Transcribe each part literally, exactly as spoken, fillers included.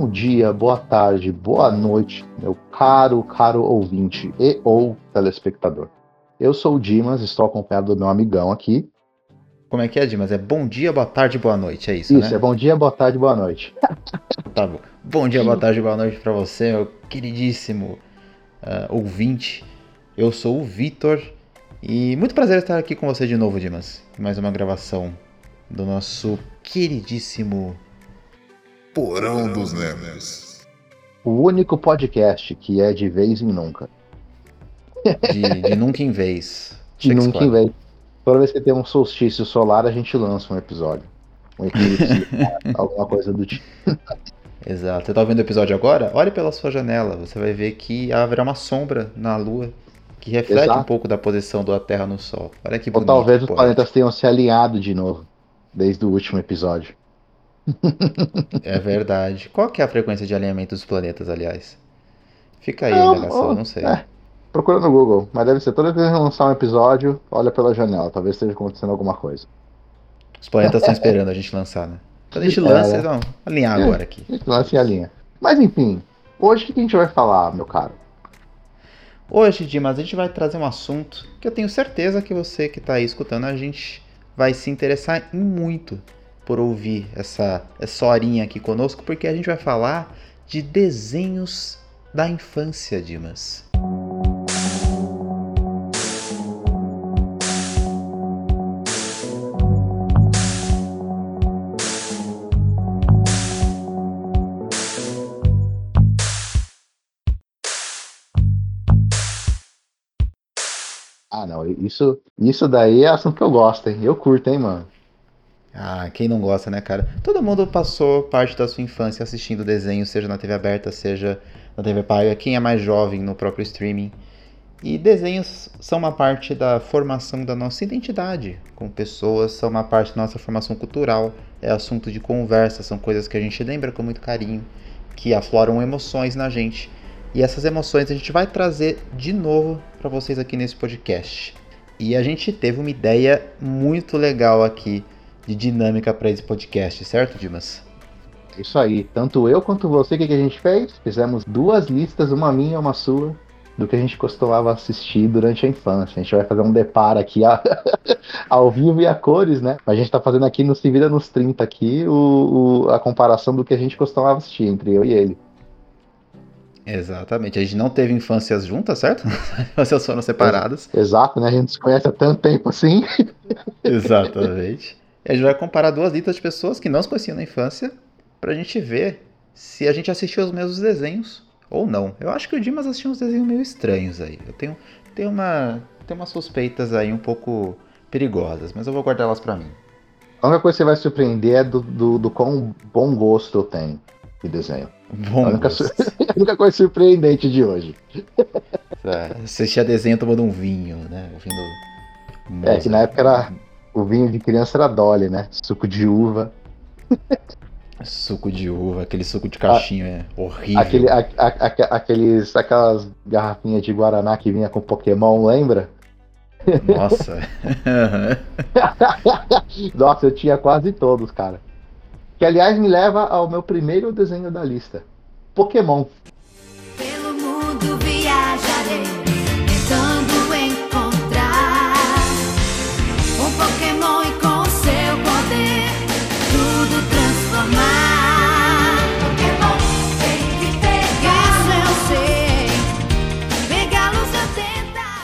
Bom dia, boa tarde, boa noite, meu caro, caro ouvinte e ou telespectador. Eu sou o Dimas, estou acompanhado do meu amigão aqui. Como é que é, Dimas? É bom dia, boa tarde, boa noite, é isso, isso né? Isso, é bom dia, boa tarde, boa noite. Tá bom. Bom dia, boa tarde, boa noite pra você, meu queridíssimo uh, ouvinte. Eu sou o Vitor e muito prazer estar aqui com você de novo, Dimas. Mais uma gravação do nosso queridíssimo... Porão dos Nerds. O único podcast que é de vez em nunca. De, de nunca em vez. De Check nunca squad. Em vez. Toda vez que tem um solstício solar, a gente lança um episódio. Um eclipse, alguma coisa do tipo. Exato. Você tá vendo o episódio agora? Olhe pela sua janela. Você vai ver que haverá uma sombra na Lua que reflete Exato. Um pouco da posição da Terra no Sol. Olha que bonito. Ou talvez os planetas tenham se alinhado de novo, desde o último episódio. É verdade. Qual que é a frequência de alinhamento dos planetas, aliás? Fica aí, não, indagação, oh, não sei. É. Procura no Google, mas deve ser toda vez que lançar um episódio, olha pela janela, talvez esteja acontecendo alguma coisa. Os planetas estão esperando a gente lançar, né? Quando a gente lança, eles vão alinhar é, agora aqui. A gente lança e alinha. Mas enfim, hoje o que a gente vai falar, meu caro? Hoje, Dimas, a gente vai trazer um assunto que eu tenho certeza que você que está aí escutando, a gente vai se interessar em muito por ouvir essa, essa horinha aqui conosco, porque a gente vai falar de desenhos da infância, Dimas. Ah, não, isso, isso daí é assunto que eu gosto, hein? Eu curto, hein, mano? Ah, quem não gosta, né, cara? Todo mundo passou parte da sua infância assistindo desenho, seja na T V aberta, seja na T V paga, quem é mais jovem no próprio streaming. E desenhos são uma parte da formação da nossa identidade como pessoas, são uma parte da nossa formação cultural, é assunto de conversa, são coisas que a gente lembra com muito carinho, que afloram emoções na gente. E essas emoções a gente vai trazer de novo para vocês aqui nesse podcast. E a gente teve uma ideia muito legal aqui de dinâmica para esse podcast, certo, Dimas? É isso aí. Tanto eu quanto você, o que a gente fez? Fizemos duas listas, uma minha e uma sua, do que a gente costumava assistir durante a infância. A gente vai fazer um deparo aqui a... ao vivo e a cores, né? A gente tá fazendo aqui no Se Vira nos trinta aqui o, o, a comparação do que a gente costumava assistir entre eu e ele. Exatamente, a gente não teve infâncias juntas, certo? As infâncias foram separadas. Exato, né? A gente se conhece há tanto tempo assim. Exatamente. E a gente vai comparar duas listas de pessoas que não se conheciam na infância pra gente ver se a gente assistiu os mesmos desenhos ou não. Eu acho que o Dimas assistiu uns desenhos meio estranhos aí. Eu tenho, tenho, uma, tenho umas suspeitas aí um pouco perigosas, mas eu vou guardar elas pra mim. A única coisa que você vai surpreender é do, do, do quão bom gosto eu tenho de desenho. Bom, a única, sur... a única coisa surpreendente de hoje. Assistia desenho tomando um vinho, né? Ouvindo... É, que na época era... o vinho de criança era Dolly, né? Suco de uva. Suco de uva, aquele suco de caixinha a... é horrível. Aquele, a, a, a, aqueles, aquelas garrafinhas de Guaraná que vinha com Pokémon, lembra? Nossa. Nossa, eu tinha quase todos, cara. Que, aliás, me leva ao meu primeiro desenho da lista. Pokémon. Pelo mundo viajarei, tentando encontrar um Pokémon e com seu poder tudo transformar. Pokémon tem que pegar, eu sei. Pegá-los eu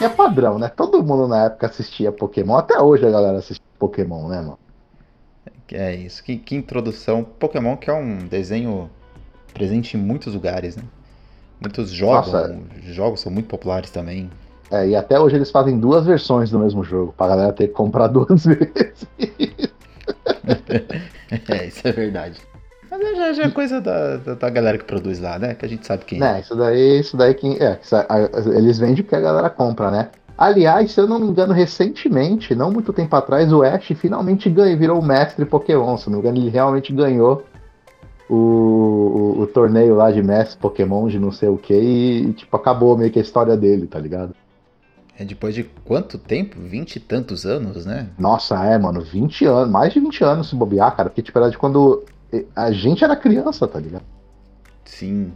tentar. É padrão, né? Todo mundo na época assistia Pokémon. Até hoje a galera assiste Pokémon, né, mano? É isso, que, que introdução. Pokémon que é um desenho presente em muitos lugares, né? Muitos jogos, Nossa, jogos são muito populares também. É, e até hoje eles fazem duas versões do mesmo jogo, pra galera ter que comprar duas vezes. É, isso é verdade. Mas já, já é coisa da, da, da galera que produz lá, né? Que a gente sabe quem é. É, isso daí, isso daí quem é, eles vendem o que a galera compra, né? Aliás, se eu não me engano, recentemente, não muito tempo atrás, o Ash finalmente ganhou, virou o mestre Pokémon. Se não me engano, ele realmente ganhou o, o, o torneio lá de mestre Pokémon, de não sei o que, e tipo, acabou meio que a história dele, tá ligado? É depois de quanto tempo? Vinte e tantos anos, né? Nossa, é, mano, vinte anos, mais de vinte anos se bobear, cara, porque tipo, era de quando a gente era criança, tá ligado? Sim.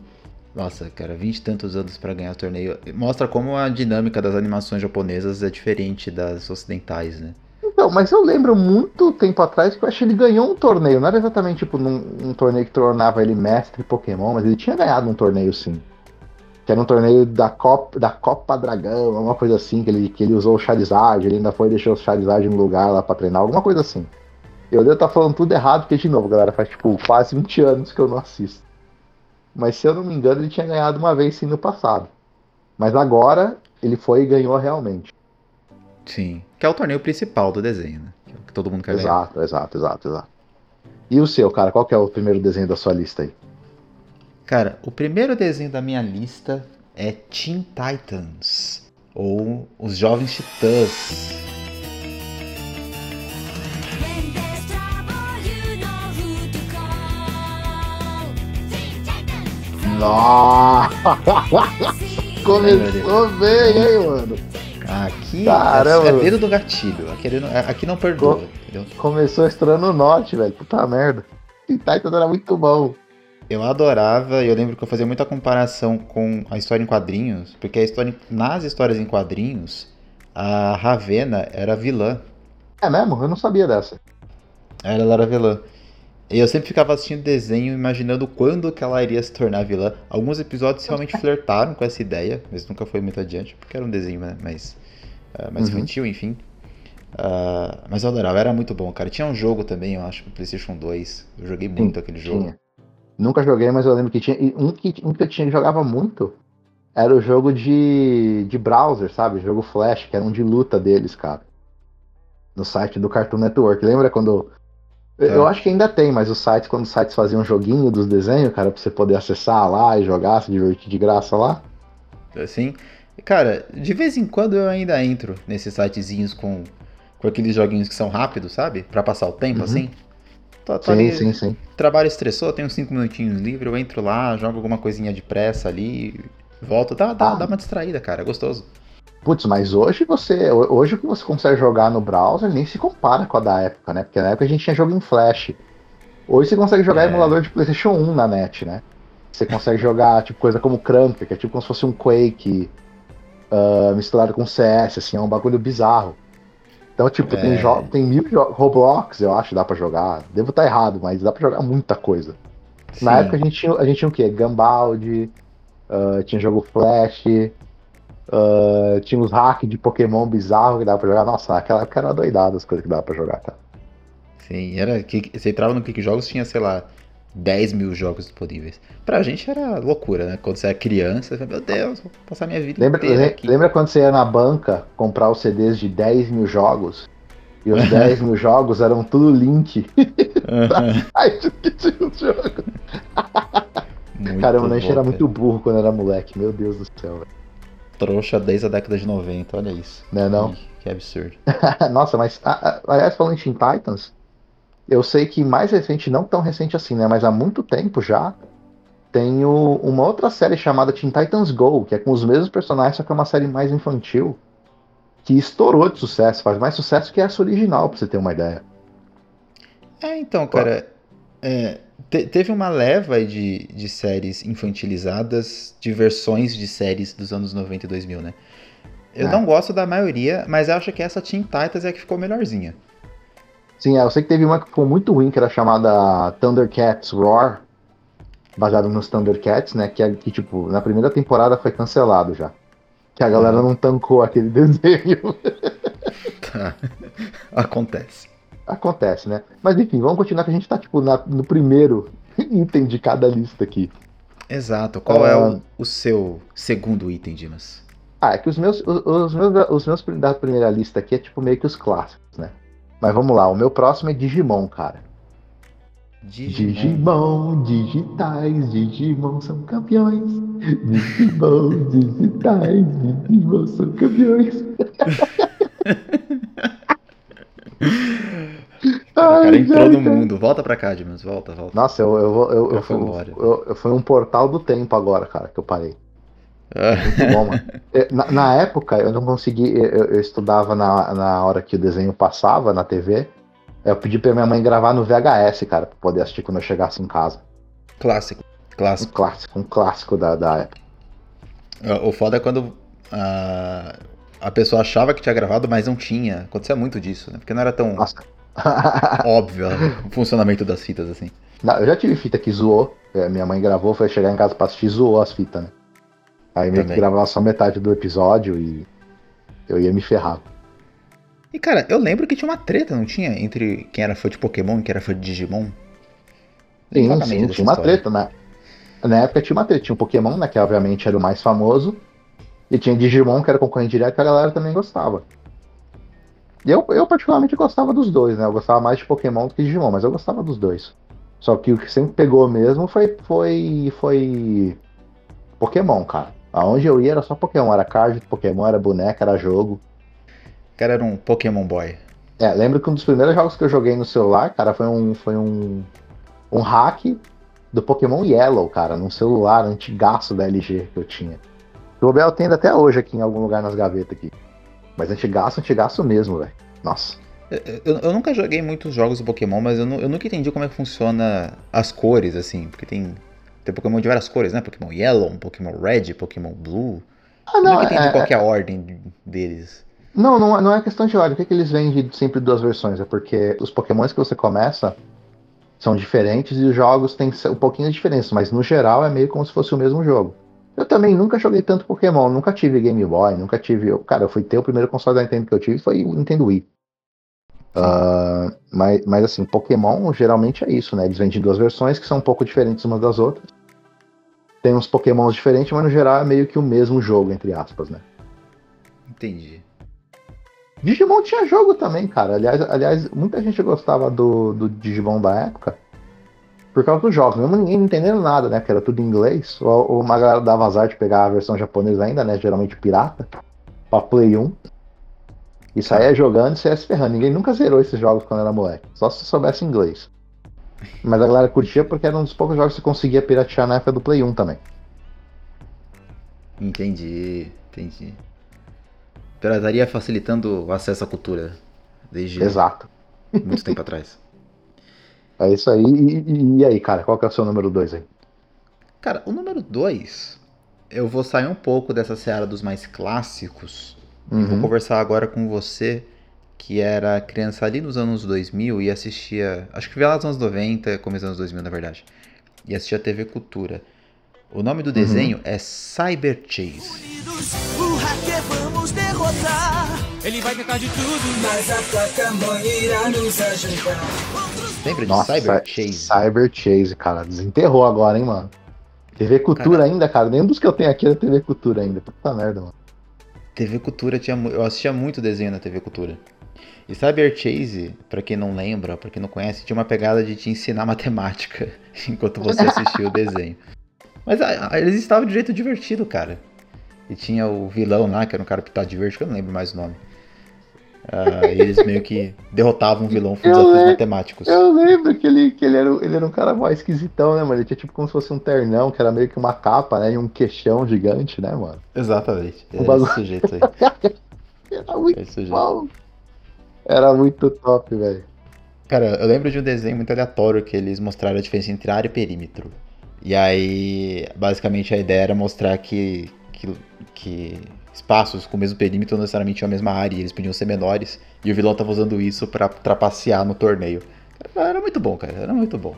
Nossa, cara, vinte e tantos anos pra ganhar o torneio. Mostra como a dinâmica das animações japonesas é diferente das ocidentais, né? Então, mas eu lembro muito tempo atrás que eu acho que ele ganhou um torneio. Não era exatamente tipo num, um torneio que tornava ele mestre Pokémon, mas ele tinha ganhado um torneio, sim. Que era um torneio da Copa, da Copa Dragão, alguma coisa assim, que ele, que ele usou o Charizard, ele ainda foi e deixou o Charizard no lugar lá pra treinar, alguma coisa assim. Eu devo estar falando tudo errado, porque, de novo, galera, faz tipo quase vinte anos que eu não assisto. Mas, se eu não me engano, ele tinha ganhado uma vez, sim, no passado. Mas agora, ele foi e ganhou realmente. Sim, que é o torneio principal do desenho, né? Que todo mundo quer ver. Exato, ganhar. exato, exato, exato. E o seu, cara? Qual que é o primeiro desenho da sua lista aí? Cara, o primeiro desenho da minha lista é Teen Titans, ou Os Jovens Titãs. Nossa! Começou bem, hein, mano? Aqui Caramba. É dedo do gatilho, aqui não, aqui não perdoa, Co- entendeu? Começou estourando o norte, velho, puta merda. Teen Titans era muito bom. Eu adorava, e eu lembro que eu fazia muita comparação com a história em quadrinhos, porque a história, nas histórias em quadrinhos, a Ravenna era vilã. É mesmo? Eu não sabia dessa. Ela era vilã. E eu sempre ficava assistindo desenho, imaginando quando que ela iria se tornar vilã. Alguns episódios realmente flertaram com essa ideia, mas nunca foi muito adiante, porque era um desenho mais, uh, mais uhum. infantil, enfim. Uh, mas eu adorava, era muito bom, cara. Tinha um jogo também, eu acho, pro PlayStation dois. Eu joguei muito Sim, aquele jogo. Tinha. Nunca joguei, mas eu lembro que tinha. Um que, um que eu tinha que jogava muito era o jogo de, de browser, sabe? O jogo Flash, que era um de luta deles, cara. No site do Cartoon Network. Lembra quando. É. Eu acho que ainda tem, mas os sites, quando os sites faziam um joguinho dos desenhos, cara, pra você poder acessar lá e jogar, se divertir de graça lá. Assim. Cara, de vez em quando eu ainda entro nesses sitezinhos com, com aqueles joguinhos que são rápidos, sabe? Pra passar o tempo, uhum. assim. Tô, tô sim, ali, sim, sim. Trabalho estressou, tenho cinco minutinhos livre, eu entro lá, jogo alguma coisinha depressa ali, volto, dá, dá, ah. dá uma distraída, cara, é gostoso. Putz, mas hoje você, hoje o que você consegue jogar no browser nem se compara com a da época, né? Porque na época a gente tinha jogo em flash. Hoje você consegue jogar é. emulador de PlayStation um na net, né? Você consegue jogar tipo coisa como Crank, que é tipo como se fosse um Quake uh, misturado com C S, assim, é um bagulho bizarro. Então, tipo, é. tem, jo- tem mil jogos, Roblox, eu acho, dá pra jogar. Devo estar errado, mas dá pra jogar muita coisa. Sim. Na época a gente tinha, a gente tinha o quê? Gumball, uh, tinha jogo Flash, uh, tinha os hacks de Pokémon bizarro que dava pra jogar. Nossa, naquela época era doidado as coisas que dava pra jogar, cara. Sim, era, você entrava no Clique Jogos, tinha, sei lá, dez mil jogos disponíveis. Pra gente era loucura, né? Quando você era criança, você fala, meu Deus, vou passar minha vida lembra, inteira aqui. Lembra quando você ia na banca comprar os C Ds de dez mil jogos? E os dez mil jogos eram tudo link. Ai, que tinha os jogos. Caramba, a gente era muito burro quando era moleque, meu Deus do céu. Velho. Trouxa desde a década de noventa, olha isso. Não é não? Ih, que absurdo. Nossa, mas, a, a, aliás, falando em Teen Titans, eu sei que mais recente, não tão recente assim, né? Mas há muito tempo já, tem o, uma outra série chamada Teen Titans Go, que é com os mesmos personagens, só que é uma série mais infantil, que estourou de sucesso, faz mais sucesso que essa original, pra você ter uma ideia. É, então, cara, é, te, teve uma leva de, de séries infantilizadas, de versões de séries dos anos noventa e dois mil, né? Eu é. não gosto da maioria, mas acho que essa Teen Titans é a que ficou melhorzinha. Sim, eu sei que teve uma que ficou muito ruim, que era chamada Thundercats Roar, baseado nos Thundercats, né, que, que tipo, na primeira temporada foi cancelado já, que a galera não tancou aquele desenho. Tá, acontece. Acontece, né, mas enfim, vamos continuar que a gente tá, tipo, na, no primeiro item de cada lista aqui. Exato, qual é, é o, o seu segundo item, Dimas? Ah, é que os meus, os, os meus, os meus da primeira lista aqui é, tipo, meio que os clássicos, né. Mas vamos lá, o meu próximo é Digimon, cara. Digimon, Digimon digitais, Digimon são campeões. Digimon, digitais, Digimon são campeões. O cara entrou no mundo. Volta pra cá, Dimas, volta, volta. Nossa, eu, eu, eu, eu, eu, fui, eu, eu fui um portal do tempo agora, cara, que eu parei. Muito bom, mano. Na, na época eu não consegui, eu, eu estudava na, na hora que o desenho passava na T V. Eu pedi pra minha mãe gravar no V H S, cara, pra poder assistir quando eu chegasse em casa. Clássico. Clássico. Um clássico, um clássico da, da época. O foda é quando a, a pessoa achava que tinha gravado, mas não tinha. Acontecia muito disso, né? Porque não era tão óbvio o funcionamento das fitas, assim. Não, eu já tive fita que zoou. Minha mãe gravou, foi chegar em casa pra assistir e zoou as fitas, né? Aí meio que gravava só metade do episódio e eu ia me ferrar. E cara, eu lembro que tinha uma treta, não tinha? Entre quem era fã de Pokémon e quem era fã de Digimon? Sim, sim, tinha uma treta, né? Na época tinha uma treta, tinha o Pokémon, né, que obviamente era o mais famoso, e tinha Digimon, que era concorrente direto, que a galera também gostava. E eu, eu particularmente gostava dos dois, né, eu gostava mais de Pokémon do que de Digimon, mas eu gostava dos dois. Só que o que sempre pegou mesmo foi, foi, foi Pokémon, cara. Aonde eu ia era só Pokémon, era card de Pokémon, era boneca, era jogo. O cara era um Pokémon boy. É, lembro que um dos primeiros jogos que eu joguei no celular, cara, foi um, foi um, um hack... do Pokémon Yellow, cara, num celular antigaço da L G que eu tinha. O Bel tem até hoje aqui em algum lugar nas gavetas aqui. Mas antigaço, antigaço mesmo, velho. Nossa. Eu, eu, eu nunca joguei muitos jogos do Pokémon, mas eu, não, eu nunca entendi como é que funciona as cores, assim. Porque tem, tem Pokémon de várias cores, né? Pokémon Yellow, Pokémon Red, Pokémon Blue. Ah, não, eu nunca entendi é, qual que é a ordem deles. Não, não, não é questão de ordem. Por que, que eles vêm de sempre duas versões? É porque os Pokémons que você começa... são diferentes e os jogos têm um pouquinho de diferença, mas no geral é meio como se fosse o mesmo jogo. Eu também nunca joguei tanto Pokémon, nunca tive Game Boy, nunca tive... Eu, cara, eu fui ter o primeiro console da Nintendo que eu tive, foi o Nintendo Wii. Uh, mas, mas assim, Pokémon geralmente é isso, né? Eles vendem duas versões que são um pouco diferentes umas das outras. Tem uns Pokémons diferentes, mas no geral é meio que o mesmo jogo, entre aspas, né? Entendi. Digimon tinha jogo também, cara. Aliás, aliás muita gente gostava do, do Digimon da época por causa dos jogos. Mesmo ninguém entendendo nada, né? Porque era tudo em inglês. Ou, ou uma galera dava azar de pegar a versão japonesa ainda, né? Geralmente pirata. Pra Play um. E saia jogando e saia se ferrando. Ninguém nunca zerou esses jogos quando era moleque. Só se soubesse inglês. Mas a galera curtia porque era um dos poucos jogos que você conseguia piratear na época do Play um também. Entendi, entendi. Pirataria facilitando o acesso à cultura desde Exato. muito tempo atrás. É isso aí. E, e aí, cara, qual que é o seu número dois aí? Cara, o número dois, eu vou sair um pouco dessa seara dos mais clássicos. Uhum. E vou conversar agora com você, que era criança ali nos anos dois mil e assistia... Acho que veio lá nos anos noventa, começo dos anos dois mil, na verdade. E assistia T V Cultura. O nome do desenho uhum. é Cyberchase. O hacker vamos derrotar. Ele vai tentar de tudo, mas a Placa-mãe irá nos ajudar. Lembra de Cyberchase? Cyberchase, cara, desenterrou agora, hein, mano. T V Cultura cara, ainda, cara. Nenhum dos que eu tenho aqui era T V Cultura ainda. Puta merda, mano. T V Cultura tinha, eu assistia muito desenho na T V Cultura. E Cyberchase, pra quem não lembra, pra quem não conhece, tinha uma pegada de te ensinar matemática enquanto você assistia o desenho. Mas a, a, eles estavam de jeito divertido, cara. E tinha o vilão lá, que era um cara pintado de verde, que eu não lembro mais o nome. Uh, e eles meio que derrotavam o vilão por desafios matemáticos. Eu lembro que, ele, que ele, era, ele era um cara mó esquisitão, né, mano? Ele tinha tipo como se fosse um ternão, que era meio que uma capa, né? E um queixão gigante, né, mano? Exatamente. Era bagulho... esse sujeito aí. Era muito bom. Era muito top, velho. Cara, eu lembro de um desenho muito aleatório que eles mostraram a diferença entre área e perímetro. E aí, basicamente, a ideia era mostrar que... Que, que espaços com o mesmo perímetro não necessariamente tinham a mesma área e eles podiam ser menores, e o vilão tava usando isso pra trapacear no torneio. Era muito bom, cara, era muito bom.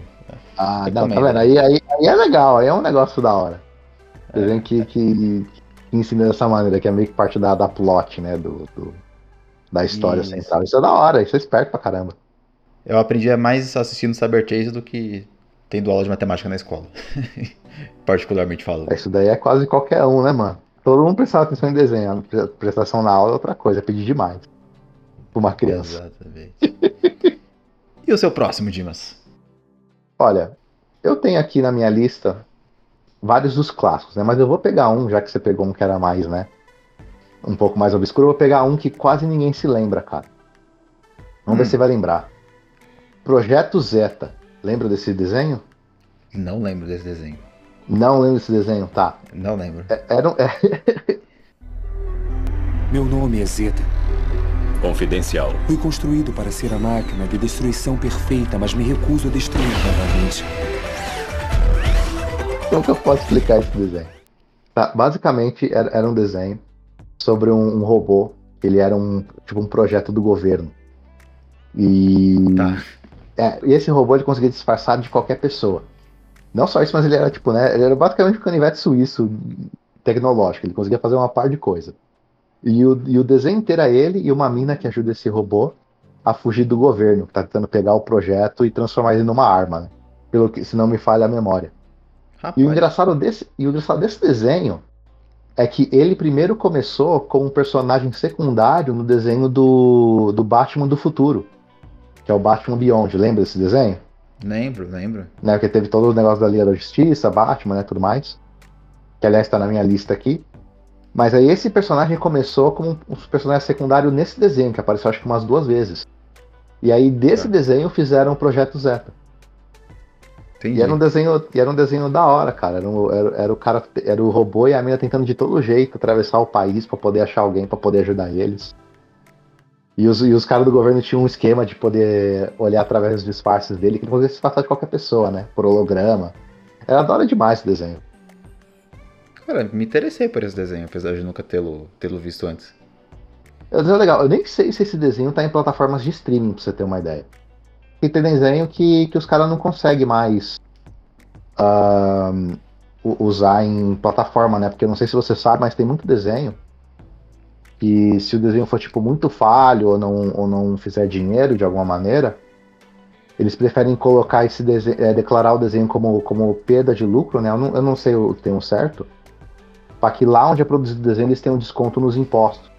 Ah, não, tá vendo? Aí, aí, aí é legal, aí é um negócio da hora. Vocês veem que, que, que ensina dessa maneira, que é meio que parte da, da plot, né, do, do, da história isso. central. Isso é da hora, isso é esperto pra caramba. Eu aprendi mais assistindo Cyberchase do que tendo aula de matemática na escola. Particularmente falando. Isso daí é quase qualquer um, né, mano? Todo mundo prestava atenção em desenho. A prestação na aula é outra coisa, é pedir demais. Pra uma criança. Exatamente. E o seu próximo, Dimas? Olha, eu tenho aqui na minha lista vários dos clássicos, né? Mas eu vou pegar um, já que você pegou um que era mais, né? Um pouco mais obscuro. Eu vou pegar um que quase ninguém se lembra, cara. Vamos hum. ver se você vai lembrar. Projeto Zeta. Lembra desse desenho? Não lembro desse desenho. Não lembro desse desenho, tá. Não lembro. É, era um... Meu nome é Zeta. Confidencial. Fui construído para ser a máquina de destruição perfeita, mas me recuso a destruir novamente. Como que eu posso explicar esse desenho? Tá, basicamente era, era um desenho sobre um, um robô. Ele era um tipo um projeto do governo. E tá. é, esse robô ele conseguia disfarçar de qualquer pessoa. Não só isso, mas ele era tipo, né? Ele era basicamente um canivete suíço tecnológico. Ele conseguia fazer uma par de coisa. E o, e o desenho inteiro é ele e uma mina que ajuda esse robô a fugir do governo, que tá tentando pegar o projeto e transformar ele numa arma, né? Pelo que, se não me falha a memória. E o, engraçado desse, e o engraçado desse desenho é que ele primeiro começou como um personagem secundário no desenho do, do Batman do futuro, que é o Batman Beyond. Lembra desse desenho? Lembro, lembro. Né, porque teve todo o negócio da Liga da Justiça, Batman, né, tudo mais. Que, aliás, tá na minha lista aqui. Mas aí esse personagem começou como um personagem secundário nesse desenho, que apareceu acho que umas duas vezes. E aí desse tá. desenho fizeram o Projeto Zeta. Entendi. E era um desenho, era um desenho da hora, cara. Era, um, era, era o cara, era o robô e a mina tentando de todo jeito atravessar o país pra poder achar alguém pra poder ajudar eles. E os, e os caras do governo tinham um esquema de poder olhar através dos disfarces dele, que ele podia se disfarçar de qualquer pessoa, né? Por holograma. Era da hora demais esse desenho. Cara, me interessei por esse desenho, apesar de nunca tê-lo, tê-lo visto antes. É um desenho legal. Eu nem sei se esse desenho tá em plataformas de streaming, pra você ter uma ideia. E tem desenho que, que os caras não conseguem mais uh, usar em plataforma, né? Porque eu não sei se você sabe, mas tem muito desenho que se o desenho for tipo muito falho ou não, ou não fizer dinheiro de alguma maneira, eles preferem colocar esse desenho, é, declarar o desenho como, como perda de lucro, né? Eu não, eu não sei o que tem um certo, para que lá onde é produzido o desenho eles tenham desconto nos impostos.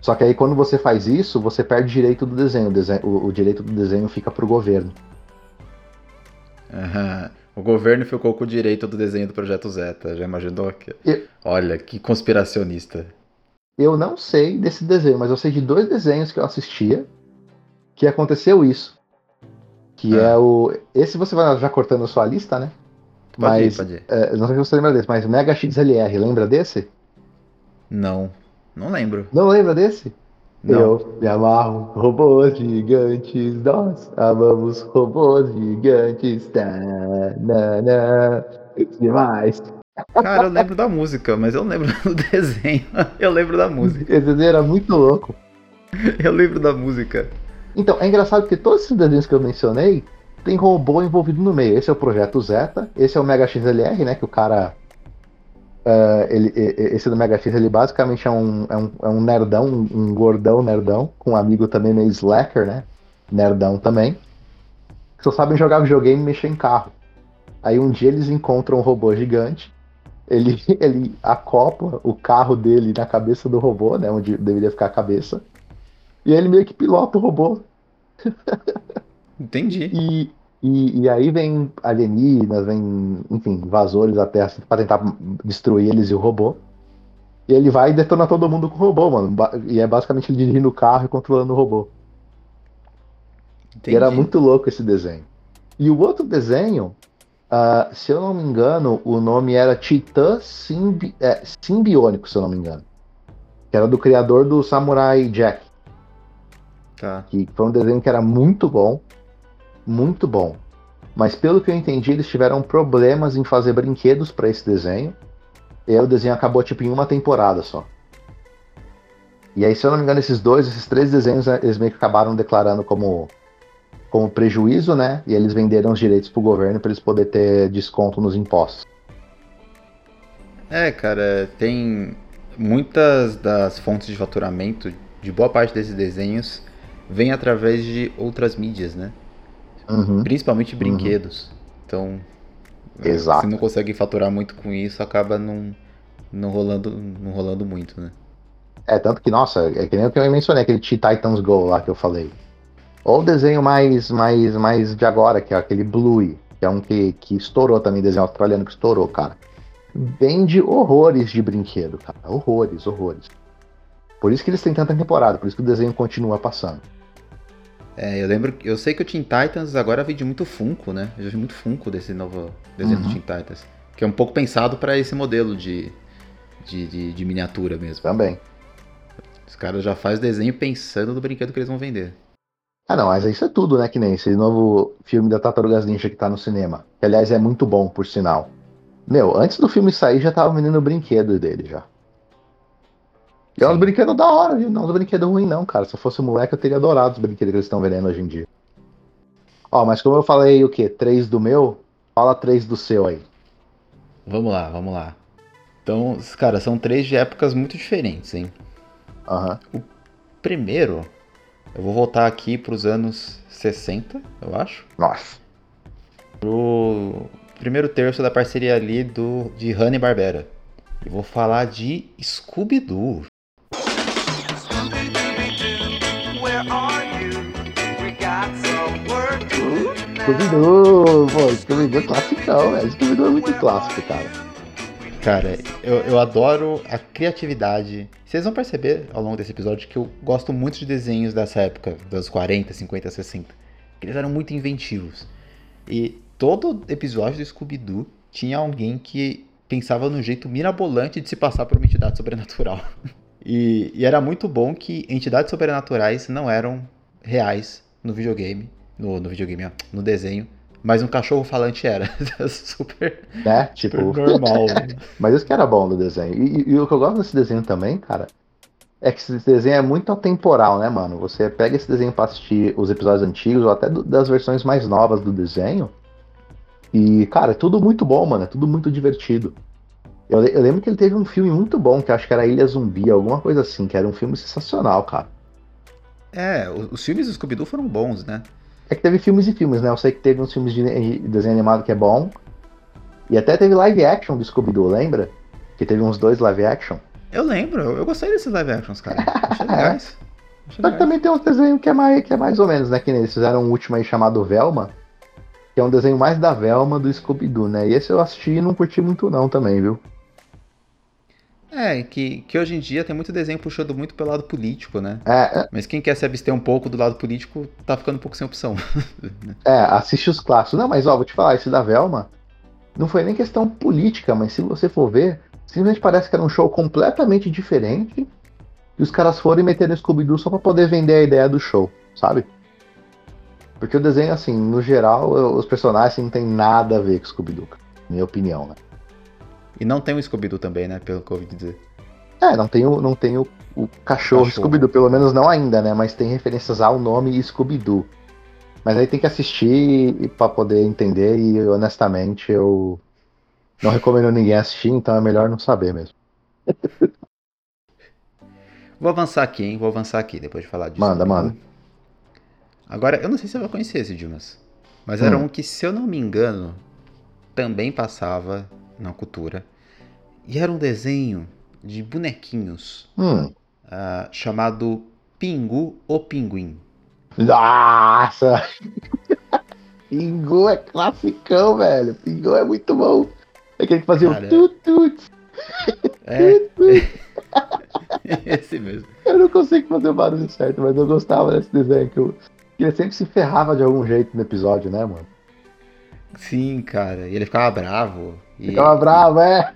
Só que aí quando você faz isso, você perde o direito do desenho. O, desenho, o, o direito do desenho fica pro governo. Uhum. O governo ficou com o direito do desenho do Projeto Zeta. Já imaginou? Que... Eu... Olha, que conspiracionista. Eu não sei desse desenho, mas eu sei de dois desenhos que eu assistia que aconteceu isso. Que é, é o... Esse você vai já cortando a sua lista, né? Pode mas, ir, pode ir. É, não sei se você lembra desse, mas Mega X L R, lembra desse? Não. Não lembro. Não lembra desse? Não. Eu me amarro. Robôs gigantes, nós amamos robôs gigantes. Tá, na, na. Demais. Cara, eu lembro da música, mas eu não lembro do desenho. Eu lembro da música. Esse desenho era muito louco. Eu lembro da música. Então, é engraçado porque todos esses desenhos que eu mencionei tem robô envolvido no meio. Esse é o Projeto Zeta, esse é o Mega X L R, né, que o cara... Uh, ele, esse do Mega X, ele basicamente é um, é um, é um nerdão, um, um gordão nerdão, com um amigo também meio slacker, né? Nerdão também. Só sabem jogar videogame e mexer em carro. Aí um dia eles encontram um robô gigante, ele, ele acopla o carro dele na cabeça do robô, né? Onde deveria ficar a cabeça. E ele meio que pilota o robô. Entendi. E... E, e aí vem alienígenas, vem, enfim, invasores à Terra pra tentar destruir eles e o robô. E ele vai e detona todo mundo com o robô, mano. E é basicamente ele dirigindo o carro e controlando o robô. Entendi. E era muito louco esse desenho. E o outro desenho, uh, se eu não me engano, o nome era Titã Simbi- é, Simbiônico, se eu não me engano. Que era do criador do Samurai Jack. Tá. Que foi um desenho que era muito bom. Muito bom. Mas pelo que eu entendi, eles tiveram problemas em fazer brinquedos pra esse desenho. E aí o desenho acabou tipo em uma temporada só. E aí, se eu não me engano, esses dois, esses três desenhos, né, eles meio que acabaram declarando como, como prejuízo, né? E eles venderam os direitos pro governo pra eles poderem ter desconto nos impostos. É, cara, tem muitas das fontes de faturamento de boa parte desses desenhos vem através de outras mídias, né? Uhum. Principalmente brinquedos. Uhum. Então, exato. Se não consegue faturar muito com isso, acaba não, não, rolando, não rolando muito, né? É, tanto que, nossa, é que nem o que eu mencionei, aquele Teen Titans Go lá que eu falei. Ou o desenho mais, mais, mais de agora, que é aquele Bluey, que é um que, que estourou também, desenho australiano que estourou, cara. Vende horrores de brinquedo, cara. Horrores, horrores. Por isso que eles têm tanta temporada, por isso que o desenho continua passando. É, eu lembro, eu sei que o Teen Titans agora vende muito Funko, né? Eu vi muito Funko desse novo desenho, uhum, do Teen Titans. Que é um pouco pensado pra esse modelo de, de, de, de miniatura mesmo. Também. Os caras já fazem desenho pensando no brinquedo que eles vão vender. Ah, não, mas isso é tudo, né? Que nem esse novo filme da Tartarugas Ninja que tá no cinema. Que, aliás, é muito bom, por sinal. Meu, antes do filme sair, já tava vendendo o brinquedo dele, já. E é uns brinquedos da hora, viu? Não é uns brinquedos ruins, não, cara. Se eu fosse moleque, eu teria adorado os brinquedos que eles estão vendendo hoje em dia. Ó, mas como eu falei o quê? Três do meu? Fala três do seu aí. Vamos lá, vamos lá. Então, cara, são três de épocas muito diferentes, hein? Aham. Uhum. O primeiro... Eu vou voltar aqui pros anos sessenta, eu acho. Nossa. Pro primeiro terço da parceria ali do, de Hanna-Barbera. Eu vou falar de Scooby-Doo. Scooby-Doo, pô, Scooby-Doo é classicão, velho. Scooby-Doo é muito clássico, cara. Cara, eu, eu adoro a criatividade. Vocês vão perceber ao longo desse episódio que eu gosto muito de desenhos dessa época, dos quarenta, cinquenta, sessenta. Eles eram muito inventivos. E todo episódio do Scooby-Doo tinha alguém que pensava num jeito mirabolante de se passar por uma entidade sobrenatural. E, e era muito bom que entidades sobrenaturais não eram reais no videogame, no, no videogame, ó, no desenho. Mas um cachorro falante era. Super, né? Tipo, super normal. Né? Mas isso que era bom do desenho. E, e, e o que eu gosto desse desenho também, cara, é que esse desenho é muito atemporal, né, mano? Você pega esse desenho pra assistir os episódios antigos, ou até do, das versões mais novas do desenho. E, cara, é tudo muito bom, mano. É tudo muito divertido. Eu, eu lembro que ele teve um filme muito bom, que eu acho que era Ilha Zumbi, alguma coisa assim, que era um filme sensacional, cara. É, os, os filmes do Scooby-Doo foram bons, né? É que teve filmes e filmes, né? Eu sei que teve uns filmes de desenho animado que é bom. E até teve live action do Scooby-Doo, lembra? Que teve uns dois live action. Eu lembro, eu gostei desses live actions, cara. Achei legais. Achei Só legais. Que também tem um desenho que é, mais, que é mais ou menos, né? Que eles fizeram um último aí chamado Velma. Que é um desenho mais da Velma do Scooby-Doo, né? E esse eu assisti e não curti muito não também, viu? É, que, que hoje em dia tem muito desenho puxando muito pelo lado político, né? É, é. Mas quem quer se abster um pouco do lado político tá ficando um pouco sem opção. É, assiste os clássicos. Não, mas ó, vou te falar, esse da Velma não foi nem questão política, mas se você for ver, simplesmente parece que era um show completamente diferente e os caras foram e meteram no Scooby-Doo só pra poder vender a ideia do show, sabe? Porque o desenho, assim, no geral, os personagens assim, não tem nada a ver com o Scooby-Doo, minha opinião, né? E não tem o Scooby-Doo também, né? Pelo que eu ouvi dizer. É, não tem o, não tem o, o cachorro, cachorro Scooby-Doo, pelo menos não ainda, né? Mas tem referências ao nome Scooby-Doo. Mas aí tem que assistir pra poder entender e, honestamente, eu não recomendo ninguém assistir, então é melhor não saber mesmo. Vou avançar aqui, hein? Vou avançar aqui depois de falar disso. Manda, manda. Agora, eu não sei se você vai conhecer esse, Dimas, mas hum. era um que, se eu não me engano, também passava... na cultura, e era um desenho de bonequinhos hum. uh, chamado Pingu ou Pinguim. Nossa! Pingu é classicão, velho. Pingu é muito bom. É aquele que fazia o tut-tut. É. Esse mesmo. Eu não consigo fazer o barulho certo, mas eu gostava desse desenho. Que eu... Ele sempre se ferrava de algum jeito no episódio, né, mano? Sim, cara. E ele ficava bravo. E... Ficava bravo, é.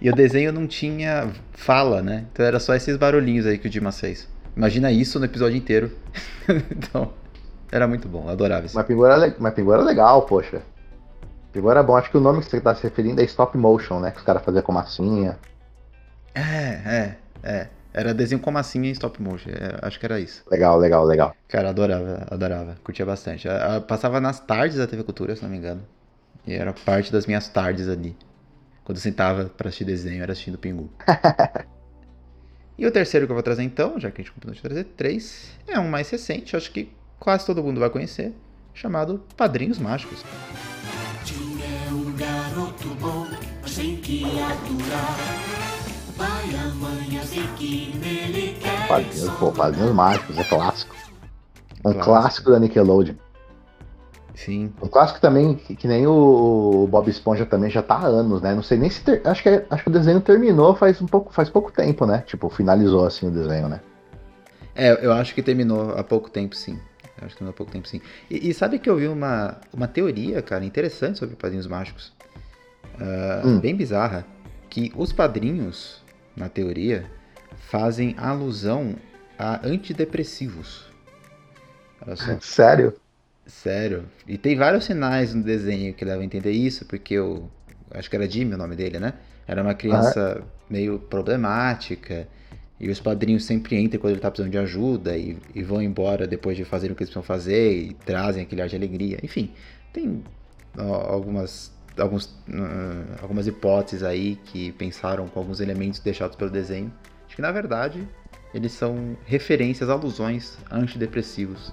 E o desenho não tinha fala, né? Então era só esses barulhinhos aí que o Dimas fez. Imagina isso no episódio inteiro. Então, era muito bom, adorava isso. Mas Pingu era, le... Mas Pingu era legal, poxa. Pingu era bom, acho que o nome que você tá se referindo é stop motion, né? Que os caras faziam com massinha. É, é, é. Era desenho com massinha e stop motion, é, acho que era isso. Legal, legal, legal. Cara, adorava, adorava, curtia bastante. Eu, eu passava nas tardes da T V Cultura, se não me engano. E era parte das minhas tardes ali. Quando eu sentava pra assistir desenho, era assistindo Pingu. E o terceiro que eu vou trazer então, já que a gente combinou de trazer três, é um mais recente, acho que quase todo mundo vai conhecer, chamado Padrinhos Mágicos. Tim é um garoto bom, mas tem que aturar. Pai, a mãe, eu sei que nele quer Padrinhos, pô, Padrinhos Mágicos, é clássico. Um clássico, clássico da Nickelodeon. Sim. O clássico também, que, que nem o, o Bob Esponja também já tá há anos, né? Não sei nem se... Ter, acho, que, acho que o desenho terminou faz, um pouco, faz pouco tempo, né? Tipo, finalizou assim o desenho, né? É, eu acho que terminou há pouco tempo, sim. Eu acho que terminou há pouco tempo, sim. E, e sabe que eu vi uma, uma teoria, cara, interessante sobre Padrinhos Mágicos? Uh, hum. Bem bizarra. Que os padrinhos, na teoria, fazem alusão a antidepressivos. Olha só. Sério? Sério. E tem vários sinais no desenho que levam a entender isso, porque eu acho que era Jimmy o nome dele, né? Era uma criança ah. meio problemática, e os padrinhos sempre entram quando ele tá precisando de ajuda, e, e vão embora depois de fazer o que eles precisam fazer, e trazem aquele ar de alegria. Enfim, tem algumas, alguns, uh, algumas hipóteses aí que pensaram com alguns elementos deixados pelo desenho. Acho que, na verdade, eles são referências, alusões a antidepressivos,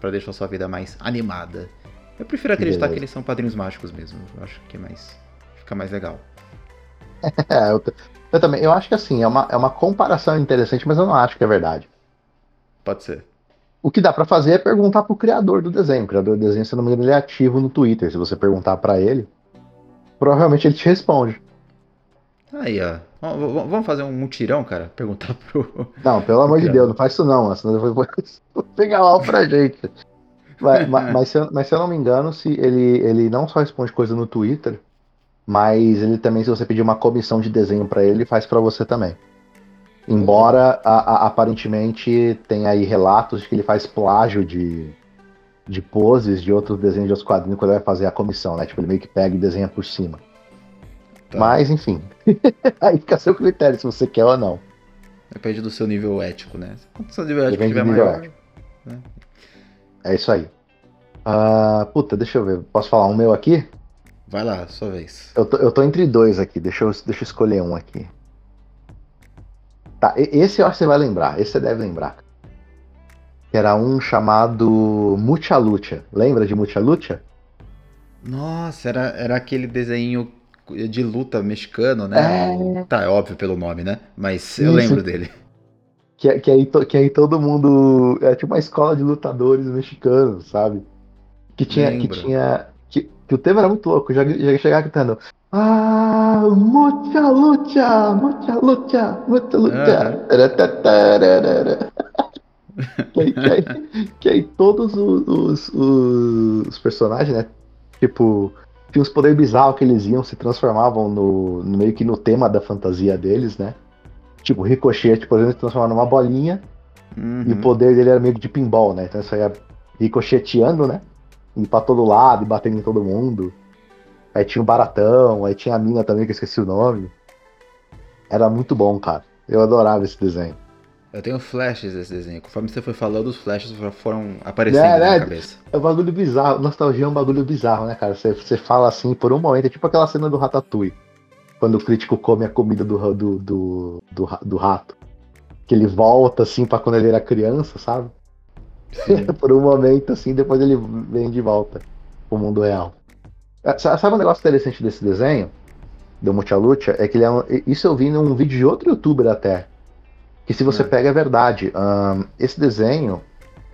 pra deixar sua vida mais animada. Eu prefiro acreditar Beleza. que eles são padrinhos mágicos mesmo. Eu acho que é mais, fica mais legal. É, eu, eu também. Eu acho que assim, é uma, é uma comparação interessante, mas eu não acho que é verdade. Pode ser. O que dá pra fazer é perguntar pro criador do desenho. O criador do desenho, se não me engano, ele é ativo no Twitter. Se você perguntar pra ele, provavelmente ele te responde. Aí, ó. Vamos fazer um mutirão, cara? Perguntar pro... Não, pelo amor de Deus, não faz isso não. Senão eu vou pegar mal pra gente. Mas, mas, se eu, mas se eu não me engano, se ele, ele não só responde coisa no Twitter... Mas ele também, se você pedir uma comissão de desenho pra ele, faz pra você também. Embora, a, a, aparentemente, tenha aí relatos de que ele faz plágio de, de poses de outros desenhos de outros quadrinhos quando ele vai fazer a comissão, né? Tipo, ele meio que pega e desenha por cima. Tá. Mas, enfim. Aí fica a seu critério se você quer ou não. Depende do seu nível ético, né? Quanto seu nível ético tiver maior... Né? É isso aí. Uh, puta, deixa eu ver. Posso falar um meu aqui? Vai lá, sua vez. Eu tô, eu tô entre dois aqui, deixa eu, deixa eu escolher um aqui. Tá, esse eu acho que você vai lembrar, esse você deve lembrar. Era um chamado Mucha Lucha. Lembra de Mucha Lucha? Nossa, era, era aquele desenho de luta mexicano, né? É... Tá, é óbvio pelo nome, né? Mas eu Isso. lembro dele. Que, que, aí to, que aí todo mundo... É tipo uma escola de lutadores mexicanos, sabe? Que tinha... Lembro. Que tinha... Que o tema era muito louco, já, já chegava gritando Ah, mucha lucha, mucha lucha, mucha lucha ah. que, aí, que, aí, que aí todos os, os, os personagens, né? Tipo, tinha uns poderes bizarros que eles iam, se transformavam no, no meio que no tema da fantasia deles, né? Tipo, Ricochete, por exemplo, se transformava numa bolinha uhum. E o poder dele era meio de pinball, né? Então ele saía ricocheteando, né? Indo pra todo lado, batendo em todo mundo. Aí tinha o Baratão, aí tinha a mina também, que eu esqueci o nome. Era muito bom, cara. Eu adorava esse desenho. Eu tenho flashes desse desenho. Conforme você foi falando, os flashes foram aparecendo é, na minha é, cabeça. É um bagulho bizarro. Nostalgia é um bagulho bizarro, né, cara? Você, você fala assim por um momento, é tipo aquela cena do Ratatouille. Quando o crítico come a comida do, do, do, do, do rato. Que ele volta, assim, pra quando ele era criança, sabe? Por um momento, assim, depois ele vem de volta pro mundo real. Sabe um negócio interessante desse desenho, do Mucha Lucha? É que ele é um... Isso eu vi num vídeo de outro youtuber até. Que se você é. pega é verdade. Um, esse desenho,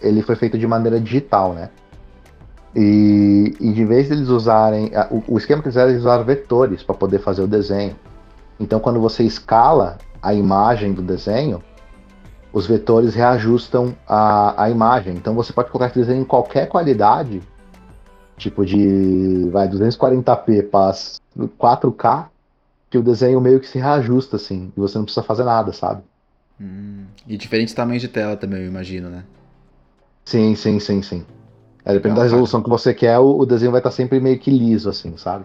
ele foi feito de maneira digital, né? E, e de vez eles usarem... O, o esquema que eles fizeram, eles usaram vetores para poder fazer o desenho. Então quando você escala a imagem do desenho... Os vetores reajustam a, a imagem. Então você pode colocar esse desenho em qualquer qualidade. Tipo de vai, duzentos e quarenta p para quatro K. Que o desenho meio que se reajusta, assim. E você não precisa fazer nada, sabe? Hum, e diferentes tamanhos de tela também, eu imagino, né? Sim, sim, sim, sim. É, depende da resolução que você quer, o, o desenho vai estar sempre meio que liso, assim, sabe?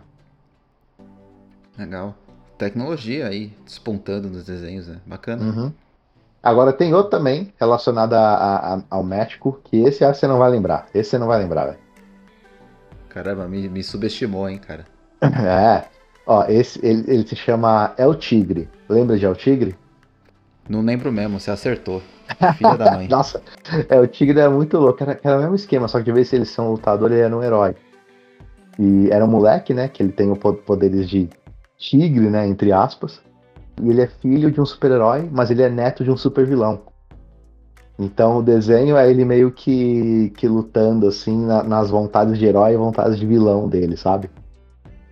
Legal. Tecnologia aí, despontando nos desenhos, né? Bacana. Uhum. Agora tem outro também, relacionado a, a, a, ao México, que esse acho que você não vai lembrar. Esse você não vai lembrar, velho. Caramba, me, me subestimou, hein, cara. É. Ó, esse, ele, ele se chama El Tigre. Lembra de El Tigre? Não lembro mesmo, você acertou. Filha da mãe. Nossa, El Tigre era muito louco. Era, era o mesmo esquema, só que de vez que eles são lutadores, ele era um herói. E era um moleque, né, que ele tem o poderes de tigre, né, entre aspas. E ele é filho de um super-herói, mas ele é neto de um super-vilão. Então o desenho é ele meio que, que lutando, assim, na, nas vontades de herói e vontades de vilão dele, sabe?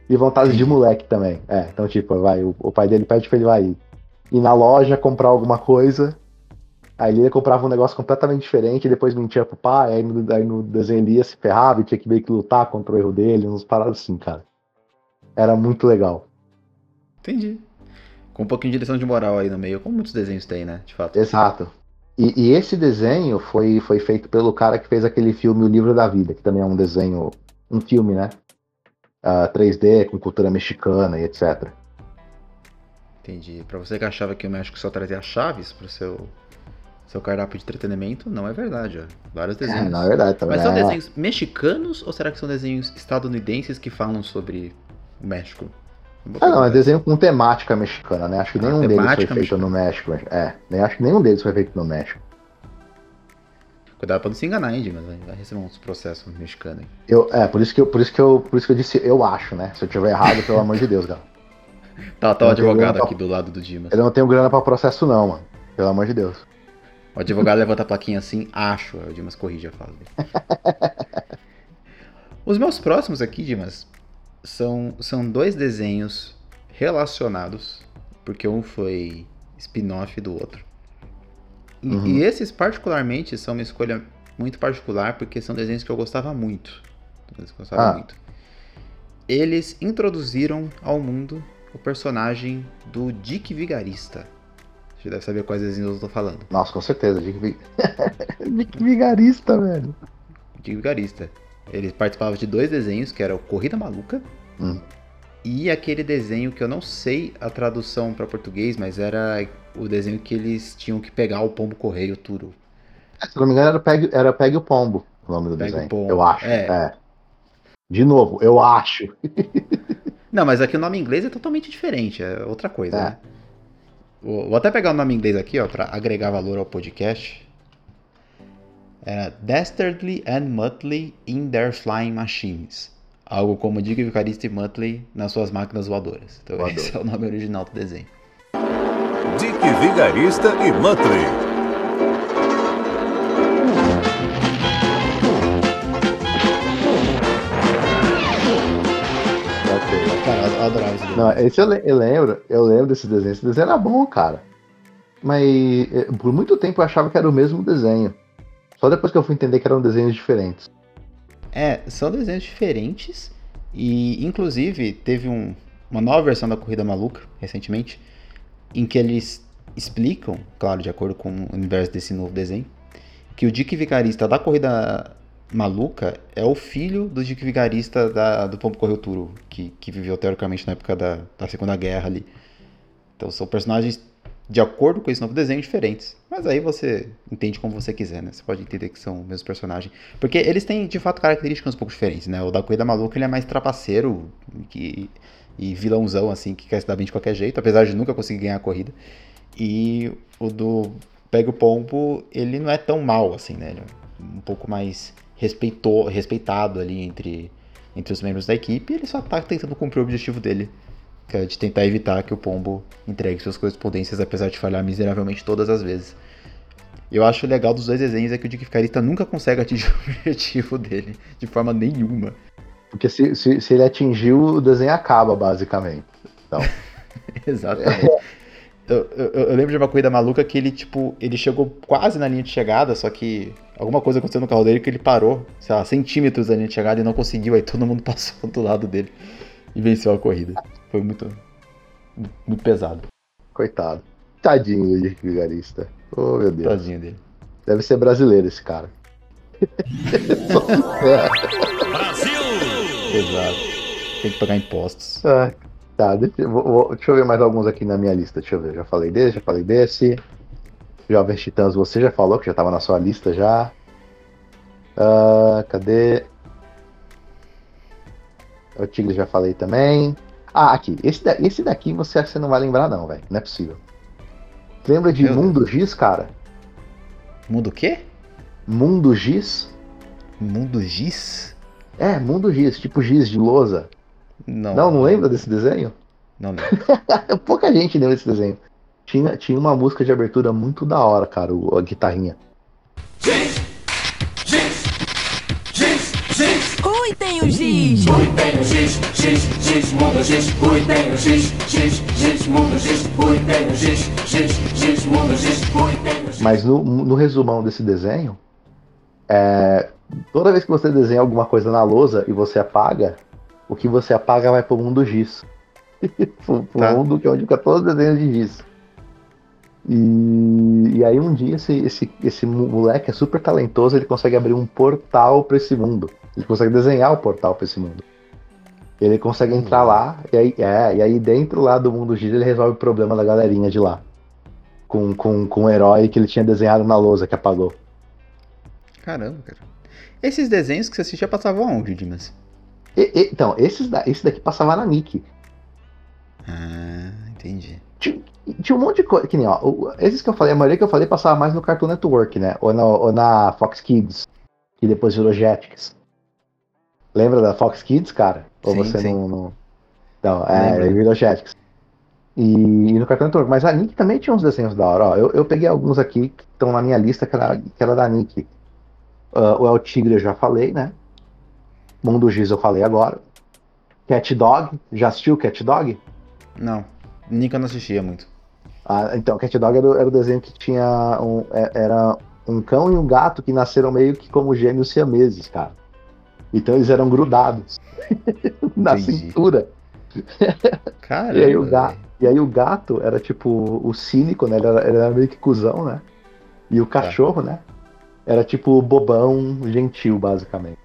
E vontades de moleque também. É, então tipo, vai, o, o pai dele pede pra ele vai ir na loja comprar alguma coisa. Aí ele comprava um negócio completamente diferente, depois mentia pro pai, aí no, aí no desenho ele ia, se ferrava e tinha que meio que lutar contra o erro dele, uns parados assim, cara. Era muito legal. Entendi. Com um pouquinho de lição de moral aí no meio, como muitos desenhos tem, né, de fato. Exato. E, e esse desenho foi, foi feito pelo cara que fez aquele filme O Livro da Vida, que também é um desenho, um filme, né? Uh, três D, com cultura mexicana e etcétera. Entendi. Pra você que achava que o México só trazia chaves pro seu, seu cardápio de entretenimento, não é verdade, ó. Vários desenhos. É, não é verdade também. Mas são é... desenhos mexicanos ou será que são desenhos estadunidenses que falam sobre o México? Ah, não, é desenho com temática mexicana, né? Acho que ah, nenhum deles foi feito mexicana. no México. É, né? Acho que nenhum deles foi feito no México. Cuidado pra não se enganar, hein, mas vai receber uns processos mexicanos. Eu, é, por isso, que eu, por, isso que eu, por isso que eu disse eu acho, né? Se eu tiver errado, pelo amor de Deus, galera. Tá, tá o advogado aqui pra... do lado do Dimas. Eu não tenho grana pra processo não, mano. Pelo amor de Deus. O advogado levanta a plaquinha assim, acho. Aí o Dimas corrige a fala dele. Os meus próximos aqui, Dimas, são, são dois desenhos relacionados, porque um foi spin-off do outro. E, uhum. e esses particularmente são uma escolha muito particular, porque são desenhos que eu gostava muito. Eu gostava ah. muito. Eles introduziram ao mundo o personagem do Dick Vigarista. Você deve saber quais desenhos eu tô falando. Nossa, com certeza. Dick, Vig... Dick Vigarista, velho. Dick Vigarista. Ele participava de dois desenhos, que era o Corrida Maluca hum. e aquele desenho que eu não sei a tradução para português, mas era o desenho que eles tinham que pegar o pombo correio Turo. É, se não me engano, era Pegue, era Pegue o Pombo o nome do Pegue desenho, pombo. eu acho. É. É. De novo, eu acho. Não, mas aqui o nome em inglês é totalmente diferente, é outra coisa. É. Né? Vou, vou até pegar o nome em inglês aqui, ó, para agregar valor ao podcast. Era Dastardly and Muttley in Their Flying Machines. Algo como Dick Vigarista e Muttley nas suas máquinas voadoras. Então Voador. Esse é o nome original do desenho. Dick Vigarista e Muttley. Cara, eu adorava esse desenho. Não, esse eu, le- eu lembro, eu lembro desse desenho. Esse desenho era bom, cara. Mas por muito tempo eu achava que era o mesmo desenho. Só depois que eu fui entender que eram desenhos diferentes. É, são desenhos diferentes. E, inclusive, teve um, uma nova versão da Corrida Maluca, recentemente, em que eles explicam, claro, de acordo com o universo desse novo desenho, que o Dick Vigarista da Corrida Maluca é o filho do Dick Vigarista da, do Pombo Correio Turo, que, que viveu, teoricamente, na época da, da Segunda Guerra ali. Então, são personagens... de acordo com esse novo desenho, diferentes. Mas aí você entende como você quiser, né? Você pode entender que são o mesmo personagem. Porque eles têm, de fato, características um pouco diferentes, né? O da Corrida Maluca, ele é mais trapaceiro que, e vilãozão, assim, que quer se dar bem de qualquer jeito, apesar de nunca conseguir ganhar a corrida. E o do Pega o Pombo, ele não é tão mal, assim, né? Ele é um pouco mais respeitou, respeitado ali entre, entre os membros da equipe. E ele só tá tentando cumprir o objetivo dele, de tentar evitar que o pombo entregue suas correspondências, apesar de falhar miseravelmente todas as vezes. Eu acho legal dos dois desenhos é que o Dick Vigarista nunca consegue atingir o objetivo dele, de forma nenhuma. Porque se, se, se ele atingiu, o desenho acaba, basicamente. Então... Exatamente. Eu, eu, eu lembro de uma corrida maluca que ele, tipo, ele chegou quase na linha de chegada, só que alguma coisa aconteceu no carro dele que ele parou, sei lá, centímetros da linha de chegada e não conseguiu, aí todo mundo passou do lado dele e venceu a corrida. Foi muito, muito pesado. Coitado. Tadinho do Dick Vigarista. Oh, meu Deus. Tadinho dele. Deve ser brasileiro esse cara. Brasil! Exato. Tem que pagar impostos. Ah, tá, deixa, vou, vou, deixa eu ver mais alguns aqui na minha lista. Deixa eu ver. Já falei desse, já falei desse. Jovens Titãs, você já falou que já tava na sua lista já. Uh, cadê? O Tigre já falei também. Ah, aqui. Esse, da, esse daqui você acha que você não vai lembrar não, velho. Não é possível. Lembra de Meu Mundo Giz, cara? Mundo o quê? Mundo Giz. Mundo Giz? É, Mundo Giz. Tipo giz de lousa. Não. Não, não lembra desse desenho? Não lembro. Pouca gente lembra desse desenho. Tinha, tinha uma música de abertura muito da hora, cara. O, a guitarrinha. Giz! Giz! Giz! Giz! Cuidem o giz! Cuidem o giz! Giz, giz, mundo giz, cuidem o giz, giz, giz, mundo giz, cuidem o giz, giz, giz, mundo giz, cuidem o giz. Mas no, no resumão desse desenho, é, toda vez que você desenha alguma coisa na lousa e você apaga, o que você apaga vai pro mundo giz. Pro, pro tá. mundo que é onde fica todos os desenhos de giz. E, e aí um dia esse, esse, esse moleque é super talentoso, ele consegue abrir um portal pra esse mundo. Ele consegue desenhar o portal pra esse mundo. Ele consegue entrar lá, e aí, é, e aí dentro lá do Mundo Giz ele resolve o problema da galerinha de lá. Com, com, com o herói que ele tinha desenhado na lousa que apagou. Caramba, cara. Esses desenhos que você assistia passavam aonde, Dimas? E, e, então, esses da, esse daqui passava na Nick. Ah, entendi. Tinha, tinha um monte de coisa, que nem, ó, esses que eu falei, a maioria que eu falei passava mais no Cartoon Network, né? Ou na, ou na Fox Kids, que depois virou Jetix. Lembra da Fox Kids, cara? Ou sim, você sim. não... Não, não é, virou Jetix. E, e no Cartoon Network. Mas a Nick também tinha uns desenhos da hora, ó. Eu, eu peguei alguns aqui que estão na minha lista, que era, que era da Nick. Uh, o El Tigre eu já falei, né? Mundo Giz eu falei agora. CatDog, já assistiu CatDog? Não, Nick eu não assistia muito. Ah, então, CatDog era, era o desenho que tinha um, era um cão e um gato que nasceram meio que como gêmeos siameses, cara. Então eles eram grudados na cintura. Caramba. E aí, o gato, e aí o gato era tipo o cínico, né? Ele era, ele era meio que cuzão, né? E o cachorro, tá. né? Era tipo bobão, gentil, basicamente.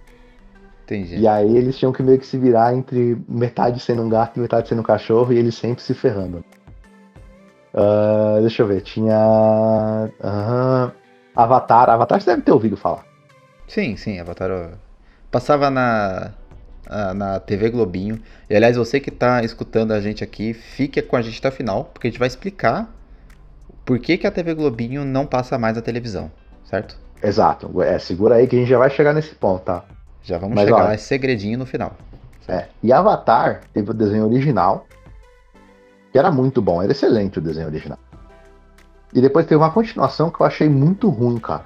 Entendi. E aí eles tinham que meio que se virar entre metade sendo um gato e metade sendo um cachorro, e eles sempre se ferrando. Uh, deixa eu ver, tinha... Uhum. Avatar, Avatar você deve ter ouvido falar. Sim, sim, Avatar. Eu... Passava na, na T V Globinho. E aliás, você que tá escutando a gente aqui, fique com a gente até o final, porque a gente vai explicar por que, que a T V Globinho não passa mais na televisão, certo? Exato, é, segura aí que a gente já vai chegar nesse ponto, tá? Já vamos Mas, chegar lá, é segredinho no final. É, e Avatar teve o desenho original, que era muito bom, era excelente o desenho original. E depois teve uma continuação que eu achei muito ruim, cara,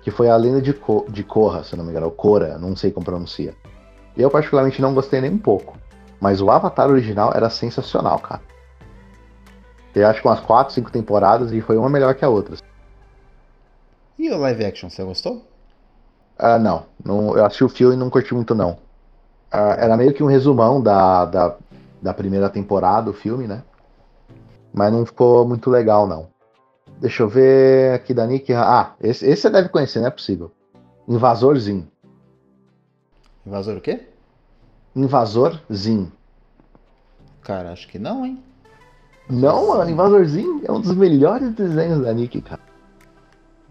que foi a Lenda de, Co- de Korra, se não me engano, ou Korra, não sei como pronuncia. Eu particularmente não gostei nem um pouco, mas o Avatar original era sensacional, cara. Eu acho que umas quatro, cinco temporadas e foi uma melhor que a outra. E o live action, você gostou? Ah, não. não eu assisti o filme e não curti muito, não. Ah, era meio que um resumão da, da, da primeira temporada do filme, né? Mas não ficou muito legal, não. Deixa eu ver aqui da Nick. Ah, esse, esse você deve conhecer, não é possível. Invasor Zim. Invasor o quê? Invasor Zim. Cara, acho que não, hein? Não, mano. Invasor Zim é um dos melhores desenhos da Nick, cara.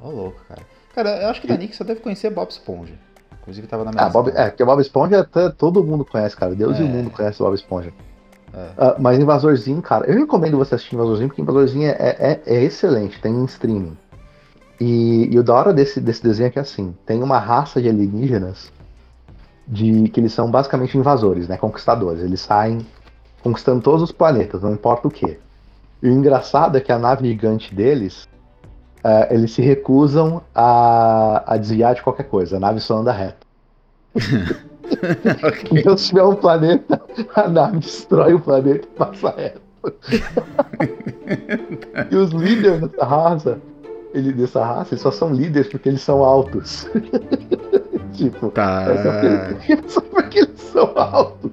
Ô, oh, louco, cara. Cara, eu acho que da Nick só deve conhecer Bob Esponja. Inclusive tava na minha ah, Bob, É, porque o Bob Esponja t- todo mundo conhece, cara. Deus é. e o mundo conhece o Bob Esponja. É. Uh, mas Invasorzinho, cara, eu recomendo você assistir Invasorzinho, porque Invasorzinho é, é, é excelente, tem em streaming. E, e o da hora desse, desse desenho é que, assim, tem uma raça de alienígenas de, que eles são basicamente invasores, né? Conquistadores. Eles saem conquistando todos os planetas, não importa o quê. E o engraçado é que a nave gigante deles... Uh, eles se recusam a, a desviar de qualquer coisa. A nave só anda reta. Okay. Então, se tiver um planeta, a nave destrói o planeta e passa reto. E os líderes dessa raça, ele, dessa raça, eles só são líderes porque eles são altos. Tipo, tá. é só porque eles são altos.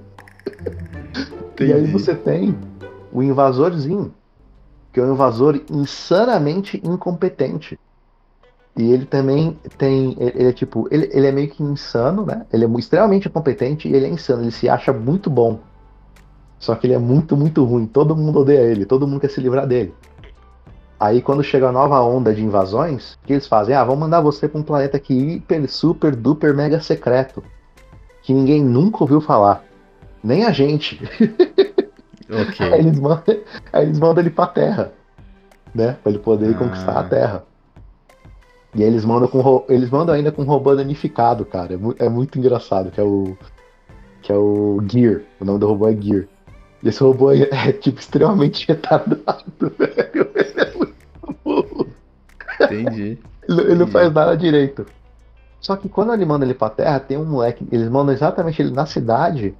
Entendi. E aí você tem o invasorzinho, que é um invasor insanamente incompetente. E ele também tem... Ele é tipo... Ele, ele é meio que insano, né? Ele é extremamente incompetente e ele é insano. Ele se acha muito bom. Só que ele é muito, muito ruim. Todo mundo odeia ele. Todo mundo quer se livrar dele. Aí quando chega a nova onda de invasões, o que eles fazem? Ah, vamos mandar você pra um planeta que é hiper, super, duper, mega secreto. Que ninguém nunca ouviu falar. Nem a gente. Okay. Aí, eles mandam, aí eles mandam ele pra Terra, né? Pra ele poder ah. conquistar a Terra. E aí eles mandam, com, eles mandam ainda com um robô danificado, cara. É muito, é muito engraçado, que é o que é o Gear. O nome do robô é Gear. E esse robô é, é tipo, extremamente retardado, velho. Ele é muito burro. Entendi. Ele, ele não faz nada direito. Só que quando ele manda ele pra Terra, tem um moleque... Eles mandam exatamente ele na cidade...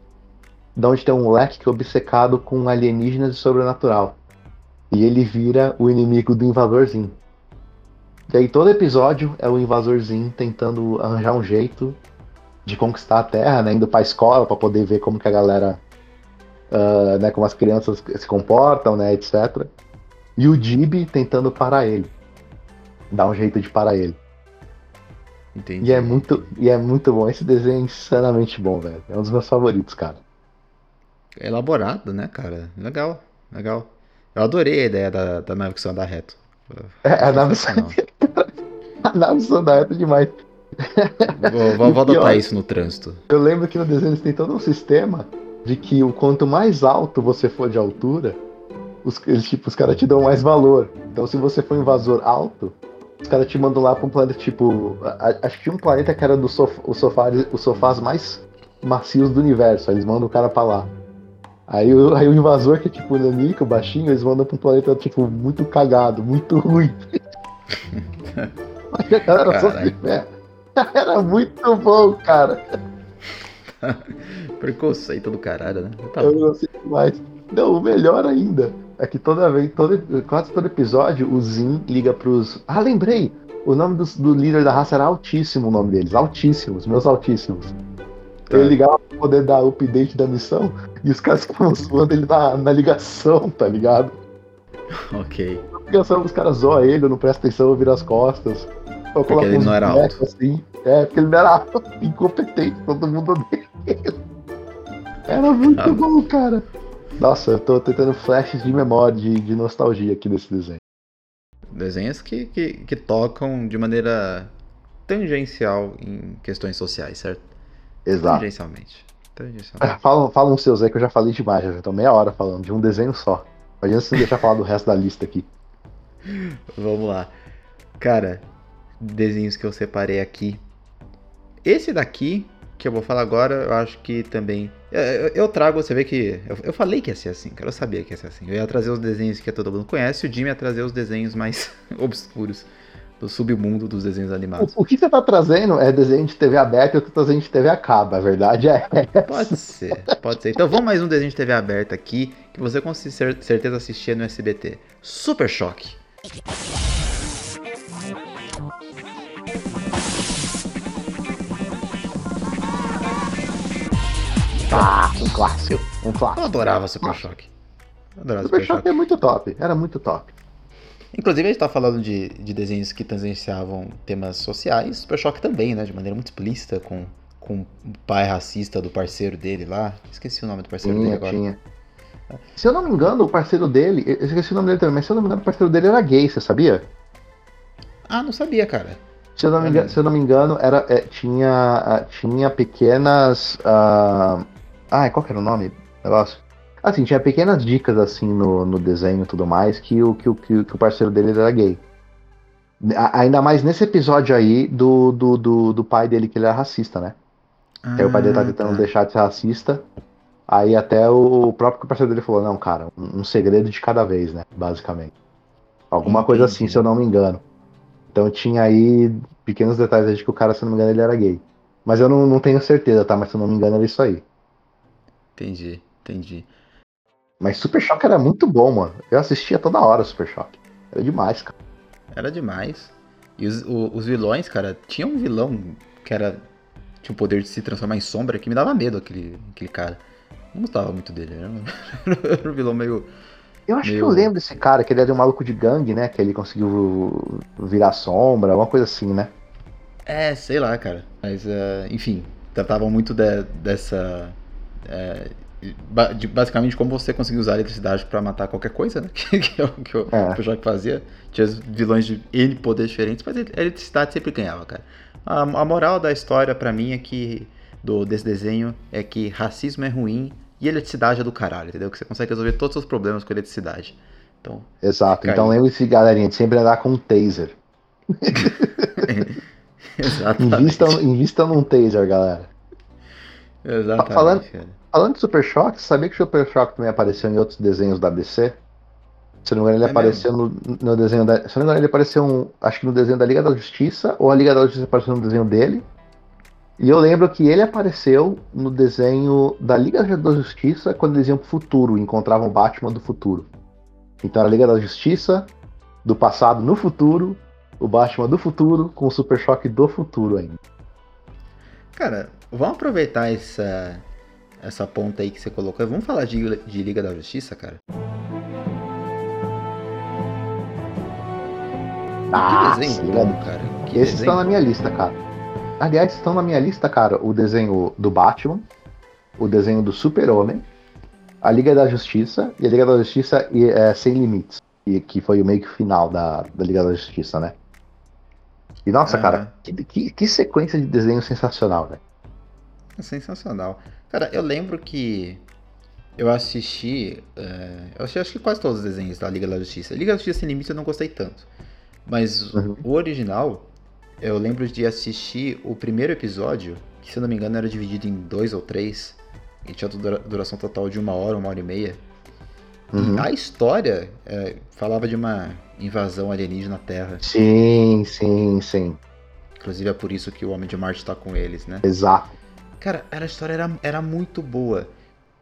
Da onde tem um moleque que é obcecado com alienígenas e sobrenatural. E ele vira o inimigo do invasorzinho. E aí todo episódio é o invasorzinho tentando arranjar um jeito de conquistar a Terra, né? Indo pra escola pra poder ver como que a galera... Uh, né? Como as crianças se comportam, né? Etc. E o Gibi tentando parar ele. Dá um jeito de parar ele. Entendi. E é muito, e é muito bom. Esse desenho é insanamente bom, velho. É um dos meus favoritos, cara. É elaborado, né, cara? Legal, legal. Eu adorei a ideia da, da nave que só anda reto. É, a nave só anda reto. A nave só anda reto demais. Vou, vou, vou adotar pior, isso no trânsito. Eu lembro que no desenho eles têm todo um sistema de que o quanto mais alto você for de altura, os, eles, tipo, os caras te dão mais valor. Então se você for um invasor alto, os caras te mandam lá pra um planeta, tipo... Acho que tinha um planeta que era dos sof, sofá, os sofás mais macios do universo. Aí eles mandam o cara pra lá. Aí o, aí o invasor, que é tipo o nanico, baixinho, eles mandam pra um planeta, tipo, muito cagado, muito ruim. Mas a galera só se ferra. Era muito bom, cara. Preconceito do caralho, né? Tá, eu não sei mais. Não, o melhor ainda é que toda vez, todo, quase todo episódio, o Zim liga pros... Ah, lembrei! O nome do, do líder da raça era Altíssimo, o nome deles. Altíssimos, meus Altíssimos. Tá. Ele ligava pra poder dar update da missão e os caras ficavam zoando ele na, na ligação, tá ligado? Ok. Na ligação, os caras zoam ele, eu não presto atenção, eu viro as costas. Porque ele não era alto. Assim. É, porque ele não era alto, incompetente, todo mundo odeia ele. Era muito ah. bom, cara. Nossa, eu tô tentando flashes de memória, de, de nostalgia aqui nesse desenho. Desenhos que, que, que tocam de maneira tangencial em questões sociais, certo? Exato. Tangencialmente. Tangencialmente. É, falam, falam seus aí que eu já falei demais, já tô meia hora falando de um desenho só. Imagina se não deixar falar do resto da lista aqui. Vamos lá. Cara... Desenhos que eu separei aqui. Esse daqui, que eu vou falar agora, eu acho que também... Eu, eu, eu trago, você vê que... Eu, eu falei que ia ser assim, cara. Eu sabia que ia ser assim. Eu ia trazer os desenhos que todo mundo conhece. O Jimmy ia trazer os desenhos mais obscuros do submundo dos desenhos animados. O, o que você tá trazendo é desenho de T V aberta e eu tô trazendo de T V a cabo. A verdade é essa. Pode ser, pode ser. Então vamos mais um desenho de T V aberta aqui, que você com certeza assistia no S B T. Super Choque. Ah, um clássico, um clássico. Eu adorava Super Choque. Adorava Super, Super Choque é muito top, era muito top. Inclusive a gente tá falando de, de desenhos que tangenciavam temas sociais, Super Choque também, né, de maneira muito explícita, com, com o pai racista do parceiro dele lá. Esqueci o nome do parceiro tinha, dele agora. Tinha. Se eu não me engano, o parceiro dele, eu esqueci o nome dele também, mas se eu não me engano, o parceiro dele era gay, você sabia? Ah, não sabia, cara. Se eu não me engano, se eu não me engano era, é, tinha, tinha pequenas... Uh... Ah, qual que era o nome? Negócio. Assim, tinha pequenas dicas assim no, no desenho e tudo mais que o, que, o, que o parceiro dele era gay. A, ainda mais nesse episódio aí do, do, do, do pai dele, que ele era racista, né? Ah, aí o pai dele tá tentando tá. deixar de ser racista. Aí até o, o próprio parceiro dele falou, não, cara, um, um segredo de cada vez, né? Basicamente. Alguma Entendi. coisa assim, se eu não me engano. Então tinha aí pequenos detalhes aí de que o cara, se eu não me engano, ele era gay. Mas eu não, não tenho certeza, tá? Mas se eu não me engano, era isso aí. Entendi, entendi. Mas Super Choque era muito bom, mano. Eu assistia toda hora Super Choque. Era demais, cara. Era demais. E os, o, os vilões, cara, tinha um vilão que era... Tinha o poder de se transformar em sombra, que me dava medo aquele, aquele cara. Não gostava muito dele, era um, era um vilão meio... Eu acho meio... que eu lembro desse cara, que ele era um maluco de gangue, né? Que ele conseguiu virar sombra, alguma coisa assim, né? É, sei lá, cara. Mas, uh, enfim, tratavam muito de, dessa... É, de, basicamente como você conseguir usar a eletricidade pra matar qualquer coisa, né? que, que é o que eu, é. eu já fazia. Tinha vilões de N poderes diferentes, mas a eletricidade sempre ganhava, cara. A, a moral da história pra mim é que do, desse desenho é que racismo é ruim e eletricidade é do caralho, entendeu? Que você consegue resolver todos os seus problemas com eletricidade. Então, exato, então lembre-se, galerinha, de sempre andar com um taser. Exatamente. Invista, invista num taser, galera. Exatamente. Falando, falando de Super Choque, sabia que o Super Choque também apareceu em outros desenhos da D C? Se não me engano, ele é apareceu no, no desenho da. Se não me engano, ele apareceu um, acho que no desenho da Liga da Justiça, ou a Liga da Justiça apareceu no desenho dele. E eu lembro que ele apareceu no desenho da Liga da Justiça quando eles iam pro futuro, encontravam o Batman do futuro. Então era a Liga da Justiça do passado no futuro, o Batman do futuro com o Super Choque do futuro ainda. Cara, vamos aproveitar essa, essa ponta aí que você colocou. Vamos falar de, de Liga da Justiça, cara? Ah, que desenho bom, cara. Que esses desenho. Estão na minha lista, cara. Aliás, estão na minha lista, cara, o desenho do Batman, o desenho do Super-Homem, a Liga da Justiça e a Liga da Justiça e, é, Sem Limites, e, que foi o meio que final da, da Liga da Justiça, né? E nossa, uhum. cara, que, que, que sequência de desenho sensacional, velho. É sensacional. Cara, eu lembro que eu assisti, uh, eu assisti, acho que quase todos os desenhos da Liga da Justiça. Liga da Justiça Sem Limites eu não gostei tanto, mas uhum. o original, eu lembro de assistir o primeiro episódio, que se eu não me engano era dividido em dois ou três, e tinha dura- duração total de uma hora, uma hora e meia. Uhum. E a história é, falava de uma invasão alienígena à Terra. Sim, sim, sim. Inclusive é por isso que o Homem de Marte tá com eles, né? Exato. Cara, a história era, era muito boa.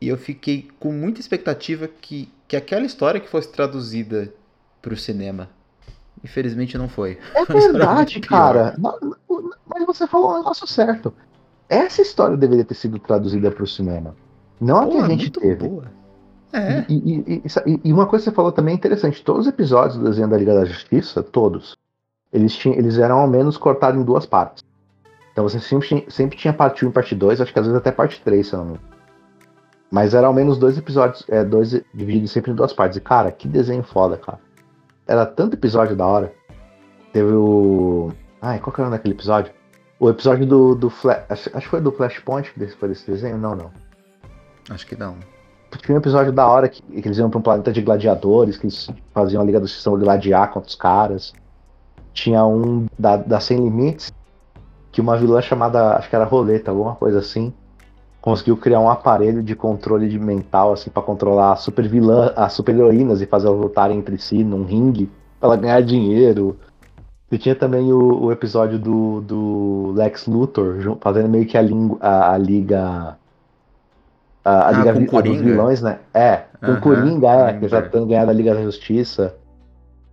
E eu fiquei com muita expectativa que, que aquela história que fosse traduzida pro cinema. Infelizmente não foi. É verdade, cara. Mas você falou um negócio certo. Essa história deveria ter sido traduzida pro cinema. Não a que a gente teve. Boa. É. E, e, e, e uma coisa que você falou também é interessante. Todos os episódios do desenho da Liga da Justiça, todos, eles, tinham, eles eram ao menos cortados em duas partes. Então você sempre, sempre tinha parte um e parte dois, acho que às vezes até parte três, se eu não me engano. Mas eram ao menos dois episódios, é, dois divididos sempre em duas partes. E cara, que desenho foda, cara. Era tanto episódio da hora. Teve o... Ai, qual que era daquele episódio? O episódio do, do Flash... Acho que foi do Flashpoint que foi desse desenho? Não, não. Acho que não. Tinha um episódio da hora que, que eles iam pra um planeta de gladiadores, que eles faziam a Liga da Justiça gladiar contra os caras. Tinha um da, da Sem Limites, que uma vilã chamada, acho que era Roleta, alguma coisa assim, conseguiu criar um aparelho de controle de mental, assim, pra controlar a super vilã, as super heroínas e fazer elas lutarem entre si num ringue, pra ela ganhar dinheiro. E tinha também o, o episódio do, do Lex Luthor, fazendo meio que a, lingu, a, a Liga... A, a Liga ah, dos Vilões, né? É, com o Coringa, é, que já estão ganhando a Liga da Justiça.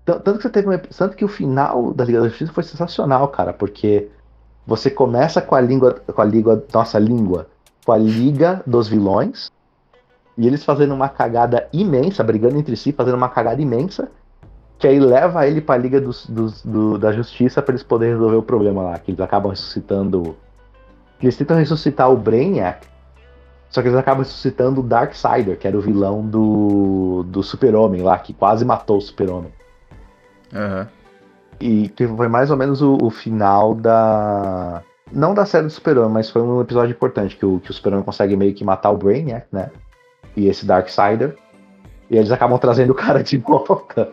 Tanto que, você teve uma, tanto que o final da Liga da Justiça foi sensacional, cara, porque você começa com a língua, com a língua, nossa língua, com a Liga dos Vilões, e eles fazendo uma cagada imensa, brigando entre si, fazendo uma cagada imensa, que aí leva ele pra Liga dos, dos, do, da Justiça pra eles poderem resolver o problema lá, que eles acabam ressuscitando. Eles tentam ressuscitar o Brainiac. Só que eles acabam ressuscitando o Darksider, que era o vilão do, do Super-Homem lá, que quase matou o Super-Homem. Uhum. E foi mais ou menos o, o final da... Não da série do Super-Homem, mas foi um episódio importante, que o, que o Super-Homem consegue meio que matar o Brainiac, né? E esse Darksider. E eles acabam trazendo o cara de volta.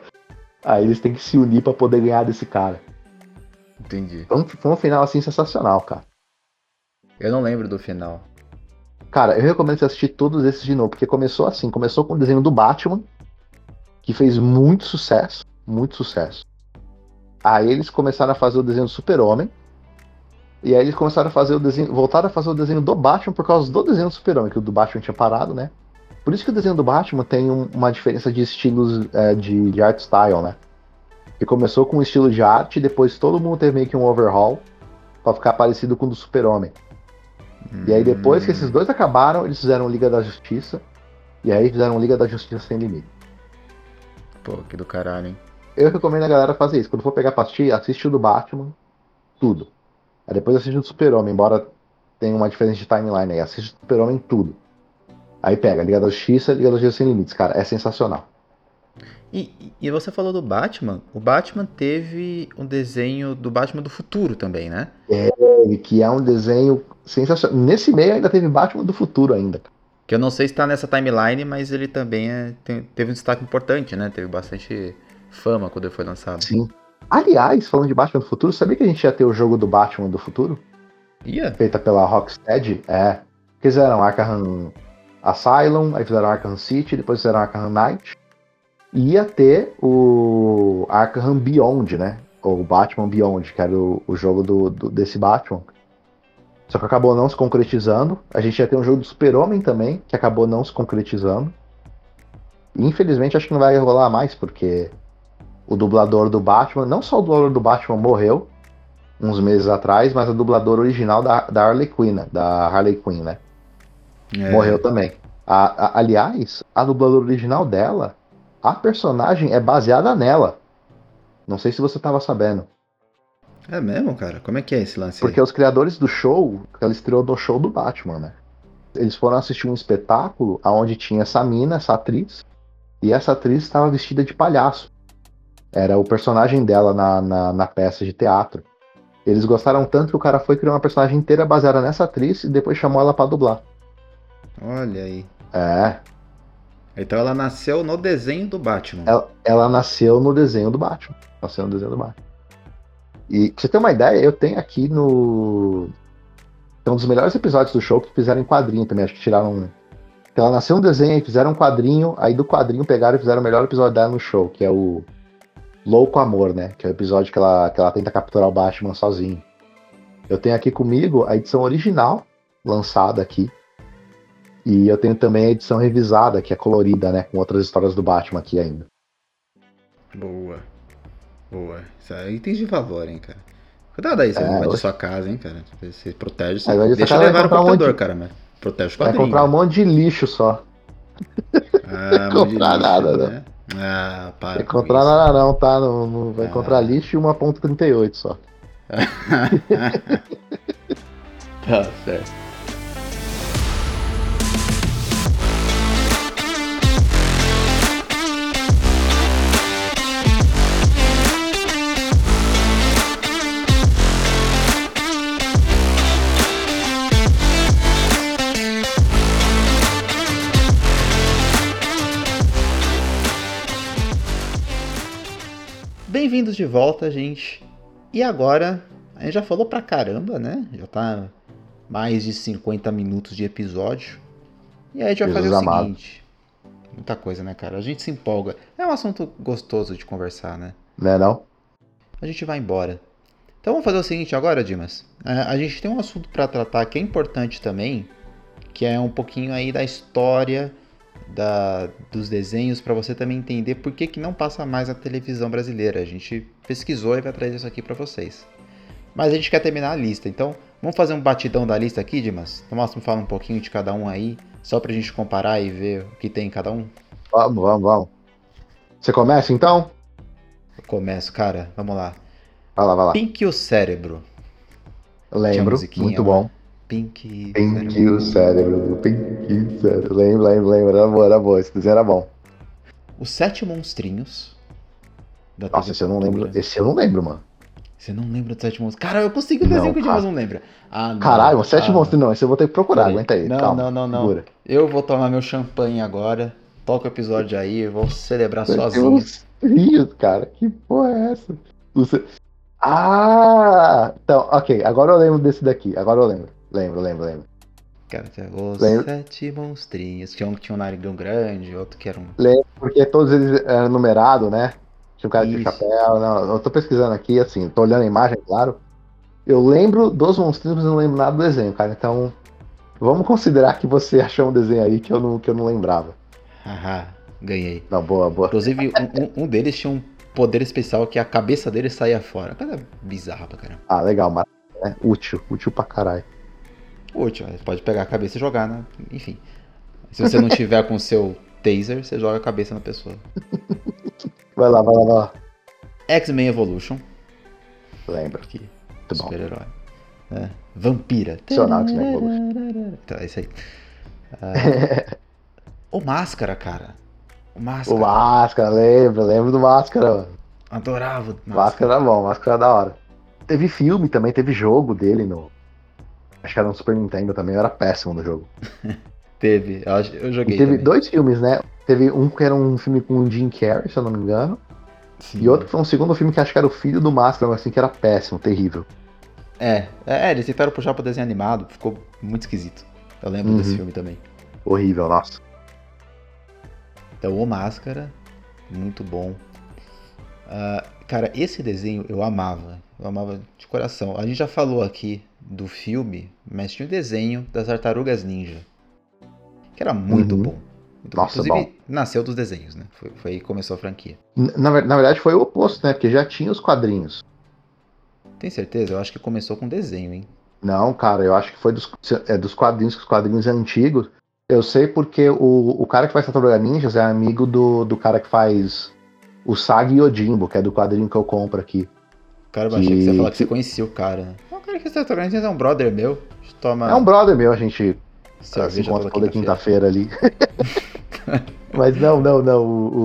Aí eles têm que se unir pra poder ganhar desse cara. Entendi. Foi um, foi um final, assim, sensacional, cara. Eu não lembro do final. Cara, eu recomendo você assistir todos esses de novo, porque começou assim, começou com o desenho do Batman, que fez muito sucesso, muito sucesso. Aí eles começaram a fazer o desenho do Super-Homem, e aí eles começaram a fazer o desenho, voltaram a fazer o desenho do Batman por causa do desenho do Super-Homem, que o do Batman tinha parado, né? Por isso que o desenho do Batman tem um, uma diferença de estilos, é, de, de art style, né? Que começou com um estilo de arte, depois todo mundo teve meio que um overhaul, pra ficar parecido com o do Super-Homem. E aí depois que esses dois acabaram, eles fizeram Liga da Justiça. E aí fizeram Liga da Justiça Sem Limite. Pô, que do caralho, hein? Eu recomendo a galera fazer isso. Quando for pegar pra assistir, assiste o do Batman. Tudo. Aí depois assiste o do Super-Homem, embora tenha uma diferença de timeline aí. Assiste o Super-Homem tudo. Aí pega Liga da Justiça, Liga da Justiça Sem Limites, cara. É sensacional. E, e você falou do Batman. O Batman teve um desenho do Batman do futuro também, né? É, que é um desenho sensacional. Nesse meio ainda teve Batman do futuro ainda. Que eu não sei se tá nessa timeline, mas ele também é, tem, teve um destaque importante, né? Teve bastante fama quando ele foi lançado. Sim. Aliás, falando de Batman do futuro, sabia que a gente ia ter o jogo do Batman do futuro? Ia. Yeah. Feita pela Rocksteady. É. Fizeram Arkham Asylum, aí fizeram Arkham City, depois fizeram Arkham Knight. Ia ter o Arkham Beyond, né? Ou Batman Beyond, que era o, o jogo do, do, desse Batman. Só que acabou não se concretizando. A gente ia ter um jogo do Super-Homem também, que acabou não se concretizando. E, infelizmente, acho que não vai rolar mais, porque o dublador do Batman... Não só o dublador do Batman morreu, uns meses atrás, mas a dubladora original da, da Harley Quinn, né? Da Harley Quinn, né? É. Morreu também. A, a, aliás, a dubladora original dela... A personagem é baseada nela. Não sei se você tava sabendo. É mesmo, cara? Como é que é esse lance aí? Porque os criadores do show, ela estreou no show do Batman, né? Eles foram assistir um espetáculo onde tinha essa mina, essa atriz, e essa atriz estava vestida de palhaço. Era o personagem dela na, na, na peça de teatro. Eles gostaram tanto que o cara foi criar uma personagem inteira baseada nessa atriz e depois chamou ela pra dublar. Olha aí. É. Então ela nasceu no desenho do Batman. Ela, ela nasceu no desenho do Batman. Nasceu no desenho do Batman. E pra você ter uma ideia, eu tenho aqui no... Então, um dos melhores episódios do show que fizeram em quadrinho também, acho que tiraram um. Então ela nasceu um desenho, fizeram um quadrinho, aí do quadrinho pegaram e fizeram o melhor episódio dela no show, que é o Louco Amor, né? Que é o episódio que ela, que ela tenta capturar o Batman sozinho. Eu tenho aqui comigo a edição original, lançada aqui. E eu tenho também a edição revisada, que é colorida, né? Com outras histórias do Batman aqui ainda. Boa. Boa. Isso aí tem de valor, hein, cara? Cuidado aí, você é, não vai hoje... de sua casa, hein, cara? Você protege, você é, deixa levar o computador, um monte... cara, mas protege o quadrinho. Vai comprar um monte de lixo só. Ah, não vai comprar nada, né? né? Ah, para. Vai comprar nada não, tá? Não, não vai ah. comprar lixo e uma ponta trinta e oito só. Tá certo. Bem-vindos de volta, gente. E agora, a gente já falou pra caramba, né? Já tá mais de cinquenta minutos de episódio. E aí a gente vai fazer o seguinte. Muita coisa, né, cara? A gente se empolga. É um assunto gostoso de conversar, né? Não é não? A gente vai embora. Então vamos fazer o seguinte agora, Dimas. A gente tem um assunto pra tratar que é importante também, que é um pouquinho aí da história... Da, dos desenhos, para você também entender por que que não passa mais na televisão brasileira. A gente pesquisou e vai trazer isso aqui para vocês. Mas a gente quer terminar a lista, então vamos fazer um batidão da lista aqui, Dimas? Tomás, me fala um pouquinho de cada um aí, só pra gente comparar e ver o que tem em cada um. Vamos, vamos, vamos. Você começa então? Eu começo, cara, vamos lá. Vai lá, vai lá. Pink e o Cérebro. Eu lembro, muito bom. Lá. Pink, Pink o Cérebro. Pink o Cérebro. Lembra, lembra, lembra. Era boa, era boa. Esse desenho era bom. Os Sete Monstrinhos. Da Nossa, esse eu não lembro. Esse eu não lembro, mano. Você não lembra dos Sete Monstros? Cara, eu consigo o desenho que o Dimas não lembra. Ah, não. Caralho, os Sete ah, Monstros não. Esse eu vou ter que procurar. Peraí. Aguenta aí. Não, calma, não, não, não. Segura. Eu vou tomar meu champanhe agora. Toca o episódio aí. Eu vou celebrar eu sozinho. Monstrinhos, cara. Que porra é essa? Você... Ah! Então, ok. Agora eu lembro desse daqui. Agora eu lembro. Lembro, lembro, lembro. Cara, os lembro. Sete monstrinhos. Tinha um que tinha um narigão grande, outro que era um... Lembro, porque todos eles eram numerados, né? Tinha um cara de chapéu, não. Eu tô pesquisando aqui, assim, tô olhando a imagem, claro. Eu lembro dos monstrinhos, mas não lembro nada do desenho, cara. Então, vamos considerar que você achou um desenho aí que eu não, que eu não lembrava. Haha, ganhei. Não, boa, boa. Inclusive, um, um deles tinha um poder especial que a cabeça dele saía fora. Coisa bizarra pra caramba. Ah, legal, mas é útil, útil pra caralho. Útil, você pode pegar a cabeça e jogar, né? Enfim. Se você não tiver com o seu taser, você joga a cabeça na pessoa. Vai lá, vai lá, vai lá. X-Men Evolution. Lembra aqui. Super-herói. É. Vampira. Adicional X-Men Evolution. Tá, é isso aí. Uh... o Máscara, cara. O Máscara. O Máscara, lembro, lembro do Máscara. Adorava o Máscara. Máscara era bom, Máscara era da hora. Teve filme também, teve jogo dele no... Acho que era um Super Nintendo também, eu era péssimo no jogo. Teve, eu, eu joguei. E teve também dois filmes, né? Teve um que era um filme com o Jim Carrey, se eu não me engano. Sim. E outro que foi um segundo filme que acho que era o filho do Máscara, assim, que era péssimo, terrível. É, é, eles tentaram puxar pro desenho animado, ficou muito esquisito. Eu lembro uhum. desse filme também. Horrível, nossa. Então, O Máscara, muito bom. Uh, cara, esse desenho eu amava. Eu amava de coração. A gente já falou aqui do filme, mas tinha o desenho das Tartarugas Ninja, que era muito uhum. bom. Muito Nossa, bom. Inclusive, bom. Nasceu dos desenhos, né? Foi, foi aí que começou a franquia. Na, na verdade, foi o oposto, né? Porque já tinha os quadrinhos. Tem certeza? Eu acho que começou com desenho, hein? Não, cara, eu acho que foi dos, é, dos quadrinhos, que os quadrinhos antigos. Eu sei porque o, o cara que faz Tartaruga Ninja é amigo do, do cara que faz o Sagi Yojimbo, que é do quadrinho que eu compro aqui. Cara, eu achei que... que você ia falar que você conhecia o cara. É um cara que você tá é um brother meu. A gente toma... É um brother meu, a gente se, se encontra toda quinta-feira, quinta-feira ali. Mas não, não, não. O,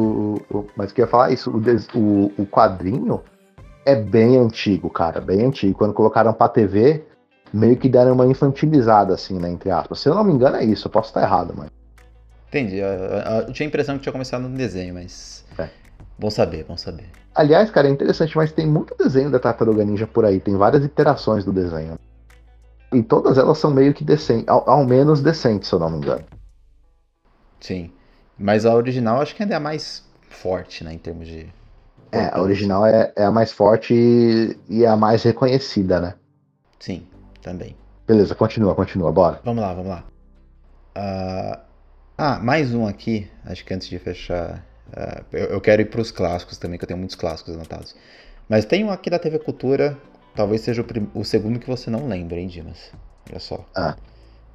o, o, mas o que eu ia falar é isso. O, o quadrinho é bem antigo, cara. Bem antigo. Quando colocaram pra T V, meio que deram uma infantilizada, assim, né? Entre aspas. Se eu não me engano, é isso. Eu posso estar errado, mas... Entendi. Eu, eu, eu tinha a impressão que tinha começado no desenho, mas... É. Bom saber, bom saber. Aliás, cara, é interessante, mas tem muito desenho da Tartaruga Ninja por aí. Tem várias iterações do desenho. E todas elas são meio que decentes. Ao, ao menos decentes, se eu não me engano. Sim. Mas a original acho que ainda é a mais forte, né? Em termos de... É, a original é, é a mais forte e, e é a mais reconhecida, né? Sim, também. Beleza, continua, continua, bora. Vamos lá, vamos lá. Uh... Ah, mais um aqui. Acho que antes de fechar... Uh, eu, eu quero ir para os clássicos também, que eu tenho muitos clássicos anotados. Mas tem um aqui da T V Cultura, talvez seja o, prim- o segundo que você não lembra, hein, Dimas? Olha só. Ah.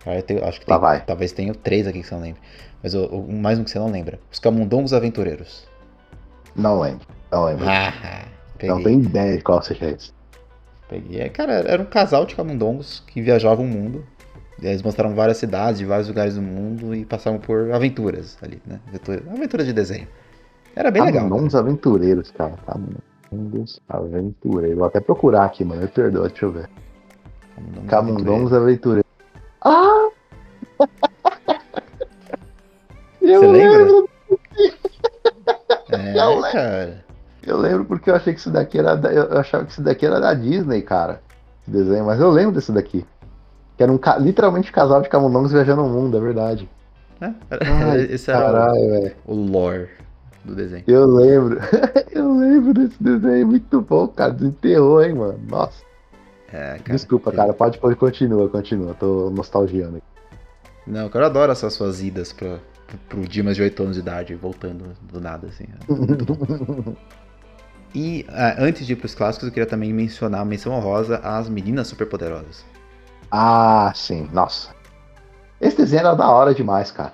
Eu tenho, acho que tem, vai. Talvez tenha três aqui que você não lembra. Mas o, o, mais um que você não lembra. Os Camundongos Aventureiros. Não lembro, não lembro. Ah, não tenho ideia de qual seja esse. Peguei. Cara, era um casal de camundongos que viajavam o mundo. Eles mostraram várias cidades de vários lugares do mundo e passavam por aventuras ali, né? Aventuras, aventuras de desenho. Era bem legal. Camundongos Aventureiros, cara. Camundongos Aventureiros. Vou até procurar aqui, mano. Me perdoa, deixa eu ver. Camundongos Aventureiros. Ah! Você lembra? Lembro. É, eu lembro. Cara. Eu lembro porque eu achei que isso daqui era da, eu achava que isso daqui era da Disney, cara. Esse desenho, mas eu lembro desse daqui. Que era um, literalmente um casal de camundongos viajando o mundo, é verdade. É? Ai, esse era caralho, o, o lore do desenho. Eu lembro. Eu lembro desse desenho. Muito bom, cara. Desenterrou, hein, mano. Nossa. É, cara, desculpa, que... cara. Pode, pode. Continua, continua. Tô nostalgiando aqui. Não, cara, eu adoro essas suas idas pra, pro, pro Dimas de oito anos de idade voltando do nada, assim. E ah, antes de ir pros clássicos, eu queria também mencionar a menção honrosa às Meninas Superpoderosas. Ah, sim. Nossa. Esse desenho era da hora demais, cara.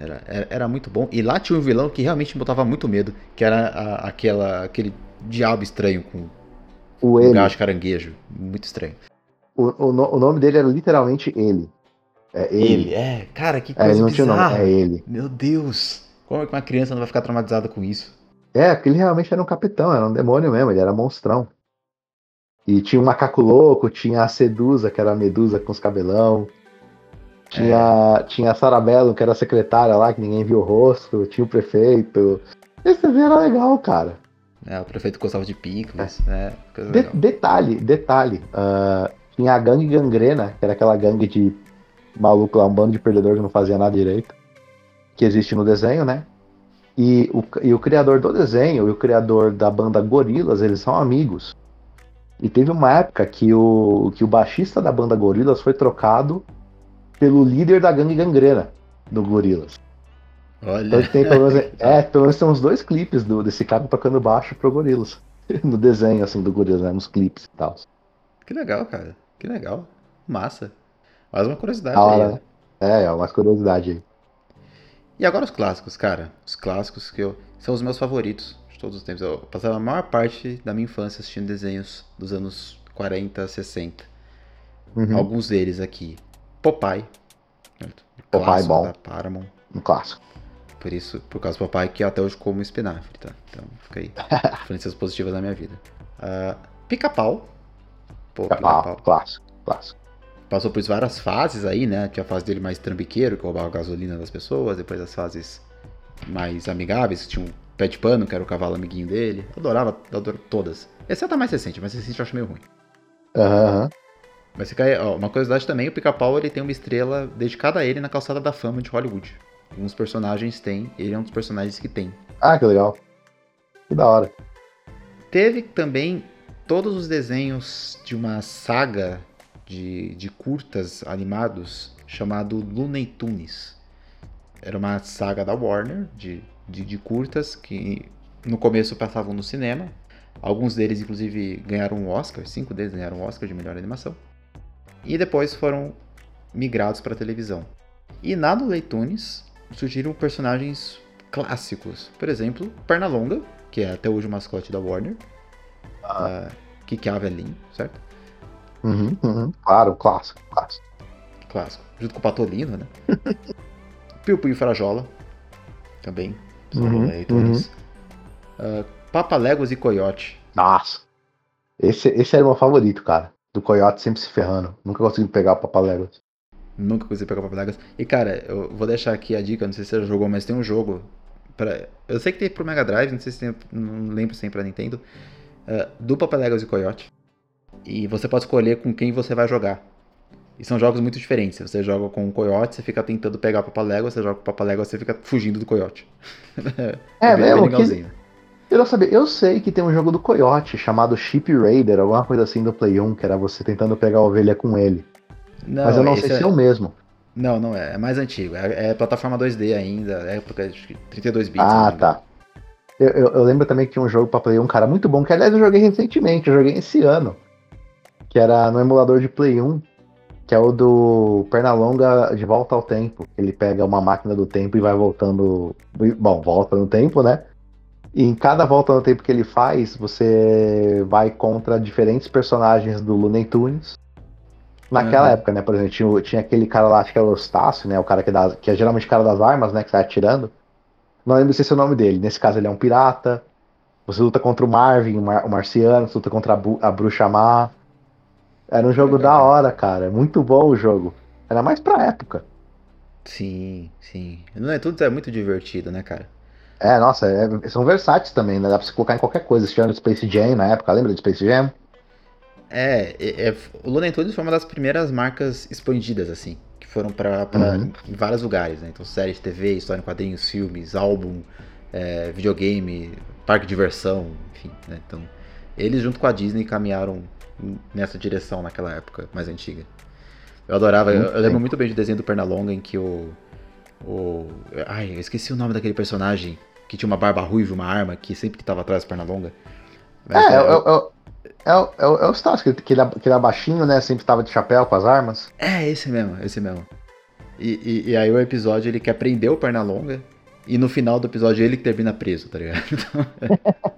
Era, era, era muito bom. E lá tinha um vilão que realmente me botava muito medo, que era a, aquela, aquele diabo estranho com o um gás de caranguejo. Muito estranho. O, o, o nome dele era literalmente ele. É ele. Ele, é. Cara, que coisa é, não tinha bizarra. Nome. É ele. Meu Deus. Como é que uma criança não vai ficar traumatizada com isso? É, porque ele realmente era um capitão, era um demônio mesmo, ele era monstrão. E tinha o um macaco louco, tinha a Sedusa, que era a medusa com os cabelão. Tinha, é. tinha a Sarabello, que era a secretária lá, que ninguém viu o rosto. Tinha o prefeito. Esse desenho era legal, cara. É, o prefeito gostava de picles, é. né? Coisa de- legal. Detalhe, detalhe. Uh, tinha a gangue gangrena, que era aquela gangue de maluco lá, um bando de perdedor que não fazia nada direito. Que existe no desenho, né? E o, e o criador do desenho e o criador da banda Gorillaz, eles são amigos. E teve uma época que o, que o baixista da banda Gorillaz foi trocado pelo líder da gangue gangrena do Gorillaz. Olha. Então tem pelo menos, é, pelo menos tem uns dois clipes do, desse cara tocando baixo pro Gorillaz. No desenho, assim, do Gorillaz, né? Nos clipes e tal. Que legal, cara. Que legal. Massa. Mais uma curiosidade ah, aí. Né? É, é, mais curiosidade aí. E agora os clássicos, cara. Os clássicos que eu... são os meus favoritos de todos os tempos. Eu passava a maior parte da minha infância assistindo desenhos dos anos quarenta, sessenta. Uhum. Alguns deles aqui. Popeye. Popeye bom. Da Paramount. Um clássico. Por isso, por causa do Popeye, que até hoje como espinafre, tá? Então, fica aí. Influências positivas na minha vida. Uh, Pica-Pau. Pô, Pica-Pau, Pica-Pau. Clássico, clássico. Passou por várias fases aí, né? Tinha a fase dele mais trambiqueiro, que roubava a gasolina das pessoas. Depois as fases mais amigáveis, que tinha um pé de pano, que era o cavalo amiguinho dele. Eu adorava, adorava todas. Exceto a mais recente. A mais recente eu acho meio ruim. Aham. Uhum. Mas fica aí, ó, uma curiosidade também, o Pica-Pau ele tem uma estrela dedicada a ele na Calçada da Fama de Hollywood. Alguns personagens têm, ele é um dos personagens que tem. Ah, que legal. Que da hora. Teve também todos os desenhos de uma saga de, de curtas animados chamado Looney Tunes. Era uma saga da Warner, de, de, de curtas, que no começo passavam no cinema. Alguns deles, inclusive, ganharam um Oscar. Cinco deles ganharam um Oscar de melhor animação. E depois foram migrados para a televisão. E na Looney Tunes surgiram personagens clássicos. Por exemplo, Pernalonga, que é até hoje o mascote da Warner, ah. uh, que, que é a Avelinho, certo? Uhum, uhum. Claro, clássico, clássico. Clássico, junto com o Patolino, né? Piu Piu e Frajola, também, são uhum, leitores. Uhum. Uh, Papa Léguas e Coiote. Nossa, esse, esse era o meu favorito, cara. Do Coiote sempre se ferrando, nunca consegui pegar o Papa Léguas. Nunca consegui pegar o Papa Léguas. E cara, eu vou deixar aqui a dica, não sei se você já jogou, mas tem um jogo... Pra... Eu sei que tem pro Mega Drive, não sei se tem... não lembro se tem pra Nintendo, uh, do Papa Léguas e Coiote. E você pode escolher com quem você vai jogar. E são jogos muito diferentes. Você joga com o Coiote, você fica tentando pegar o Papa Léguas, você joga com o Papa Léguas, você fica fugindo do Coiote. É, é bem, mesmo? Bem legalzinho. Que... Eu não sabia. Eu sei que tem um jogo do Coiote chamado Ship Raider, alguma coisa assim do Play um, que era você tentando pegar a ovelha com ele. Não, mas eu não sei é... se é o mesmo. Não, não é. É mais antigo. É, é plataforma dois D ainda, época de trinta e dois bits. Ah, tá. Eu, eu, eu lembro também que tinha um jogo pra Play um, cara, muito bom, que aliás eu joguei recentemente, eu joguei esse ano, que era no emulador de Play um, que é o do Pernalonga de Volta ao Tempo. Ele pega uma máquina do tempo e vai voltando... Bom, volta no tempo, né? E em cada volta no tempo que ele faz, você vai contra diferentes personagens do Looney Tunes. Naquela uhum. época, né, por exemplo, tinha, tinha aquele cara lá, acho que era o Eustácio, né, o cara que, dá, que é geralmente o cara das armas, né, que sai atirando. Não lembro se esse é o nome dele, nesse caso ele é um pirata. Você luta contra o Marvin, o, Mar, o Marciano, você luta contra a, Bu, a Bruxa Má. Era um jogo é, da hora, cara, muito bom o jogo. Era mais pra época. Sim, sim. Não é, tudo é muito divertido, né, cara? É, nossa, é, são versáteis também, né, dá pra você colocar em qualquer coisa. Tinha o Space Jam na época, lembra do Space Jam? É, é, é, o Looney Tunes foi uma das primeiras marcas expandidas, assim, que foram pra, pra uhum. em vários lugares, né? Então, séries de T V, história em quadrinhos, filmes, álbum, é, videogame, parque de diversão, enfim, né? Então, eles junto com a Disney caminharam nessa direção naquela época mais antiga. Eu adorava, eu, eu lembro muito bem do desenho do Pernalonga em que o, o... Ai, eu esqueci o nome daquele personagem que tinha uma barba ruiva, uma arma, que sempre que tava atrás do Pernalonga. Mas, é, eu... eu, eu... É o, é, o, é o Stassi, que ele era baixinho, né? Sempre tava de chapéu com as armas. É, esse mesmo, esse mesmo. E, e, e aí o episódio, ele quer prender o Pernalonga, e no final do episódio ele que termina preso, tá ligado? Então, é.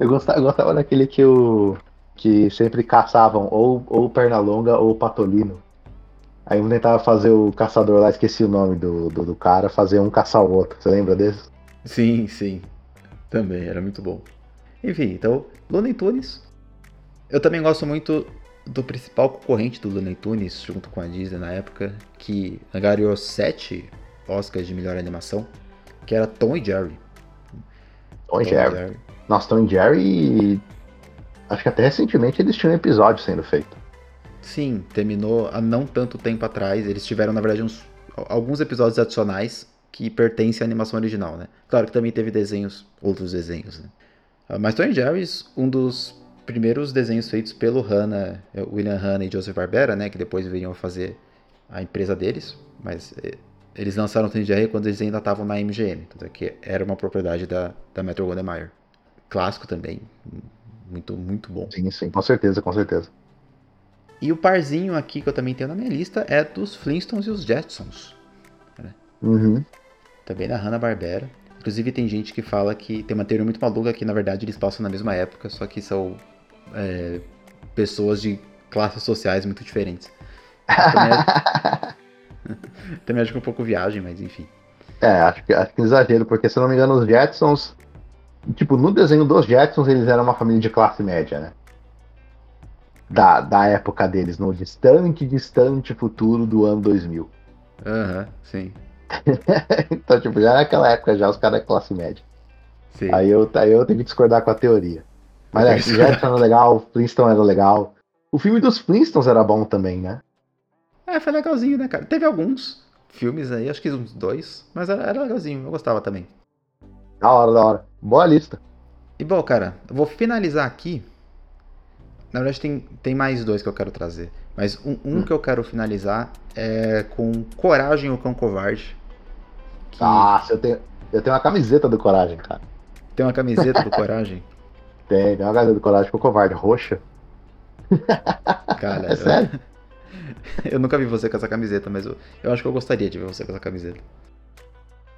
eu, gostava, eu gostava daquele que o... que sempre caçavam ou, ou o Pernalonga ou o Patolino. Aí um tentava fazer o caçador lá, esqueci o nome do, do, do cara, fazer um caçar o outro. Você lembra desse? Sim, sim. Também, era muito bom. Enfim, então, Looney Tunes... Eu também gosto muito do principal concorrente do Looney Tunes, junto com a Disney na época, que angariou sete Oscars de melhor animação, que era Tom e Jerry. Tom, Tom e Jerry. Jerry. Nossa, Tom e Jerry... Acho que até recentemente eles tinham um episódio sendo feito. Sim, terminou há não tanto tempo atrás. Eles tiveram, na verdade, uns, alguns episódios adicionais que pertencem à animação original, né? Claro que também teve desenhos, outros desenhos, né? Mas Tom e Jerry, um dos... primeiros desenhos feitos pelo Hanna, William Hanna e Joseph Barbera, né, que depois viriam fazer a empresa deles, mas eles lançaram o Tom e Jerry quando eles ainda estavam na M G M, que era uma propriedade da, da Metro-Goldwyn-Mayer. Clássico também, muito, muito bom. Sim, sim, com certeza, com certeza. E o parzinho aqui que eu também tenho na minha lista é dos Flintstones e os Jetsons, né? Uhum. Também da Hanna-Barbera. Inclusive tem gente que fala que tem uma teoria muito maluca que na verdade eles passam na mesma época, só que são É, pessoas de classes sociais muito diferentes. Também acho... Também acho que é um pouco viagem, mas enfim. É, acho que, acho que exagero, porque se eu não me engano os Jetsons, tipo, no desenho dos Jetsons eles eram uma família de classe média, né? Da, da época deles, no distante, distante futuro do ano dois mil. Aham, uhum, sim. Então, tipo, já naquela época já os caras é classe média. Sim. Aí eu, aí eu tenho que discordar com a teoria. Mas é, o Jetson era legal, o Flintstone era legal. O filme dos Flintstones era bom também, né? É, foi legalzinho, né, cara? Teve alguns filmes aí, acho que uns dois, mas era, era legalzinho, eu gostava também. Da hora, da hora. Boa lista. E bom, cara, eu vou finalizar aqui. Na verdade tem, tem mais dois que eu quero trazer, mas um, um hum. que eu quero finalizar é com Coragem o Cão Covarde. Que... Nossa, eu tenho, eu tenho uma camiseta do Coragem, cara. Tem uma camiseta do Coragem? Tem, tem uma galera do Coragem com o Covarde, roxa. Cara, é eu... sério? Eu nunca vi você com essa camiseta, mas eu, eu acho que eu gostaria de ver você com essa camiseta.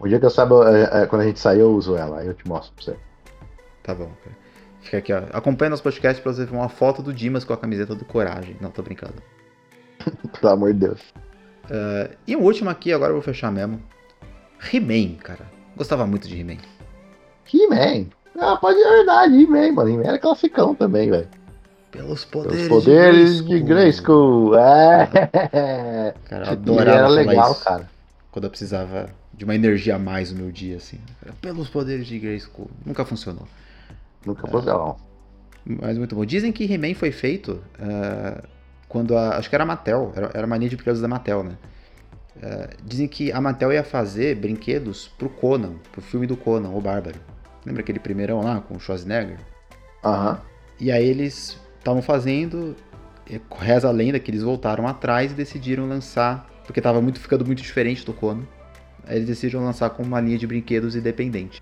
Um dia que eu saiba, quando a gente sair, eu uso ela, aí eu te mostro pra você. Tá bom, cara. Fica aqui, ó. Acompanha nosso podcast pra você ver uma foto do Dimas com a camiseta do Coragem. Não, tô brincando. Pelo amor de Deus. Uh, e o último aqui, agora eu vou fechar mesmo. He-Man, cara. Gostava muito de He-Man. He-Man? Ah, pode ser verdade. He-Man, mano. He-Man era classicão também, velho. Pelos poderes, Pelos poderes de Grayskull. É. Cara, eu adorava era legal, isso, cara. Quando eu precisava de uma energia a mais no meu dia, assim. Cara, pelos poderes de Grayskull. Nunca funcionou. Nunca funcionou. Uh, mas muito bom. Dizem que He-Man foi feito uh, quando a... Acho que era a Mattel. Era, era a mania de brinquedos da Mattel, né? Uh, dizem que a Mattel ia fazer brinquedos pro Conan. Pro filme do Conan, o Bárbaro. Lembra aquele primeirão lá, com o Schwarzenegger? Aham. Uh-huh. E aí eles... estavam fazendo, reza a lenda que eles voltaram atrás e decidiram lançar, porque estava muito, ficando muito diferente do Conan, aí eles decidiram lançar com uma linha de brinquedos independente.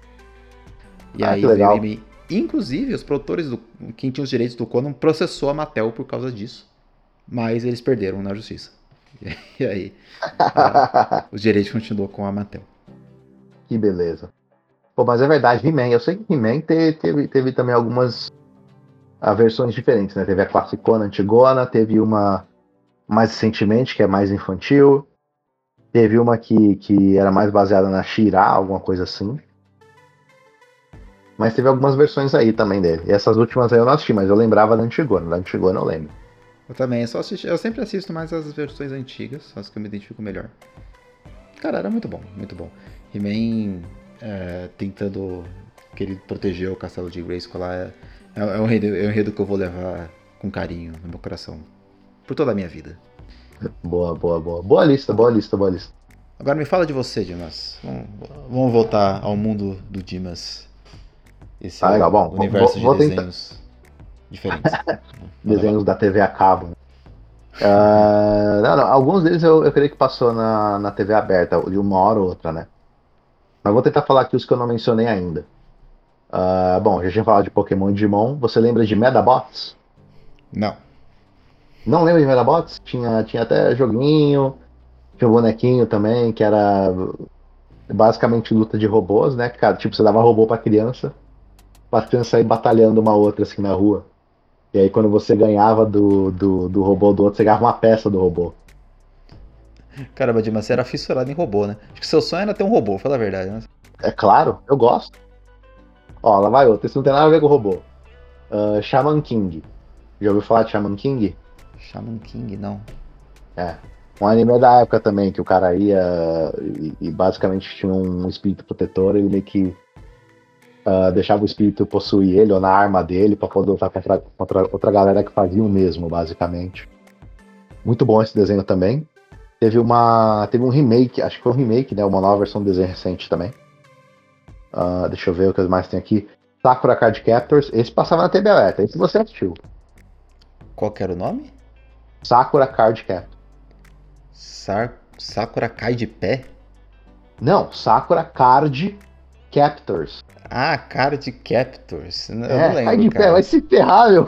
E ah, aí, veio, inclusive, os produtores, do, quem tinha os direitos do Conan, processou a Mattel por causa disso, mas eles perderam na justiça. E aí, a, os direitos continuam com a Mattel. Que beleza. Pô, mas é verdade, He-Man, eu sei que He-Man teve, teve, teve também algumas... a versões diferentes, né? Teve a classicona, a antigona, teve uma mais recentemente, que é mais infantil, teve uma que, que era mais baseada na She-Ra, alguma coisa assim. Mas teve algumas versões aí também dele. E essas últimas aí eu não assisti, mas eu lembrava da antigona, da antigona eu lembro. Eu também, eu, só assisti, eu sempre assisto mais as versões antigas, as que eu me identifico melhor. Cara, era muito bom, muito bom. He-Man é, tentando que ele protegeu o castelo de Grayskull lá. É um, enredo, é um enredo que eu vou levar com carinho no meu coração. Por toda a minha vida. Boa, boa, boa. Boa lista, boa lista, boa lista. Agora me fala de você, Dimas. Vamos, vamos voltar ao mundo do Dimas. Esse ah, legal, bom. Universo vou, vou, de vou desenhos diferentes. Desenhos da T V a cabo. Uh, não, não, alguns deles eu, eu creio que passou na, na T V aberta, de uma hora ou outra, né? Mas vou tentar falar aqui os que eu não mencionei ainda. Uh, bom, já tinha falado de Pokémon e Digimon. Você lembra de Medabots? Não. Não lembra de Medabots? Tinha, tinha até joguinho, tinha um bonequinho também, que era basicamente luta de robôs, né, cara? Tipo, você dava robô pra criança, pra criança ir batalhando uma outra, assim, na rua. E aí, quando você ganhava do, do, do robô do outro, você ganhava uma peça do robô. Caramba, Dimas, você era fissurado em robô, né? Acho que seu sonho era ter um robô, fala a verdade, né? É claro, eu gosto. Ó, lá vai outro, isso não tem nada a ver com o robô. Uh, Shaman King. Já ouviu falar de Shaman King? Shaman King, não. É. Um anime da época também, que o cara ia e, e basicamente tinha um espírito protetor, ele meio que uh, deixava o espírito possuir ele ou na arma dele pra poder lutar contra, contra outra galera que fazia o mesmo, basicamente. Muito bom esse desenho também. Teve uma. Teve um remake, acho que foi um remake, né? Uma nova versão do desenho recente também. Uh, deixa eu ver o que mais tem aqui. Sakura Card Captors, esse passava na T V aberta, esse você assistiu. Qual que era o nome? Sakura Card Captors. Sa- Sakura cai de pé? Não, Sakura Card Captors. Ah, Card Captors. Eu é, não lembro, cai de cara. Pé, vai se ferrar, meu.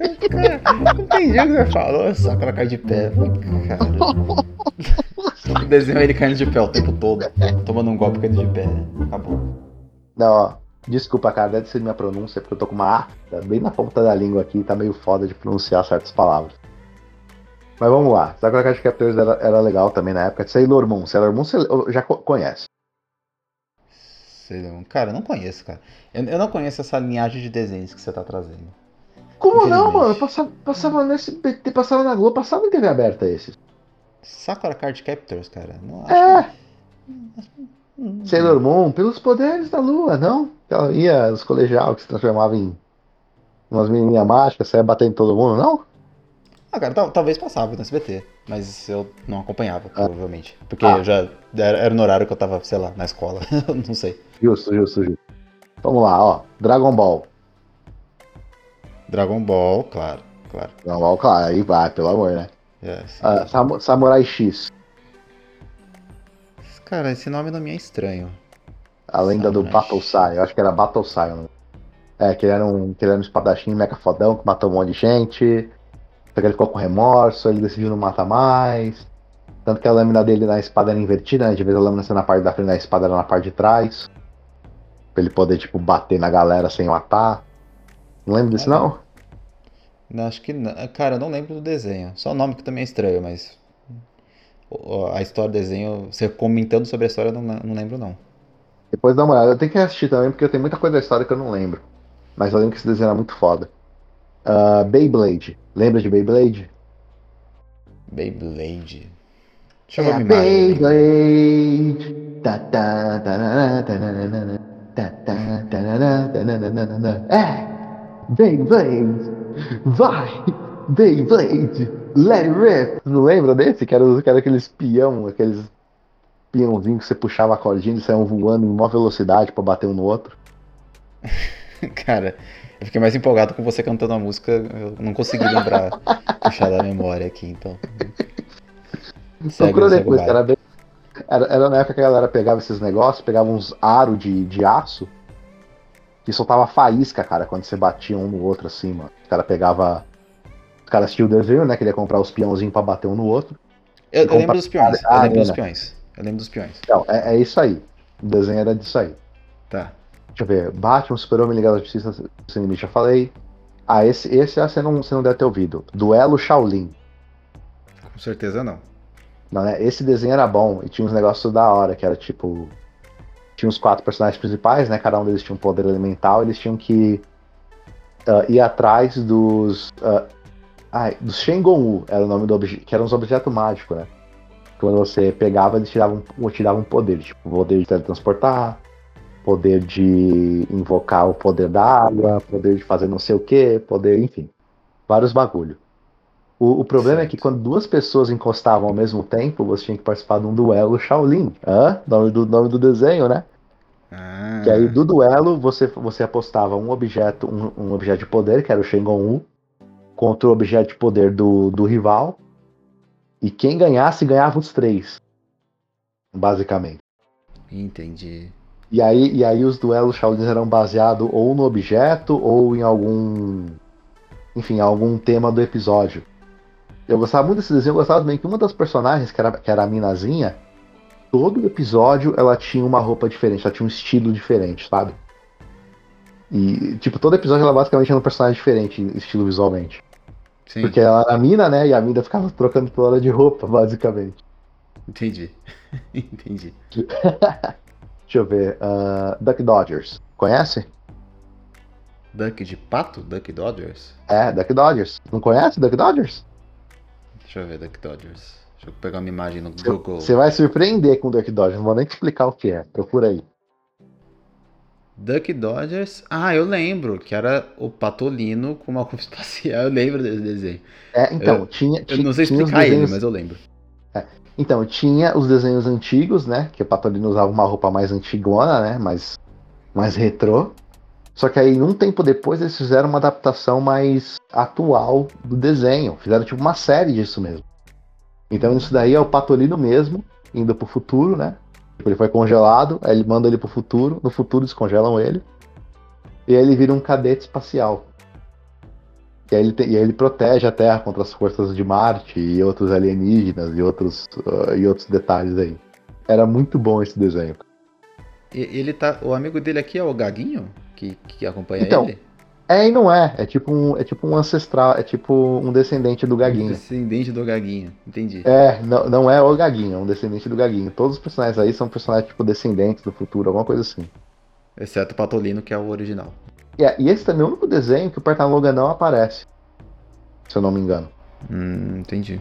Não entendi o que você falou, Sakura cai de pé. Cara. Desenho ele caindo de pé o tempo todo, tomando um golpe caindo de pé. Acabou. Não, ó, desculpa, cara, deve ser minha pronúncia, porque eu tô com uma A tá bem na ponta da língua aqui, tá meio foda de pronunciar certas palavras. Mas vamos lá, Sakura Card Captors era, era legal também na época. Sailor Moon, Sailor Moon você já conhece. Sailor Moon, cara, eu não conheço, cara. Eu, eu não conheço essa linhagem de desenhos que você tá trazendo. Como não, mano? Passava, passava no S B T, passava na Globo, passava em T V aberta esse. Sakura Card Captors, cara. Não, acho é! Que... Sailor Moon, pelos poderes da lua, não? Ela ia nos colegial que se transformava em umas menininhas mágicas, saia batendo em todo mundo, não? Ah, cara, t- talvez passava no S B T, mas eu não acompanhava, ah. provavelmente. Porque ah. eu já era, era no horário que eu tava, sei lá, na escola, não sei. Justo, justo, justo. Vamos lá, ó, Dragon Ball. Dragon Ball, claro, claro. Dragon Ball, claro, aí vai, pelo amor, né? É, sim, ah, Sam- Samurai X. Cara, esse nome não me é estranho. A lenda Samurai do Battle Sai, eu acho que era Battle Sai. É, que ele era um, que ele era um espadachim meca fodão que matou um monte de gente. Só que ele ficou com remorso, ele decidiu não matar mais. Tanto que a lâmina dele na espada era invertida, né? De vez a lâmina ser na parte da frente, na espada era na parte de trás. Pra ele poder, tipo, bater na galera sem matar. Não lembro disso, não? Não, acho que não. Cara, eu não lembro do desenho. Só o nome que também é estranho, mas... A história do desenho... Você comentando sobre a história, eu não, não lembro, não. Depois dá uma olhada. Eu tenho que assistir também, porque tem muita coisa da história que eu não lembro. Mas eu lembro que esse desenho era muito foda. Uh, Beyblade. Lembra de Beyblade? Beyblade... Deixa eu ver é a imagem. Beyblade... Tá, tá, tá, tá, tá, tá, é! Beyblade! Vai! Beyblade! Let it rip! Não lembra desse? Que era, que era aqueles peão, aqueles peãozinhos que você puxava a cordinha e saiam voando em maior velocidade pra bater um no outro. Cara, eu fiquei mais empolgado com você cantando a música, eu não consegui lembrar, puxar da memória aqui, então... Segue, depois, era, bem, era, era na época que a galera pegava esses negócios, pegava uns aros de, de aço que soltava faísca, cara, quando você batia um no outro assim, mano. Os caras pegavam. Os caras tinham o desenho, né? Que ele ia comprar os peãozinhos pra bater um no outro. Eu, eu lembro dos peões. Eu lembro dos peões. Eu lembro dos peões. Então, é, é isso aí. O desenho era disso aí. Tá. Deixa eu ver. Batman, Super-Homem, Liga da Justiça, Sem Limite, já falei. Ah, esse, esse você, não, você não deve ter ouvido. Duelo Shaolin. Com certeza não. Não, né? Esse desenho era bom e tinha uns negócios da hora, que era tipo... Tinha os quatro personagens principais, né? Cada um deles tinha um poder elemental, eles tinham que uh, ir atrás dos... Uh, ah, dos Shengonwu, era o nome do objeto, que era uns objetos mágicos, né? Quando você pegava, eles te davam, te davam um poder, tipo, poder de teletransportar, poder de invocar o poder da água, poder de fazer não sei o que, poder, enfim. Vários bagulho. O, o problema, certo, é que quando duas pessoas encostavam ao mesmo tempo, você tinha que participar de um duelo Shaolin. Hã? Nome do, nome do desenho, né? Ah. Que aí do duelo você, você apostava um objeto, um, um objeto de poder, que era o Shengonwu, contra o objeto de poder do, do rival. E quem ganhasse, ganhava os três. Basicamente. Entendi. E aí, e aí os duelos Shaolin eram baseados ou no objeto ou em algum... Enfim, algum tema do episódio. Eu gostava muito desse desenho, eu gostava também que uma das personagens, que era, que era a minazinha, todo episódio ela tinha uma roupa diferente, ela tinha um estilo diferente, sabe? E, tipo, todo episódio ela basicamente era um personagem diferente, estilo visualmente. Sim. Porque ela era a mina, né? E a mina ficava trocando toda hora de roupa, basicamente. Entendi. Entendi. Deixa eu ver. Uh, Duck Dodgers. Conhece? Duck de pato? Duck Dodgers? É, Duck Dodgers. Não conhece Duck Dodgers? Deixa eu ver, Duck Dodgers. Deixa eu pegar uma imagem no Google. Você vai surpreender com Duck Dodgers, não vou nem te explicar o que é. Procura aí. Duck Dodgers... Ah, eu lembro, que era o Patolino com uma cúpula espacial. Eu lembro desse desenho. É, então, eu, tinha... Eu tinha, não sei explicar desenhos... ele, mas eu lembro. É. Então, tinha os desenhos antigos, né? Que o Patolino usava uma roupa mais antigona, né? Mais, mais retrô. Só que aí, um tempo depois, eles fizeram uma adaptação mais atual do desenho. Fizeram tipo uma série disso mesmo. Então isso daí é o Patolino mesmo, indo pro futuro, né? Ele foi congelado, aí ele manda ele pro futuro. No futuro descongelam ele. E aí ele vira um cadete espacial. E aí ele, te, e aí ele protege a Terra contra as forças de Marte e outros alienígenas e outros, uh, e outros detalhes aí. Era muito bom esse desenho. E, ele tá, o amigo dele aqui é o Gaguinho? Que, que acompanha então, ele? É e não é. É tipo, um, é tipo um ancestral, é tipo um descendente do Gaguinho. Descendente do Gaguinho, entendi. É, não, não é o Gaguinho, é um descendente do Gaguinho. Todos os personagens aí são personagens tipo descendentes do futuro, alguma coisa assim. Exceto o Patolino, que é o original. É, e esse também é o único desenho que o Pernalonga não aparece. Se eu não me engano. Hum, entendi.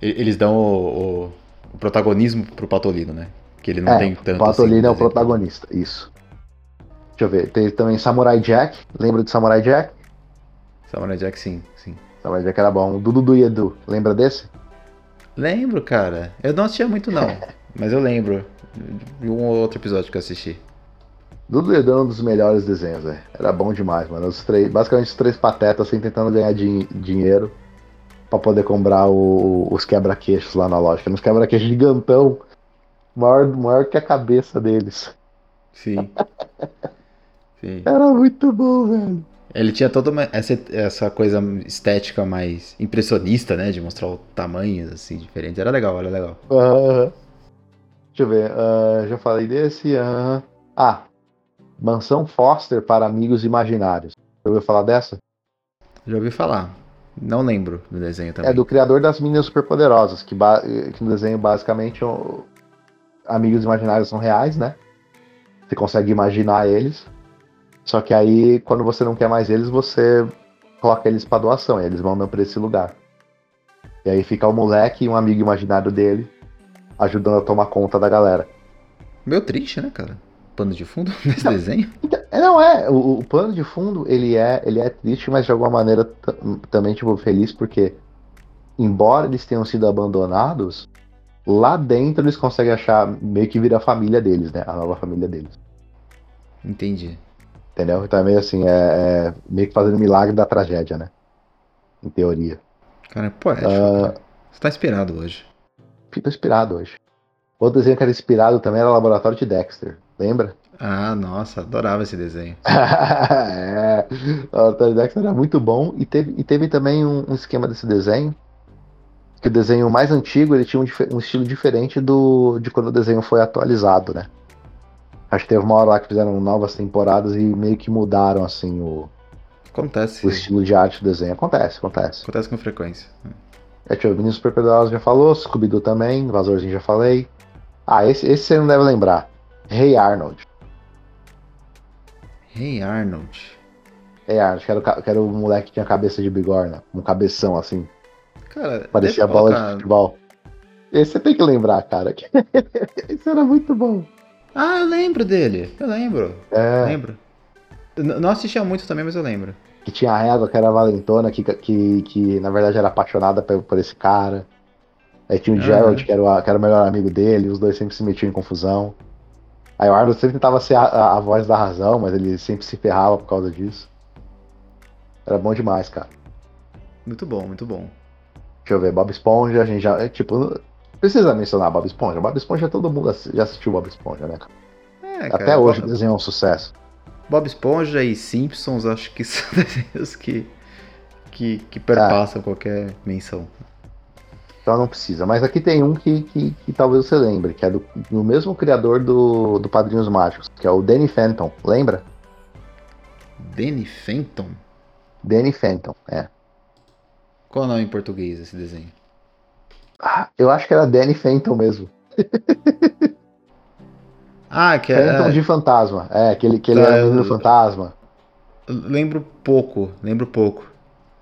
Eles dão o, o, o protagonismo pro Patolino, né? Que ele não é, tem tanto. O Patolino assim, é o exemplo. Protagonista, isso. Deixa eu ver, tem também Samurai Jack. Lembra de Samurai Jack? Samurai Jack, sim, sim. Samurai Jack era bom. Dudu e Edu, lembra desse? Lembro, cara. Eu não assistia muito, não. Mas eu lembro de um outro episódio que eu assisti. Dudu e Edu é um dos melhores desenhos, né? Era bom demais, mano. Os três, basicamente, os três patetas, assim, tentando ganhar din- dinheiro pra poder comprar o, os quebra-queixos lá na loja. Uns quebra-queixos gigantão, maior, maior que a cabeça deles. Sim. Sim. Era muito bom, velho. Ele tinha toda uma, essa, essa coisa estética mais impressionista, né? De mostrar o tamanho, assim, diferente. Era legal, era legal. Uh-huh. Deixa eu ver. Uh, já falei desse. Uh-huh. Ah, Mansão Foster para Amigos Imaginários. Já ouviu falar dessa? Já ouvi falar. Não lembro do desenho também. É do criador das Meninas Superpoderosas, que, ba- que no desenho basicamente o... amigos imaginários são reais, né? Você consegue imaginar eles. Só que aí, quando você não quer mais eles, você coloca eles pra doação. E eles mandam pra esse lugar. E aí fica o moleque e um amigo imaginário dele ajudando a tomar conta da galera. Meio triste, né, cara? Pano de fundo nesse não, desenho. Então, não é. O, o pano de fundo, ele é, ele é triste, mas de alguma maneira t- também, tipo, feliz, porque embora eles tenham sido abandonados, lá dentro eles conseguem achar, meio que vira a família deles, né? A nova família deles. Entendi. Entendeu? Então é meio assim, é, é meio que fazendo milagre da tragédia, né? Em teoria. Cara, é poético. Uh, cara. Você tá inspirado hoje. Fico inspirado hoje. Outro desenho que era inspirado também era o Laboratório de Dexter, lembra? Ah, nossa, adorava esse desenho. É, o Laboratório de Dexter era muito bom e teve, e teve também um, um esquema desse desenho, que o desenho mais antigo ele tinha um, um estilo diferente do, de quando o desenho foi atualizado, né? Acho que teve uma hora lá que fizeram novas temporadas e meio que mudaram, assim, o, acontece. o estilo de arte do desenho. Acontece, acontece. Acontece com frequência. É, tio, o Menino Superpoderoso já falou, Scooby-Doo também, Invasorzinho já falei. Ah, esse, esse você não deve lembrar. Hey Arnold. Hey Arnold. Hey Arnold, que era o, que era o moleque que tinha cabeça de bigorna. Um cabeção assim. Cara, parecia a bola colocar... de futebol. Esse você tem que lembrar, cara. Esse era muito bom. Ah, eu lembro dele. Eu lembro. É. Eu lembro. Eu não assistia muito também, mas eu lembro. Que tinha a égua que era valentona, que, que, que na verdade era apaixonada por, por esse cara. Aí tinha o Gerald, uhum. que, era o, que era o melhor amigo dele, os dois sempre se metiam em confusão. Aí o Arnold sempre tentava ser a, a, a voz da razão, mas ele sempre se ferrava por causa disso. Era bom demais, cara. Muito bom, muito bom. Deixa eu ver, Bob Esponja, a gente já... É, tipo, precisa mencionar Bob Esponja. Bob Esponja, todo mundo já assistiu Bob Esponja, né, cara? É, cara, até hoje o desenho é um sucesso. Bob Esponja e Simpsons, acho que são desenhos que, que, que perpassam é. qualquer menção. Então não precisa, mas aqui tem um que, que, que talvez você lembre, que é do, do mesmo criador do, do Padrinhos Mágicos, que é o Danny Fenton, lembra? Danny Fenton? Danny Fenton, é. Qual é o nome em português desse desenho? Ah, eu acho que era Danny Fenton mesmo. Ah, que era... Fenton de fantasma, é, que ele, que ele tá, era o menino fantasma. Lembro pouco, lembro pouco,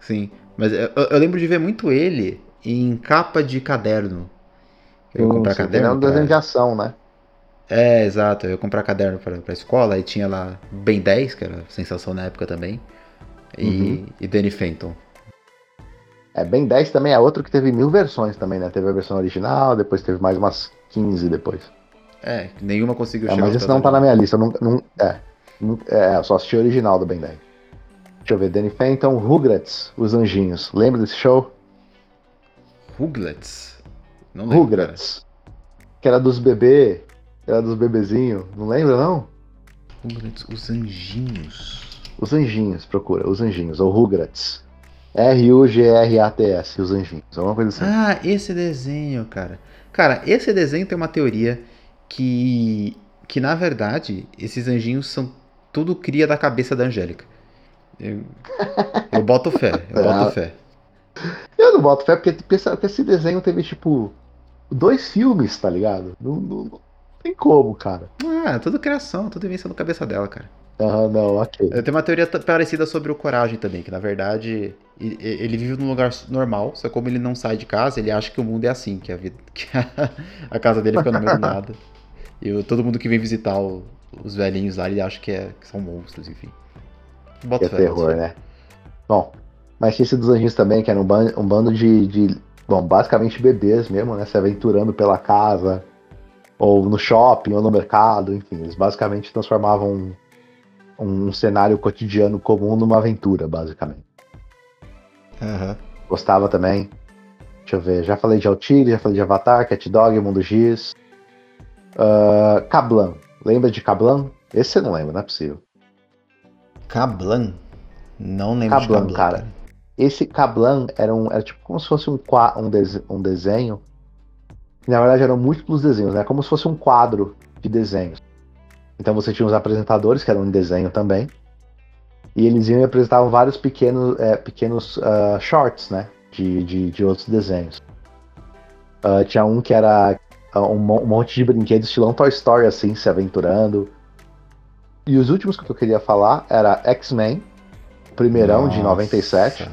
sim. Mas eu, eu lembro de ver muito ele... em capa de caderno. Eu ia comprar caderno. É um desenho de ação, né? É, exato. Eu ia comprar caderno pra, pra escola e tinha lá Ben dez, que era sensação na época também. E, uhum. e Danny Fenton. É, Ben dez também é outro que teve mil versões também, né? Teve a versão original, depois teve mais umas quinze depois. É, nenhuma conseguiu é, chegar. Mas esse não tá na minha lista. Eu não, não, é, não, é, eu só assisti o original do Ben dez. Deixa eu ver. Danny Fenton, Rugrats, Os Anjinhos. Lembra desse show? Rugrats? Não lembro. Rugrats. Que era dos bebês. Era dos bebezinhos. Não lembra, não? Rugrats, Os Anjinhos. Os Anjinhos, procura. Os Anjinhos. Ou Rugrats. R U G R A T S. Os Anjinhos. Alguma coisa assim. Ah, esse desenho, cara. Cara, esse desenho tem uma teoria que, que na verdade, esses anjinhos são tudo cria da cabeça da Angélica. Eu, eu boto fé. Eu boto fé. Eu não boto fé, porque, porque esse desenho teve, tipo, dois filmes, tá ligado? Não, não, não tem como, cara. Ah, tudo criação, tudo invenção da cabeça dela, cara. Ah, não, ok. Eu tenho uma teoria parecida sobre o Coragem também, que na verdade ele, ele vive num lugar normal, só como ele não sai de casa, ele acha que o mundo é assim, que a, vida, que a, a casa dele fica no meio do nada. E todo mundo que vem visitar o, os velhinhos lá, ele acha que, é, que são monstros, enfim. Boto fé. É terror, né? Bom... Mas tinha esse dos anjinhos também, que era um bando, um bando de, de... Bom, basicamente bebês mesmo, né? Se aventurando pela casa, ou no shopping, ou no mercado, enfim. Eles basicamente transformavam um, um cenário cotidiano comum numa aventura, basicamente. Uhum. Gostava também. Deixa eu ver. Já falei de Altilha, já falei de Avatar, CatDog, Mundo Giz. Uh, Cablan. Lembra de Cablan? Esse você não lembra, não é possível. Cablan? Não lembro de Cablan, cara. cara. Esse Cablan era, um, era tipo como se fosse um, um, de, um desenho. Na verdade eram múltiplos desenhos, né? Como se fosse um quadro de desenhos. Então você tinha os apresentadores, que eram em desenho também, e eles iam e apresentavam vários pequenos, é, pequenos uh, shorts, né, de, de, de outros desenhos. Uh, tinha um que era uh, um monte de brinquedos, estilão Toy Story, assim, se aventurando. E os últimos que eu queria falar era X-Men, primeirão. Nossa. De noventa e sete.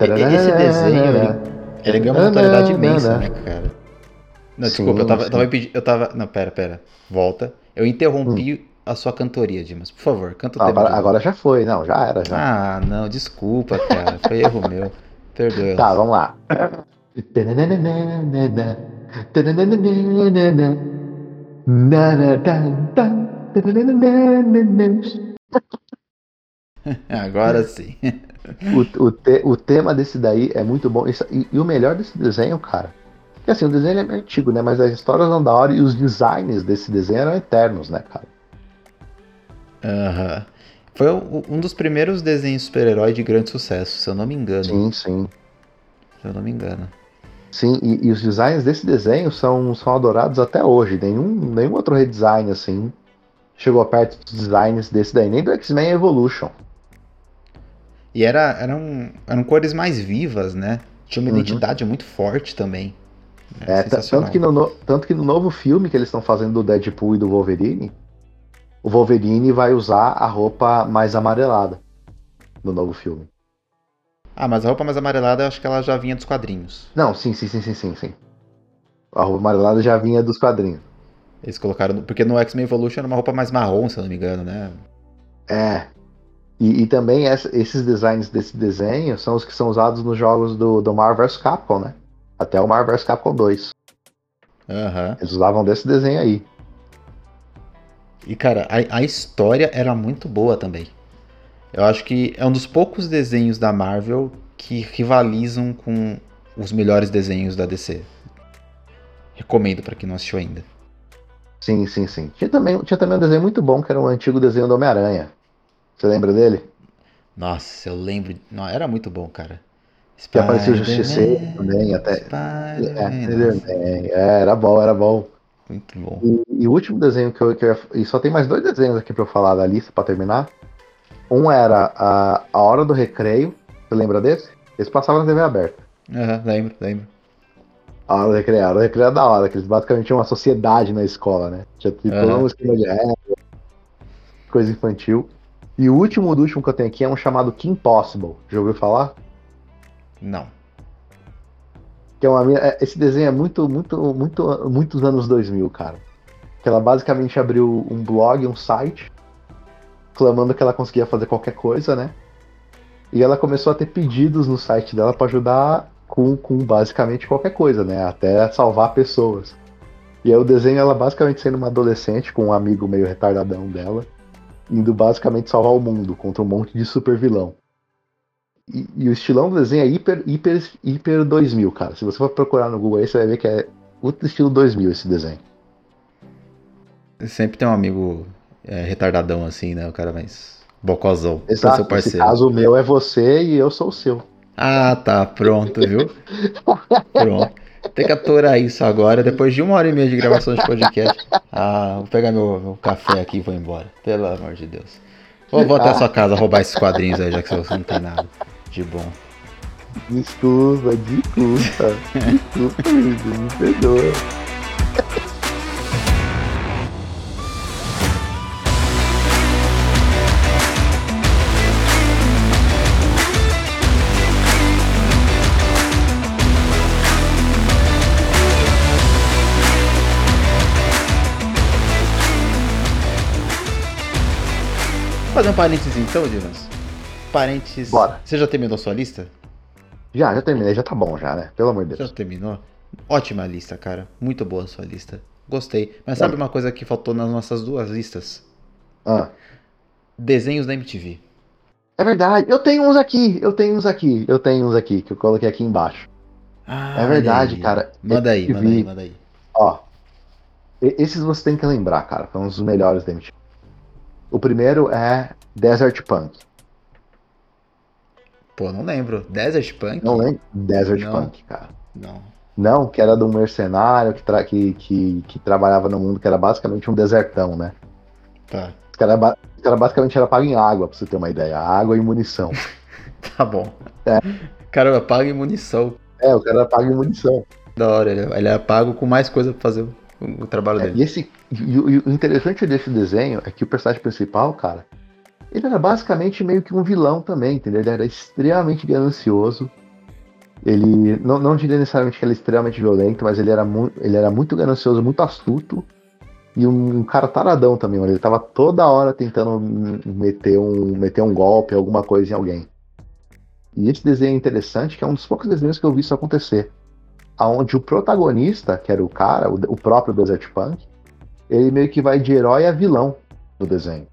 Esse desenho, ele... Ele ganhou uma notoriedade imensa, né, cara? Não, sim, desculpa, eu tava, tava pedindo. Eu tava. Não, pera, pera. Volta. Eu interrompi hum. a sua cantoria, Dimas. Por favor, canta o ah, tema. Agora, agora já foi, não, já era. Já. Ah, não, desculpa, cara. Foi erro meu. Perdoe. Tá, vamos lá. Agora sim. O, o, te, o tema desse daí é muito bom. Isso, e, e o melhor desse desenho, cara, que assim, o desenho é meio antigo, né? Mas as histórias eram da hora e os designs desse desenho eram eternos, né, cara? Aham. Uhum. Foi o, um dos primeiros desenhos super-herói de grande sucesso, se eu não me engano. Sim, sim. Se eu não me engano. Sim, e, e os designs desse desenho são, são adorados até hoje. Nenhum, nenhum outro redesign, assim, chegou perto dos designs desse daí. Nem do X-Men Evolution. E era, eram, eram cores mais vivas, né? Tinha uma uhum. identidade muito forte também. É, é tanto, que no, tanto que no novo filme que eles estão fazendo do Deadpool e do Wolverine, o Wolverine vai usar a roupa mais amarelada no novo filme. Ah, mas a roupa mais amarelada eu acho que ela já vinha dos quadrinhos. Não, sim, sim, sim, sim, sim. sim. A roupa amarelada já vinha dos quadrinhos. Eles colocaram... Porque no X-Men Evolution era uma roupa mais marrom, se eu não me engano, né? É... E, e também essa, esses designs desse desenho são os que são usados nos jogos do, do Marvel versus. Capcom, né? Até o Marvel versus. Capcom dois. Uhum. Eles usavam desse desenho aí. E, cara, a, a história era muito boa também. Eu acho que é um dos poucos desenhos da Marvel que rivalizam com os melhores desenhos da D C. Recomendo pra quem não assistiu ainda. Sim, sim, sim. Tinha também, tinha também um desenho muito bom, que era um antigo desenho do Homem-Aranha. Você lembra dele? Nossa, eu lembro. Não, era muito bom, cara. Que apareceu o Justiceiro também, até. É, é, era bom, era bom. Muito bom. E, e o último desenho que eu, que eu... E só tem mais dois desenhos aqui pra eu falar da lista, pra terminar. Um era a, a Hora do Recreio. Você lembra desse? Esse passava na T V aberta. Aham, uhum, lembro, lembro. A Hora do Recreio. A Hora do Recreio é da hora, que eles basicamente tinham uma sociedade na escola, né? Tinha todo um esquema de regra, coisa infantil. E o último do último que eu tenho aqui é um chamado Kim Possible. Já ouviu falar? Não. Que é uma, esse desenho é muito, muito, muito, muitos anos dois mil, cara. Que ela basicamente abriu um blog, um site, clamando que ela conseguia fazer qualquer coisa, né? E ela começou a ter pedidos no site dela pra ajudar com, com basicamente qualquer coisa, né? Até salvar pessoas. E aí o desenho, ela basicamente sendo uma adolescente com um amigo meio retardadão dela, indo basicamente salvar o mundo contra um monte de super vilão. E, e o estilão do desenho é hiper, hiper, hiper dois mil, cara. Se você for procurar no Google aí, você vai ver que é outro estilo dois mil esse desenho. Sempre tem um amigo é, retardadão assim, né? O cara mais bocozão. Exato, seu parceiro. Nesse caso o meu é você e eu sou o seu. Ah, tá. Pronto, viu? Pronto. Tem que aturar isso agora, depois de uma hora e meia de gravação de podcast. Ah, vou pegar meu, meu café aqui e vou embora. Pelo amor de Deus. Ou vou até a sua casa roubar esses quadrinhos aí, já que você não tem nada de bom. Desculpa, desculpa. Desculpa, me perdoa. Fazer um parênteses então, Dimas? Parênteses. Bora. Você já terminou a sua lista? Já, já terminei, já tá bom já, né? Pelo amor de Deus. Já terminou? Ótima lista, cara. Muito boa a sua lista. Gostei. Mas sabe é. uma coisa que faltou nas nossas duas listas? Ah. Desenhos da M T V. É verdade. Eu tenho uns aqui, eu tenho uns aqui, eu tenho uns aqui, que eu coloquei aqui embaixo. Ah, é verdade, aí. cara. Manda aí, manda aí, manda aí. Ó, esses você tem que lembrar, cara. São os melhores da M T V. O primeiro é Desert Punk. Pô, não lembro. Desert Punk? Não lembro. Desert não. Punk, cara. Não. Não, que era de um mercenário que, tra- que, que, que trabalhava no mundo, que era basicamente um desertão, né? Tá. Os caras cara basicamente era pago em água, pra você ter uma ideia. Água e munição. Tá bom. É. Caramba, pago em munição. É, o cara era pago em munição. Da hora, ele, ele era pago com mais coisa pra fazer o, o trabalho é, dele. E, esse, e, o, e o interessante desse desenho é que o personagem principal, cara, ele era basicamente meio que um vilão também, entendeu? Ele era extremamente ganancioso. Ele, não, não diria necessariamente que ele era extremamente violento, mas ele era, mu- ele era muito ganancioso, muito astuto. E um, um cara taradão também, mano. Ele tava toda hora tentando meter um, meter um golpe, alguma coisa em alguém. E esse desenho é interessante, que é um dos poucos desenhos que eu vi isso acontecer. Onde o protagonista, que era o cara, o, o próprio Desert Punk, ele meio que vai de herói a vilão do desenho.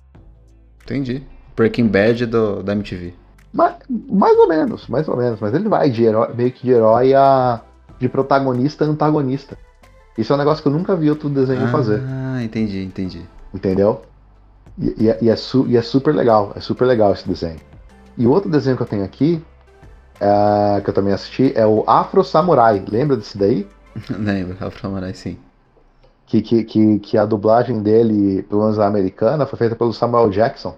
Entendi. Breaking Bad do, da M T V. Mas, mais ou menos, mais ou menos. Mas ele vai de herói, meio que de herói a... de protagonista a antagonista. Isso é um negócio que eu nunca vi outro desenho ah, fazer. Ah, entendi, entendi. Entendeu? E, e, e, é su, e é super legal, é super legal esse desenho. E o outro desenho que eu tenho aqui, é, que eu também assisti, é o Afro Samurai. Lembra desse daí? Lembro, Afro Samurai, sim. Que, que, que, que a dublagem dele, pelo menos a americana, foi feita pelo Samuel Jackson.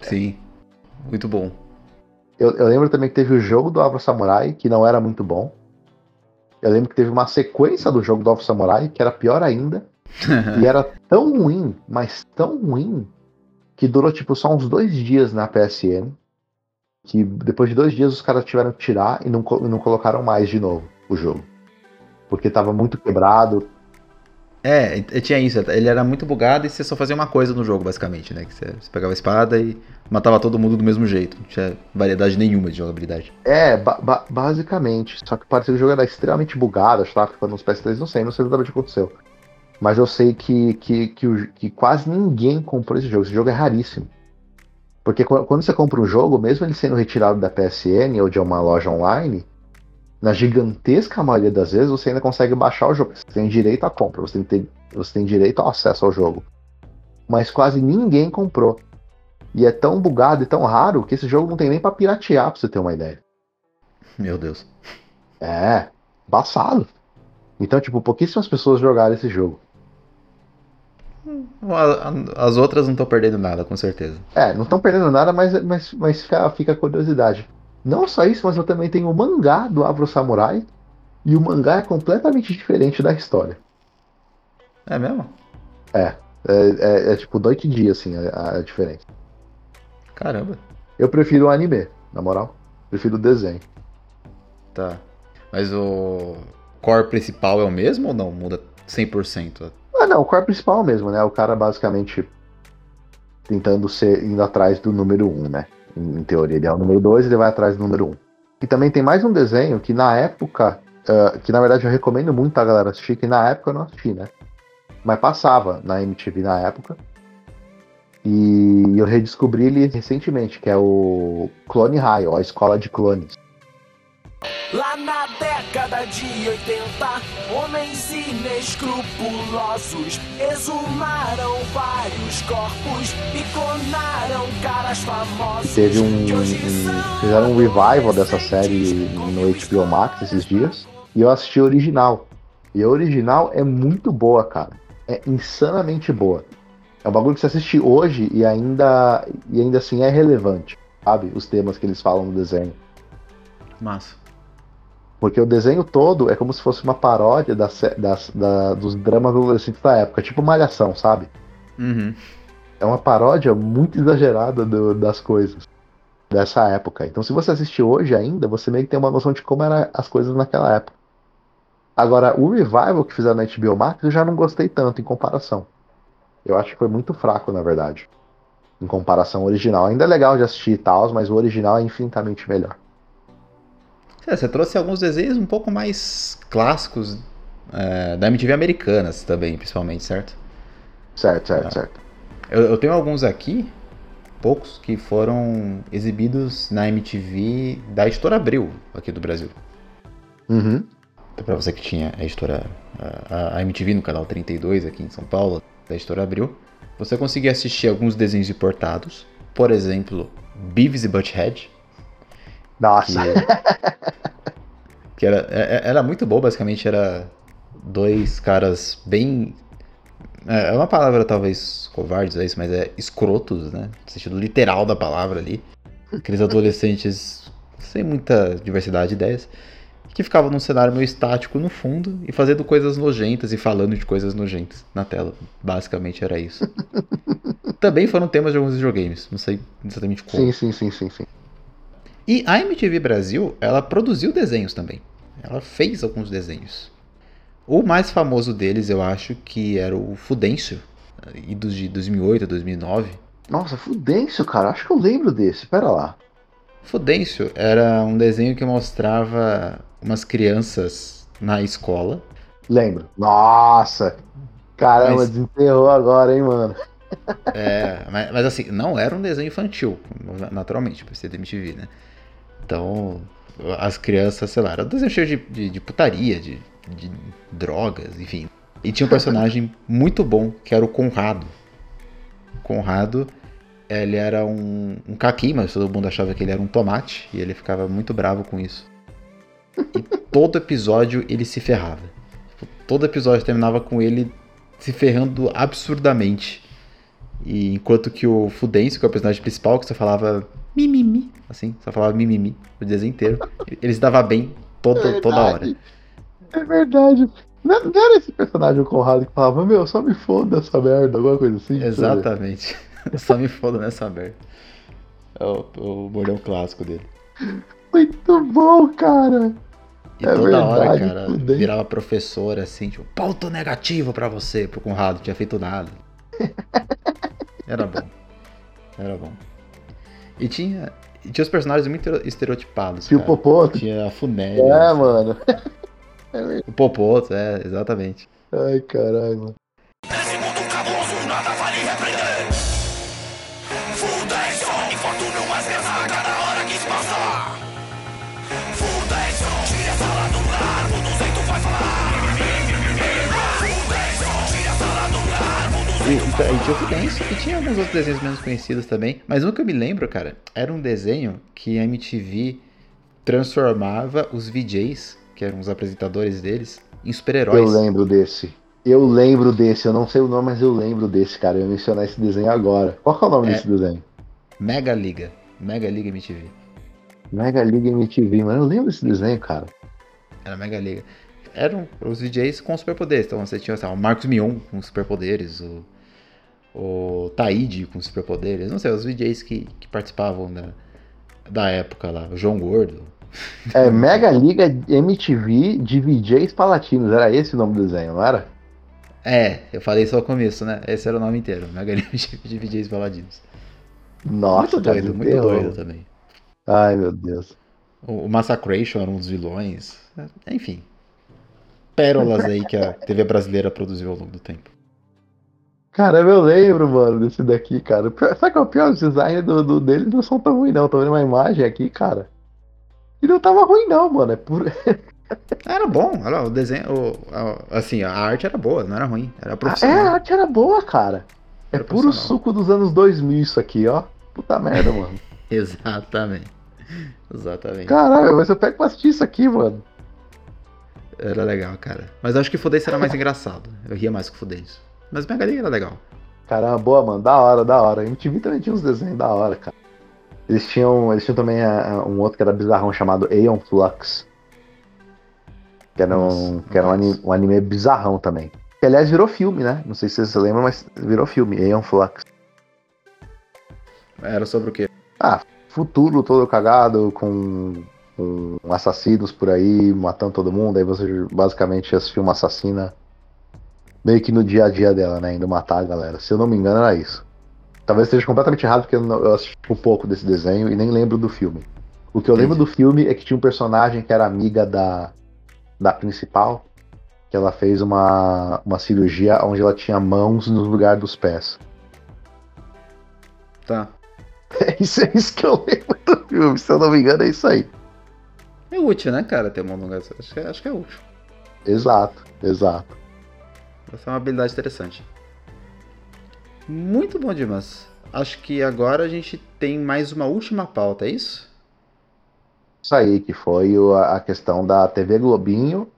Sim, muito bom. Eu, eu lembro também que teve o jogo do Afro Samurai, que não era muito bom. Eu lembro que teve uma sequência do jogo do Afro Samurai, que era pior ainda. E era tão ruim, mas tão ruim, que durou tipo só uns dois dias na P S N. Que depois de dois dias os caras tiveram que tirar e não, não colocaram mais de novo o jogo. Porque tava muito quebrado. É, tinha isso. Ele era muito bugado e você só fazia uma coisa no jogo, basicamente, né? Que você pegava a espada e matava todo mundo do mesmo jeito. Não tinha variedade nenhuma de jogabilidade. É, ba- ba- basicamente. Só que parecia que o jogo era extremamente bugado. Acho que tava ficando nos P S três, não sei. Não sei exatamente o que aconteceu. Mas eu sei que, que, que, o, que quase ninguém comprou esse jogo. Esse jogo é raríssimo. Porque quando você compra um jogo, mesmo ele sendo retirado da P S N ou de uma loja online... Na gigantesca maioria das vezes você ainda consegue baixar o jogo. Você tem direito à compra, você tem, ter, você tem direito ao acesso ao jogo. Mas quase ninguém comprou. E é tão bugado e tão raro que esse jogo não tem nem pra piratear, pra você ter uma ideia. Meu Deus. É, passado. Então, tipo, pouquíssimas pessoas jogaram esse jogo. As outras não estão perdendo nada, com certeza. É, não estão perdendo nada, mas, mas, mas fica, fica a curiosidade. Não só isso, mas eu também tenho o mangá do Afro Samurai. E o mangá é completamente diferente da história. É mesmo? É. É, é, é tipo noite e dia, assim, a, a diferença. Caramba. Eu prefiro o anime, na moral. Prefiro o desenho. Tá. Mas o core principal é o mesmo ou não? Muda cem por cento? Ah, não. O core principal é o mesmo, né? O cara basicamente tentando ser, indo atrás do número um, né? Em teoria ele é o número dois e ele vai atrás do número um. Um. E também tem mais um desenho que na época, uh, que na verdade eu recomendo muito a galera assistir, que na época eu não assisti, né? Mas passava na M T V na época. E eu redescobri ele recentemente, que é o Clone High, ou a Escola de Clones. Lá na década de oitenta, homens inescrupulosos exumaram vários corpos e clonaram caras famosos. Teve um, um fizeram um revival dessa série no H B O Max esses dias e eu assisti o original. E a original é muito boa, cara. É insanamente boa. É um bagulho que você assiste hoje e ainda e ainda assim é relevante, sabe? Os temas que eles falam no desenho. Massa. Porque o desenho todo é como se fosse uma paródia das, das, da, dos dramas adolescentes da época. Tipo Malhação, sabe? Uhum. É uma paródia muito exagerada do, das coisas dessa época. Então se você assistir hoje ainda, você meio que tem uma noção de como eram as coisas naquela época. Agora, o revival que fizeram na H B O Max, eu já não gostei tanto em comparação. Eu acho que foi muito fraco, na verdade. Em comparação ao original. Ainda é legal de assistir e tal, mas o original é infinitamente melhor. É, você trouxe alguns desenhos um pouco mais clássicos é, da M T V americanas também, principalmente, certo? Certo, certo, ah, certo. Eu, eu tenho alguns aqui, poucos, que foram exibidos na M T V da Editora Abril, aqui do Brasil. Uhum. Então, pra você que tinha a Editora, a, a M T V no canal trinta e dois aqui em São Paulo, da Editora Abril, você conseguia assistir alguns desenhos importados, por exemplo, Beavis e Butthead. Nossa! Que, é, que era, era muito bom, basicamente. Era dois caras bem É uma palavra talvez covardes, é isso, mas é escrotos, né? No sentido literal da palavra ali. Aqueles adolescentes sem muita diversidade de ideias, que ficavam num cenário meio estático no fundo e fazendo coisas nojentas e falando de coisas nojentas na tela. Basicamente era isso. Também foram temas de alguns videogames, não sei exatamente como. Sim, sim, sim, sim, sim. E a M T V Brasil, ela produziu desenhos também. Ela fez alguns desenhos. O mais famoso deles, eu acho, que era o Fudêncio, idos de dois mil e oito a dois mil e nove. Nossa, Fudêncio, cara, acho que eu lembro desse, pera lá. Fudêncio era um desenho que mostrava umas crianças na escola. Lembro. Nossa, caramba, mas... desenterrou agora, hein, mano. É, mas, mas assim, não era um desenho infantil, naturalmente, pra ser da M T V, né? Então, as crianças, sei lá, era um desenho cheio de, de, de putaria, de, de drogas, enfim. E tinha um personagem muito bom, que era o Conrado. Conrado, ele era um, um caqui, mas todo mundo achava que ele era um tomate, e ele ficava muito bravo com isso. E todo episódio ele se ferrava. Todo episódio terminava com ele se ferrando absurdamente. E enquanto que o Fudêncio, que é o personagem principal, que só falava mimimi, assim, só falava mimimi o desenho inteiro, ele se dava bem todo, é toda hora. É verdade. Não, não era esse personagem, o Conrado, que falava, meu, só me foda essa merda, alguma coisa assim? Exatamente. Só me foda nessa merda. É o, o bordão clássico dele. Muito bom, cara. E é toda verdade, hora, cara, Fudêncio virava professora, assim, tipo, ponto negativo pra você, pro Conrado, não tinha feito nada. Era bom. Era bom. E tinha, e tinha os personagens muito estereotipados. Tinha o Popoto. Tinha a Funélia. É, assim, mano. O Popoto, é, exatamente. Ai, caralho, mano. Nesse mundo cabuloso, nada vale repreender. Fudêncio, infortúnio, mas rezaga na hora que se passar. Fudêncio, tira essa lá do largo, do jeito vai falar. Fudêncio, tira essa lá do largo, do jeito vai falar. E tinha o Fudêncio, e tinha alguns outros desenhos menos conhecidos também. Mas um que eu me lembro, cara, era um desenho que a M T V transformava os V Js, que eram os apresentadores deles, em super-heróis. Eu lembro desse. Eu lembro desse. Eu não sei o nome, mas eu lembro desse, cara. Eu ia mencionar esse desenho agora. Qual que é o nome é desse desenho? Mega Liga. Mega Liga M T V. Mega Liga M T V, mano. Eu lembro desse desenho, cara. Era Mega Liga. Eram os D Js com superpoderes. Então você tinha, sei lá, o Marcos Mion com superpoderes, o, o Taíde com superpoderes. Não sei, os D Js que, que participavam da, da época lá. O João Gordo. É, Mega Liga M T V de V Js Palatinos, era esse o nome do desenho, não era? É, eu falei só o começo, né? Esse era o nome inteiro, Mega Liga M T V de V Js Palatinos. Nossa, muito doido, muito terror. Doido também. Ai, meu Deus. O Massacration era um dos vilões, enfim. Pérolas aí que a T V brasileira produziu ao longo do tempo. Caramba, eu lembro, mano, desse daqui, cara. Sabe qual é o pior? Os designs do, do, dele não são tão ruins, não. Tô vendo uma imagem aqui, cara. E não tava ruim não, mano, é puro... Era bom, olha lá, o desenho, o, a, assim, a arte era boa, não era ruim, era profissional. É, a arte era boa, cara. Era é puro suco dos anos dois mil isso aqui, ó. Puta merda, mano. Exatamente, exatamente. Caralho, mas eu pego pra assistir isso aqui, mano. Era legal, cara. Mas eu acho que o Fudêncio era mais engraçado, eu ria mais com o Fudêncio. Mas o Mega League era legal. Caramba, boa, mano, da hora, da hora. A M T V também tinha uns desenhos da hora, cara. Eles tinham, eles tinham também a, um outro que era bizarrão chamado Aeon Flux. Que era, um, nossa, que era um, anime, um anime bizarrão também. Que aliás virou filme, né? Não sei se vocês lembram, mas virou filme, Aeon Flux. Era sobre o quê? Ah, futuro todo cagado, com, com assassinos por aí, matando todo mundo. Aí você basicamente assistiu uma assassina meio que no dia a dia dela, né? Indo matar a galera. Se eu não me engano, era isso. Talvez esteja completamente errado, porque eu assisti um pouco desse desenho e nem lembro do filme. O que eu Entendi. lembro do filme é que tinha um personagem que era amiga da, da principal, que ela fez uma, uma cirurgia onde ela tinha mãos no lugar dos pés. Tá. É isso, é isso que eu lembro do filme, se eu não me engano é isso aí. É útil, né, cara, ter mão no lugar dos pés? Acho que, acho que é útil. Exato, exato. Essa é uma habilidade interessante. Muito bom, Dimas. Acho que agora a gente tem mais uma última pauta, é isso? Isso aí, que foi a questão da T V Globinho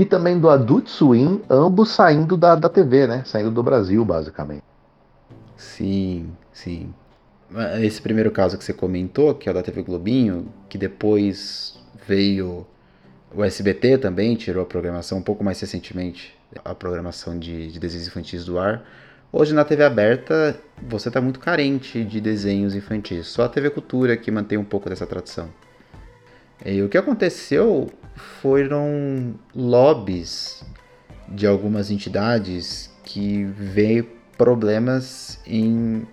E também do Adult Swim, ambos saindo da, da T V, né? Saindo do Brasil, basicamente. Sim, sim. Esse primeiro caso que você comentou, que é o da T V Globinho, que depois veio o S B T também, tirou a programação um pouco mais recentemente, a programação de, de desenhos infantis do ar. Hoje na T V aberta você está muito carente de desenhos infantis, só a T V Cultura que mantém um pouco dessa tradição. E o que aconteceu foram lobbies de algumas entidades que veem problemas em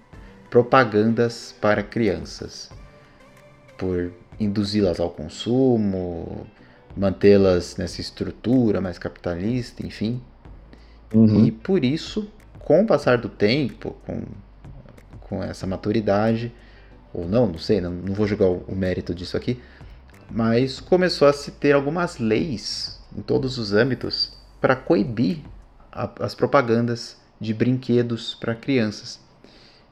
propagandas para crianças, por induzi-las ao consumo, mantê-las nessa estrutura mais capitalista, enfim. Uhum. E por isso, com o passar do tempo, com, com essa maturidade, ou não, não sei, não, não vou julgar o, o mérito disso aqui, mas começou a se ter algumas leis em todos os âmbitos para coibir a, as propagandas de brinquedos para crianças.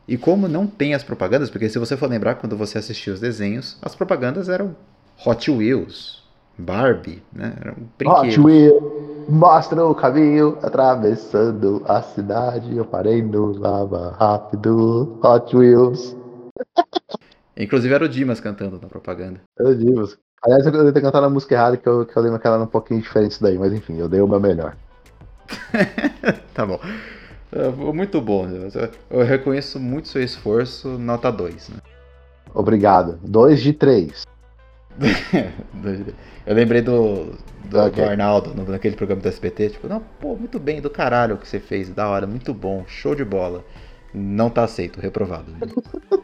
E como não tem as propagandas, porque se você for lembrar, quando você assistia os desenhos, as propagandas eram Hot Wheels, Barbie, né? Eram brinquedos. Hot Wheels, mostra o caminho, atravessando a cidade, eu parei no lava rápido, Hot Wheels. Inclusive era o Dimas cantando na propaganda. Era o Dimas. Aliás, eu tentei cantar a música errada, que eu, que eu lembro que ela era um pouquinho diferente daí, mas enfim, eu dei uma melhor. Tá bom. Muito bom, eu reconheço muito seu esforço, nota dois, né? Obrigado, dois de três. Eu lembrei do, do, okay. do Arnaldo, naquele programa do S B T, tipo, não, pô, muito bem, do caralho o que você fez, da hora, muito bom, show de bola. Não tá aceito, reprovado. uh,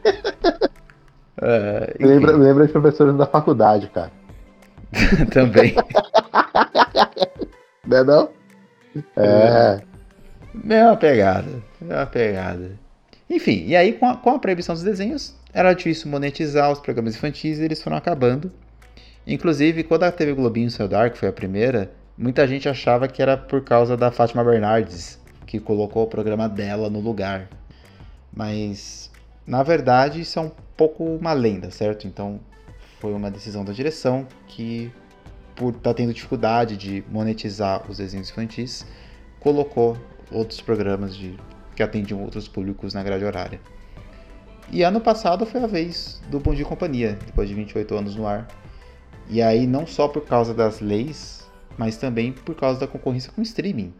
lembra, lembra de professores da faculdade, cara. Também. Não é não? É... Mesma pegada, mesma pegada. Enfim, e aí com a, com a proibição dos desenhos, era difícil monetizar os programas infantis e eles foram acabando. Inclusive, quando a T V Globinho saiu da ar, que foi a primeira, muita gente achava que era por causa da Fátima Bernardes, que colocou o programa dela no lugar. Mas, na verdade, isso é um pouco uma lenda, certo? Então, foi uma decisão da direção que, por estar tá tendo dificuldade de monetizar os desenhos infantis, colocou outros programas de, que atendiam outros públicos na grade horária. E ano passado foi a vez do Bom Dia e Companhia, depois de vinte e oito anos no ar. E aí não só por causa das leis, mas também por causa da concorrência com o streaming,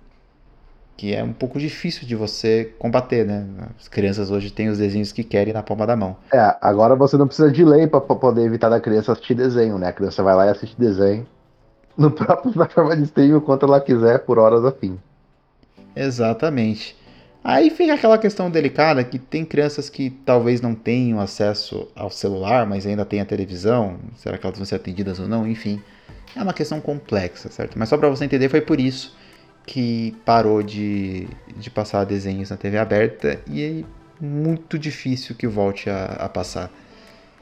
que é um pouco difícil de você combater, né? As crianças hoje têm os desenhos que querem na palma da mão. É, agora você não precisa de lei para poder evitar da criança assistir desenho, né? A criança vai lá e assiste desenho no próprio plataforma de streaming o quanto ela quiser, por horas a fim. Exatamente. Aí fica aquela questão delicada que tem crianças que talvez não tenham acesso ao celular, mas ainda tem a televisão. Será que elas vão ser atendidas ou não? Enfim, é uma questão complexa, certo? Mas só pra você entender, foi por isso que parou de, de passar desenhos na T V aberta e é muito difícil que volte a, a passar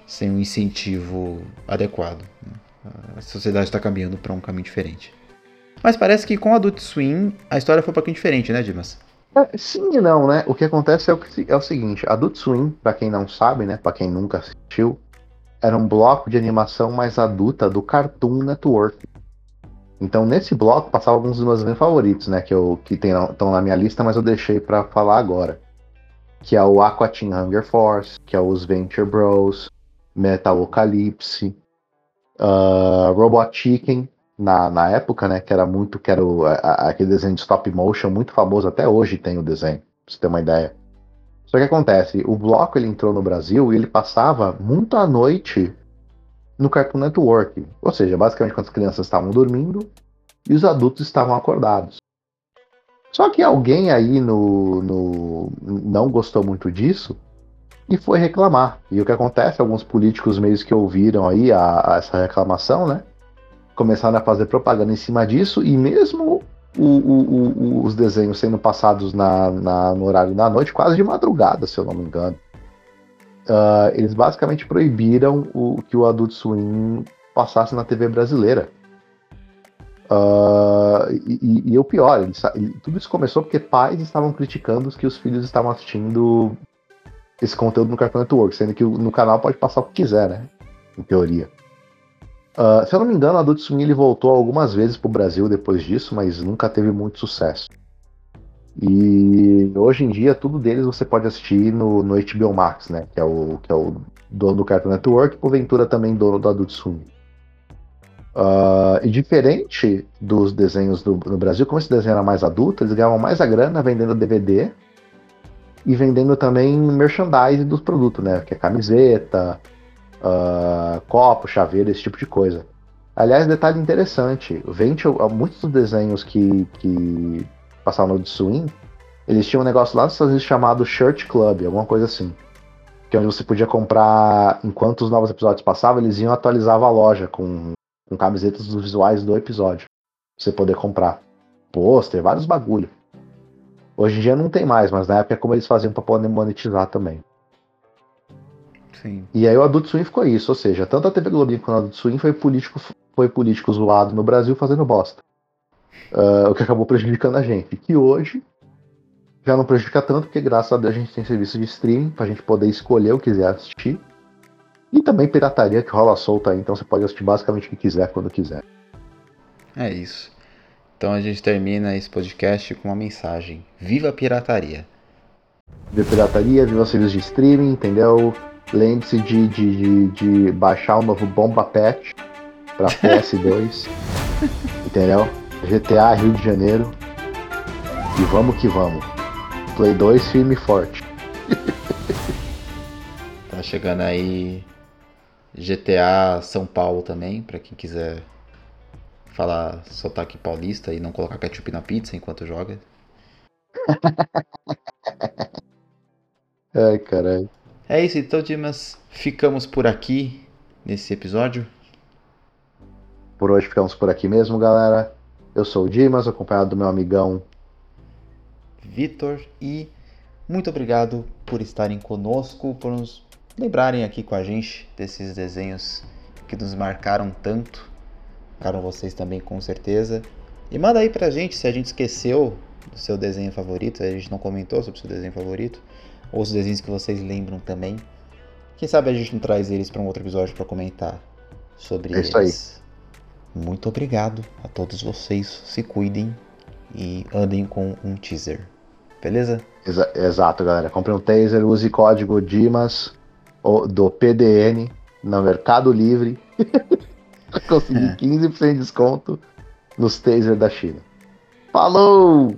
sem um incentivo adequado. A sociedade está caminhando para um caminho diferente. Mas parece que com Adult Swim a história foi um pouquinho diferente, né, Dimas? É, sim e não, né? O que acontece é o, que, é o seguinte, Adult Swim, pra quem não sabe, né, pra quem nunca assistiu, era um bloco de animação mais adulta do Cartoon Network. Então nesse bloco passavam alguns dos meus meus favoritos, né, que eu que estão na minha lista, mas eu deixei pra falar agora. Que é o Aqua Teen Hunger Force, que é os Venture Bros, Metalocalypse, uh, Robot Chicken, Na, na época, né, que era muito, que era o, a, a, aquele desenho de stop motion muito famoso, até hoje tem o desenho, pra você ter uma ideia. Só que acontece, o bloco ele entrou no Brasil e ele passava muito à noite no Cartoon Network, ou seja, basicamente quando as crianças estavam dormindo e os adultos estavam acordados. Só que alguém aí no, no, não gostou muito disso e foi reclamar. E o que acontece, alguns políticos meio que ouviram aí a, a essa reclamação, né, começaram a fazer propaganda em cima disso, e mesmo o, o, o, os desenhos sendo passados na, na, no horário da noite, quase de madrugada, se eu não me engano, uh, eles basicamente proibiram o, que o Adult Swim passasse na T V brasileira. Uh, e, e, e o pior, ele, ele, tudo isso começou porque pais estavam criticando que os filhos estavam assistindo esse conteúdo no Cartoon Network, sendo que no canal pode passar o que quiser, né? Em teoria. Uh, se eu não me engano, Adult Swim ele voltou algumas vezes pro Brasil depois disso, mas nunca teve muito sucesso. E hoje em dia, tudo deles você pode assistir no, no H B O Max, né? Que é, o, que é o dono do Cartoon Network, porventura também dono do Adult Swim. Uh, e diferente dos desenhos do, no Brasil, como esse desenho era mais adulto, eles ganhavam mais a grana vendendo D V D e vendendo também merchandising dos produtos, né? Que é camiseta, uh, copo, chaveiro, esse tipo de coisa. Aliás, detalhe interessante, vende, muitos dos desenhos que, que passavam no Adult Swim, eles tinham um negócio lá nos Estados Unidos chamado Shirt Club, alguma coisa assim. Que é onde você podia comprar, enquanto os novos episódios passavam, eles iam atualizar a loja com... com camisetas dos visuais do episódio, pra você poder comprar pôster, vários bagulho. Hoje em dia não tem mais, mas na época é como eles faziam pra poder monetizar também. Sim. E aí o Adult Swim ficou isso, ou seja, tanto a T V Globinho quanto o Adult Swim foi político, foi político zoado no Brasil fazendo bosta. Uh, o que acabou prejudicando a gente, que hoje já não prejudica tanto, porque graças a Deus a gente tem serviço de streaming pra gente poder escolher o que quiser assistir. E também pirataria que rola solta aí, então você pode assistir basicamente o que quiser, quando quiser. É isso. Então a gente termina esse podcast com uma mensagem. Viva a pirataria! Viva a pirataria, viva o serviço de streaming, entendeu? Lembre-se de, de, de, de baixar o novo Bomba Patch pra P S dois, entendeu? G T A Rio de Janeiro. E vamos que vamos. Play dois firme e forte. Tá chegando aí... G T A São Paulo também, pra quem quiser falar sotaque paulista e não colocar ketchup na pizza enquanto joga. Ai, caralho. É isso então, Dimas. Ficamos por aqui nesse episódio. Por hoje ficamos por aqui mesmo, galera. Eu sou o Dimas, acompanhado do meu amigão Vitor. E muito obrigado por estarem conosco, por nos lembrarem aqui com a gente desses desenhos que nos marcaram tanto, marcaram vocês também com certeza, e manda aí pra gente se a gente esqueceu do seu desenho favorito, a gente não comentou sobre o seu desenho favorito, ou os desenhos que vocês lembram também, quem sabe a gente não traz eles pra um outro episódio pra comentar sobre eles. É isso aí. Muito obrigado a todos vocês, se cuidem e andem com um teaser, beleza? Exa- exato galera, compre um teaser, use código DIMAS do P D N no Mercado Livre pra conseguir é. quinze por cento de desconto nos tasers da China. Falou!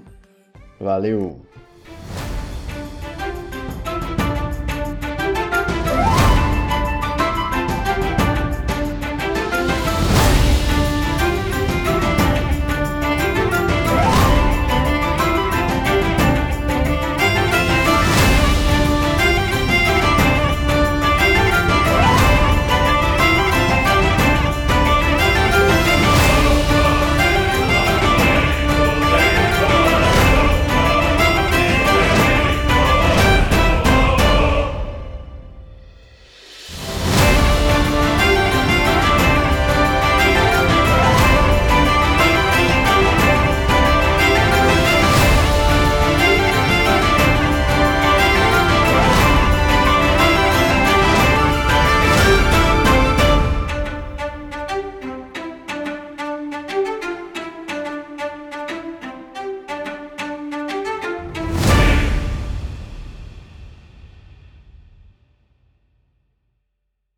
Valeu!